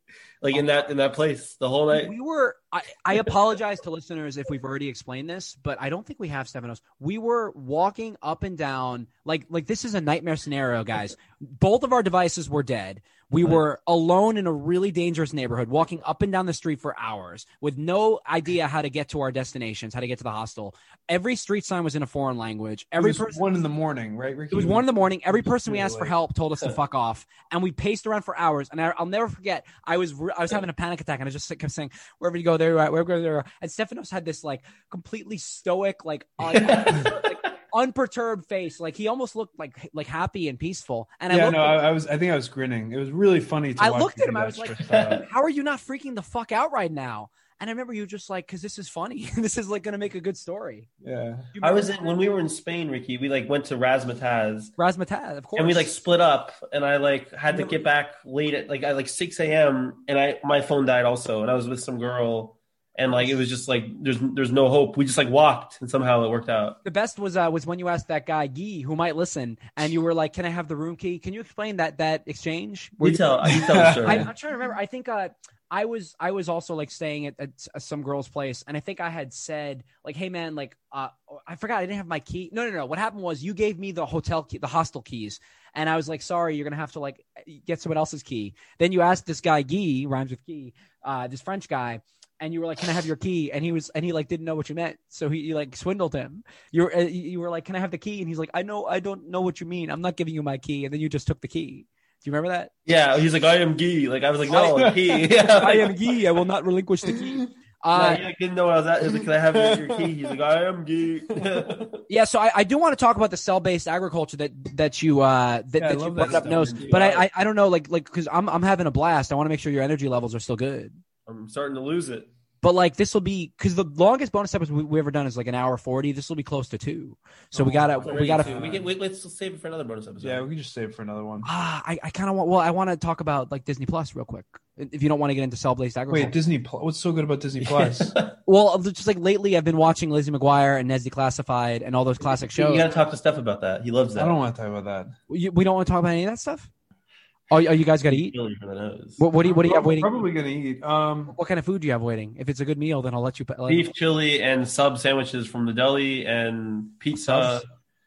like in that in that place the whole night? We were. I, I apologize to listeners if we've already explained this, but I don't think we have, Stephanos. We were walking up and down like like this is a nightmare scenario, guys. Both of our devices were dead. We were alone in a really dangerous neighborhood, walking up and down the street for hours with no idea how to get to our destinations, how to get to the hostel. Every street sign was in a foreign language. Every it was person, one in the morning, right, Ricky? It was one in the morning. Every person we asked for help told us to fuck off, and we paced around for hours. And I, I'll never forget, I was I was having a panic attack, and I just kept saying, "Wherever you go, there you are. Wherever you go, there you are." And Stephanos had this like completely stoic, like. like unperturbed face, like he almost looked like like happy and peaceful. And I yeah, no, I, I was, I think I was grinning. It was really funny to I watch looked at him. I was like, "How are you not freaking the fuck out right now?" And I remember you just like, "Because this is funny. This is like going to make a good story." Yeah, I was in, when we were in Spain, Ricky. We like went to Razzmatazz. Razzmatazz, of course. And we like split up, and I like had to get back late at like at like six a.m. and I my phone died also, and I was with some girl. And like it was just like there's there's no hope. We just like walked, and somehow it worked out. The best was uh, was when you asked that guy Guy, who might listen, and you were like, "Can I have the room key?" Can you explain that that exchange? You tell, you tell. Sure. I'm, I'm trying to remember. I think uh, I was I was also like staying at, at some girl's place, and I think I had said like, "Hey man, like uh, I forgot I didn't have my key." No, no, no. What happened was you gave me the hotel key, the hostel keys. And I was like, "Sorry, you're going to have to like get someone else's key." Then you asked this guy, Guy, rhymes with key, uh, this French guy. And you were like, "Can I have your key?" And he was, and he like didn't know what you meant, so he you like swindled him. You were, you were like, "Can I have the key?" And he's like, I know, I don't know what you mean. I'm not giving you my key." And then you just took the key. Do you remember that? Yeah, he's like, "I am Guy." Like I was like, "No, I, key. Yeah, I am Guy. I will not relinquish the key." Uh, yeah, I didn't know where I was at. He's like, can I have your key? He's like, I am geek. Yeah, so I, I do want to talk about the cell-based agriculture that that you uh that, yeah, that you put up nose. But I, I I don't know, like like because I'm I'm having a blast. I want to make sure your energy levels are still good. I'm starting to lose it. But like this will be because the longest bonus episode we, we've ever done is like an hour forty. This will be close to two. So oh, we gotta we gotta two. we get we, let's save it for another bonus episode. Yeah, we can just save it for another one. Ah, I, I kind of want. Well, I want to talk about like Disney Plus real quick. If you don't want to get into cell-based agriculture. Wait, Disney Plus. What's so good about Disney Plus? Well, just like lately, I've been watching Lizzie McGuire and Ned's Declassified and all those classic shows. You gotta talk to Steph about that. He loves that. I don't want to talk about that. You, we don't want to talk about any of that stuff. Oh, you guys got to eat? What, what do you What do you have waiting? Probably going to eat. Um, what kind of food do you have waiting? If it's a good meal, then I'll let you. Like, beef chili and sub sandwiches from the deli and pizza.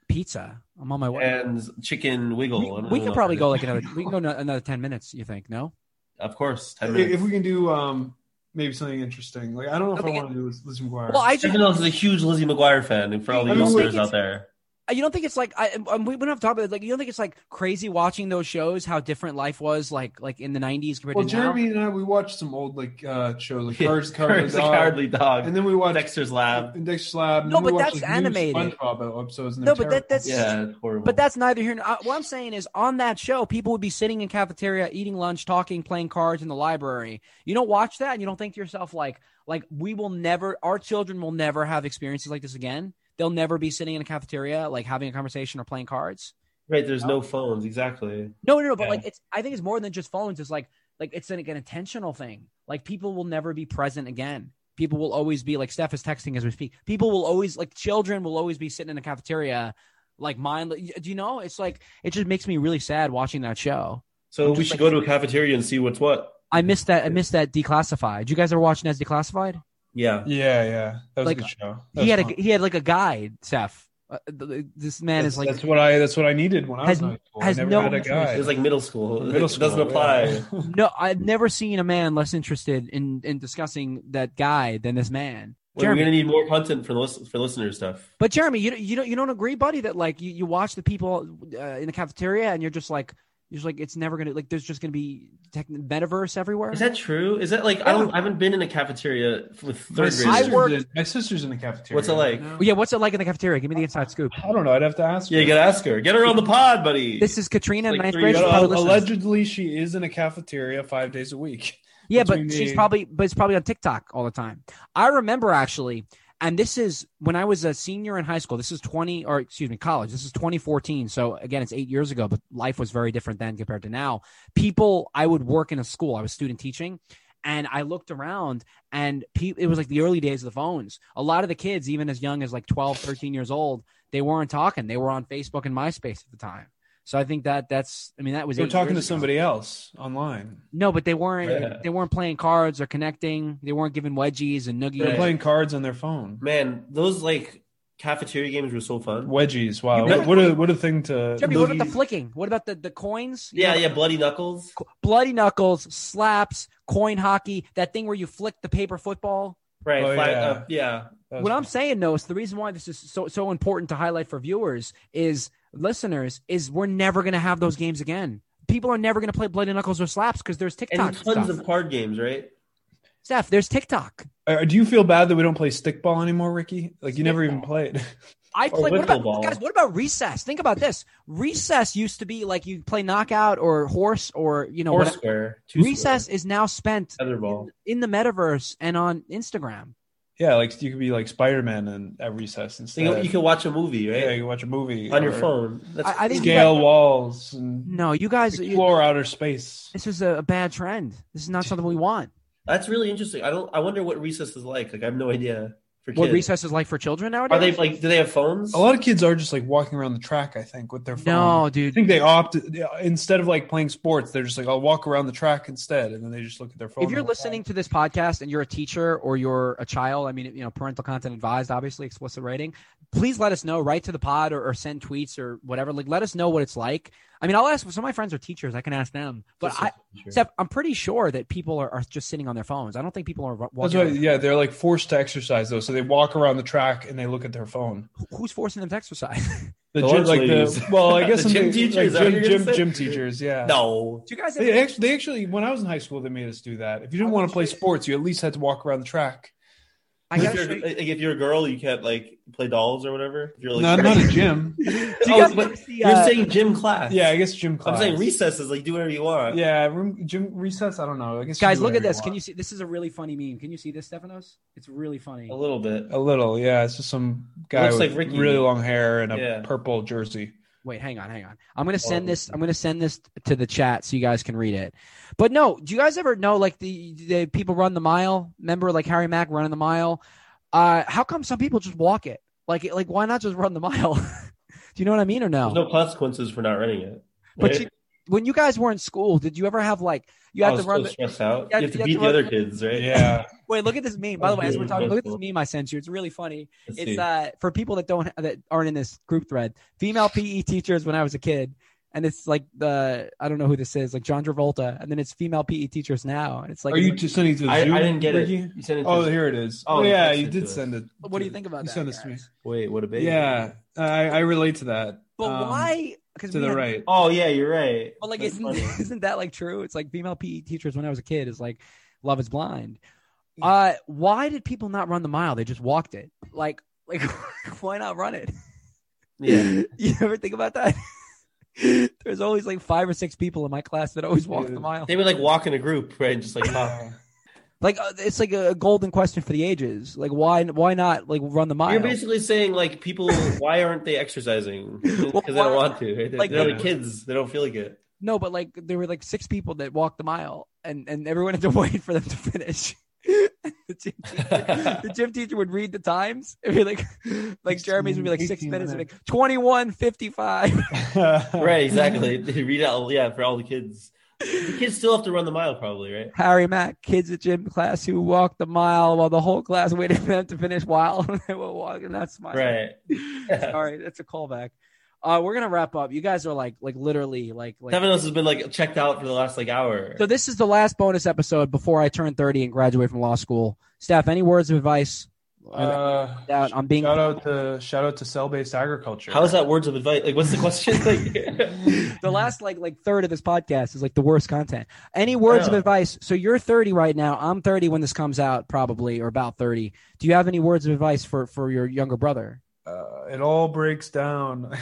Pizza. I'm on my way. And chicken wiggle. We, we could probably go like another. We can go another ten minutes. You think? No. Of course. ten minutes. If we can do um, maybe something interesting. Like I don't know if I, I want to do Lizzie McGuire. Well, I just even though I'm a huge Lizzie McGuire fan, and for all the listeners out there. You don't think it's like I we don't have to talk about it. Like you don't think it's like crazy watching those shows how different life was like like in the nineties compared well, to Jeremy now. Jeremy and I we watched some old like uh, shows like Her's Cowardly Dog, Cowardly Dog, and then we watched Dexter's Lab, and Dexter's Lab. And no, but watched, that's like, animated. SpongeBob episodes. And no, but that, that's yeah, horrible. But that's neither here. Nor, what I'm saying is, on that show, people would be sitting in cafeteria, eating lunch, talking, playing cards in the library. You don't watch that, and you don't think to yourself like like we will never, our children will never have experiences like this again. They'll never be sitting in a cafeteria, like having a conversation or playing cards. Right. There's no, no phones. Exactly. No, no, no. But yeah. like, it's, I think it's more than just phones. It's like, like it's an, like an intentional thing. Like people will never be present again. People will always be like Steph is texting as we speak. People will always like children will always be sitting in a cafeteria. Like mind. Do you know? It's like, it just makes me really sad watching that show. So I'm we should like, go to a cafeteria and see what's what. I missed that. I missed that Declassified. You guys ever watch Ned's Declassified? Yeah, yeah, yeah. That was like, a good show. That he had fun. a he had like a guide, Seth. Uh, this man that's, is like that's what I that's what I needed when I was in school. Has I never no, had a guide. It was like middle school. Middle school it doesn't apply. Yeah. No, I've never seen a man less interested in, in discussing that guide than this man. Well, Jeremy, we're gonna need more content for listen, for listener stuff. But Jeremy, you you don't you don't agree, buddy, that like you, you watch the people uh, in the cafeteria and you're just like. You're like it's never gonna like. There's just gonna be tech, metaverse everywhere. Is that true? Is that like yeah. I don't? I haven't been in a cafeteria with third graders. My sister's in the cafeteria. What's it like? No. Yeah, what's it like in the cafeteria? Give me the inside scoop. I don't know. I'd have to ask. Yeah, her. You gotta ask her. Get her on the pod, buddy. This is Katrina, like ninth grade. Allegedly, she is in a cafeteria five days a week. Yeah, but the... she's probably but it's probably on TikTok all the time. I remember actually, and this is when I was a senior in high school. This is twenty, or excuse me, college. This is twenty fourteen. So again, it's eight years ago, but life was very different then compared to now. People, I would work in a school. I was student teaching, and I looked around, and pe- it was like the early days of the phones. A lot of the kids, even as young as like twelve, thirteen years old, they weren't talking. They were on Facebook and MySpace at the time. So I think that that's, I mean, that was. They're talking to somebody else online. No, but they weren't. Yeah. They weren't playing cards or connecting. They weren't giving wedgies and noogies. They're playing cards on their phone. Man, those like cafeteria games were so fun. Wedgies, wow! What, what a what a thing to. Jeremy, what about the flicking? What about the, the coins? You yeah, know? yeah, bloody knuckles. Bloody knuckles, slaps, coin hockey. That thing where you flick the paper football. Right. Oh, fly, yeah. Uh, yeah. What cool. I'm saying though is the reason why this is so so important to highlight for viewers is. Listeners, is we're never going to have those games again. People are never going to play bloody knuckles or slaps because there's TikTok and tons stuff. Of card games, right? Steph, there's TikTok. Uh, do you feel bad that we don't play stickball anymore, Ricky? Like you stick never ball. Even played. I played. What about ball. Guys? What about recess? Think about this. Recess used to be like you play knockout or horse or you know. Four square. Two recess square. Is now spent in, in the metaverse and on Instagram. Yeah, like you could be like Spider-Man and at recess instead. You, you can watch a movie, right? Yeah, you can watch a movie on your phone. That's I, I think scale guys, walls. And no, you guys explore you, outer space. This is a bad trend. This is not something we want. That's really interesting. I don't. I wonder what recess is like. Like I have no idea. For kids. What recess is like for children nowadays? Are they like? Do they have phones? A lot of kids are just like walking around the track. I think with their phone. No, dude. I think they opt instead of like playing sports. They're just like, I'll walk around the track instead, and then they just look at their phone. If you're listening to this podcast and you're a teacher or you're a child, I mean, you know, parental content advised, obviously explicit rating. Please let us know. Write to the pod or, or send tweets or whatever. Like, let us know what it's like. I mean, I'll ask. Some of my friends are teachers. I can ask them. But I, sure. Steph, I'm pretty sure that people are, are just sitting on their phones. I don't think people are walking. That's right. Yeah, they're like forced to exercise though, so they walk around the track and they look at their phone. Who's forcing them to exercise? The, the gym, like the, well, I guess the gym teachers, like gym, gym, gym teachers, yeah. No, do you guys? Have they actually, they actually, when I was in high school, they made us do that. If you didn't want to play sports, you at least had to walk around the track. I if, you're, like, if you're a girl, you can't like play dolls or whatever. If you're like, no, I'm not a gym. you oh, but see, uh, you're saying gym class. Yeah, I guess gym class. I'm saying recess is like do whatever you want. Yeah, room, gym recess. I don't know. I guess guys, look at this. You Can you see? This is a really funny meme. Can you see this, Stephanos? It's really funny. A little bit. A little. Yeah, it's just some guy with like Ricky. really long hair and a yeah. purple jersey. Wait, hang on, hang on. I'm gonna send this. I'm gonna send this to the chat so you guys can read it. But no, do you guys ever know like the, the people run the mile? Remember like Harry Mack running the mile? Uh, how come some people just walk it? Like, like why not just run the mile? Do you know what I mean or no? There's no consequences for not running it. Right? But you, when you guys were in school, did you ever have like you had I was to run? So stressed out. You, had, you have to you beat had to the other kids, right? Yeah. Wait, look at this meme. By the way, as we're talking, look at this meme I sent you. It's really funny. Let's it's uh, for people that don't that aren't in this group thread. Female P E teachers when I was a kid, and it's like the I don't know who this is, like John Travolta, and then it's female P E teachers now, and it's like. Are you like, just sending it to the Zoom? I, I didn't get Ricky? it. You sent it. To oh, here it is. Oh, oh yeah, you did send it. What do you think about you that? You sent this to me. Wait, what a baby. Yeah, I, I relate to that. But um, why? To the had, right. Oh yeah, you're right. But like, That's isn't funny. isn't that like true? It's like female P E teachers when I was a kid is like, Love is Blind. Uh, why did people not run the mile? They just walked it. Like, like, why not run it? Yeah. You ever think about that? There's always like five or six people in my class that always walk Dude. the mile. They would like walk in a group, right? Just like, oh. Like it's like a golden question for the ages. Like, why, why not like run the mile? You're basically saying like people, why aren't they exercising? Because well, they don't want to. Right? They're, like, they're yeah. like kids. They don't feel like it. No, but like there were like six people that walked the mile, and and everyone had to wait for them to finish. The gym teacher, the gym teacher would read the times. It'd be like, like Jeremy's would be like six minutes, minutes. Like twenty-one fifty-five. Right, exactly. They read out, yeah, for all the kids. The kids still have to run the mile, probably, right? Harry Mack, kids at gym class who walked the mile while the whole class waited for them to finish while they were walking. That's my right. Yeah. Sorry, that's a callback. Uh, we're gonna wrap up. You guys are like, like literally, like, like. Stephanos has been like checked out for the last like hour. So this is the last bonus episode before I turn thirty and graduate from law school. Steph, any words of advice? Uh, out. I'm being shout out to shout out to cell-based agriculture. How is that words of advice? Like, what's the question? Like, the last like like third of this podcast is like the worst content. Any words of advice? So you're thirty right now. I'm thirty when this comes out, probably, or about thirty. Do you have any words of advice for for your younger brother? Uh, it all breaks down.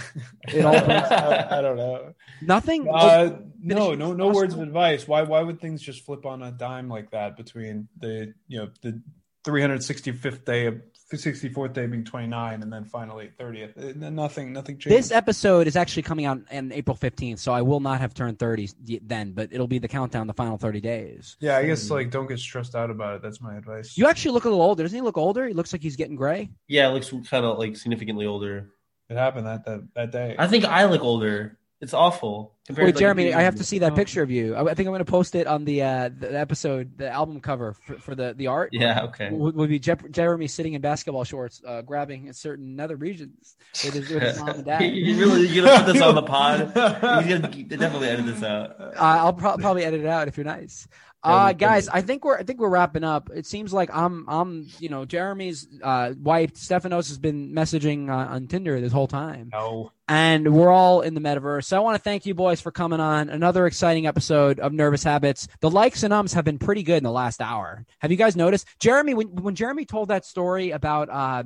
It all breaks down. I, I don't know. Nothing. Uh, no, no, no words of advice. Why why would things just flip on a dime like that between the you know the three hundred sixty-fifth day, sixty-fourth day being twenty-nine, and then finally thirtieth. Nothing, nothing changes. This episode is actually coming out on April fifteenth, so I will not have turned thirty then, but it'll be the countdown, the final thirty days. Yeah, I guess like don't get stressed out about it. That's my advice. You actually look a little older. Doesn't he look older? He looks like he's getting gray. Yeah, it looks kind of like significantly older. It happened that that, that day. I think I look older. It's awful. Wait, to, Jeremy, like, I have to see that picture of you. I, I think I'm going to post it on the uh, the episode, the album cover for, for the, the art. Yeah, okay. Would we'll, we'll be Je- Jeremy sitting in basketball shorts, uh, grabbing at certain nether regions with his, with his mom and dad. you really, you're going to put this on the pod? You're going to definitely edit this out. Uh, I'll pro- probably edit it out if you're nice. Uh, guys, I think we're I think we're wrapping up. It seems like I'm I'm you know Jeremy's uh, wife Stephanos has been messaging uh, on Tinder this whole time. No, and we're all in the metaverse. So I want to thank you boys for coming on another exciting episode of Nervous Habits. The likes and ums have been pretty good in the last hour. Have you guys noticed, Jeremy? When when Jeremy told that story about uh,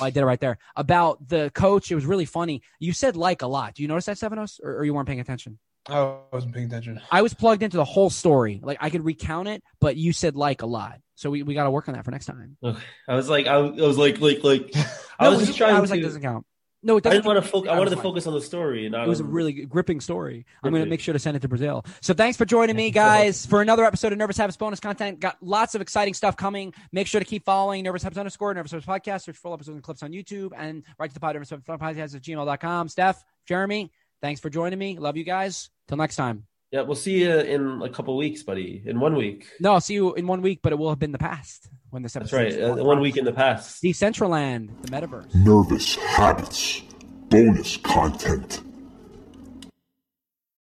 oh, I did it right there about the coach, it was really funny. You said like a lot. Do you notice that, Stephanos, or, or you weren't paying attention? Oh, I wasn't paying attention. I was plugged into the whole story. Like I could recount it, but you said like a lot, so we, we got to work on that for next time. Ugh. I was like, I was, I was like, like, like. no, I was just trying. I was to... like, doesn't count. No, it doesn't. I didn't want to focus. I wanted to like, focus on the story. Not it was on... a really gripping story. Gripping. I'm going to make sure to send it to Brazil. So thanks for joining me, guys, for another episode of Nervous Habits bonus content. Got lots of exciting stuff coming. Make sure to keep following Nervous Habits underscore Nervous Habits podcast. Search full episodes and clips on YouTube and write to the pod Nervous Habits podcast at gmail dot com. Steph, Jeremy. Thanks for joining me. Love you guys. Till next time. Yeah, we'll see you in a couple weeks, buddy. In one week. No, I'll see you in one week, but it will have been the past when this episode. That's right. Uh, one week in the past. Decentraland, the metaverse. Nervous Habits. Bonus content.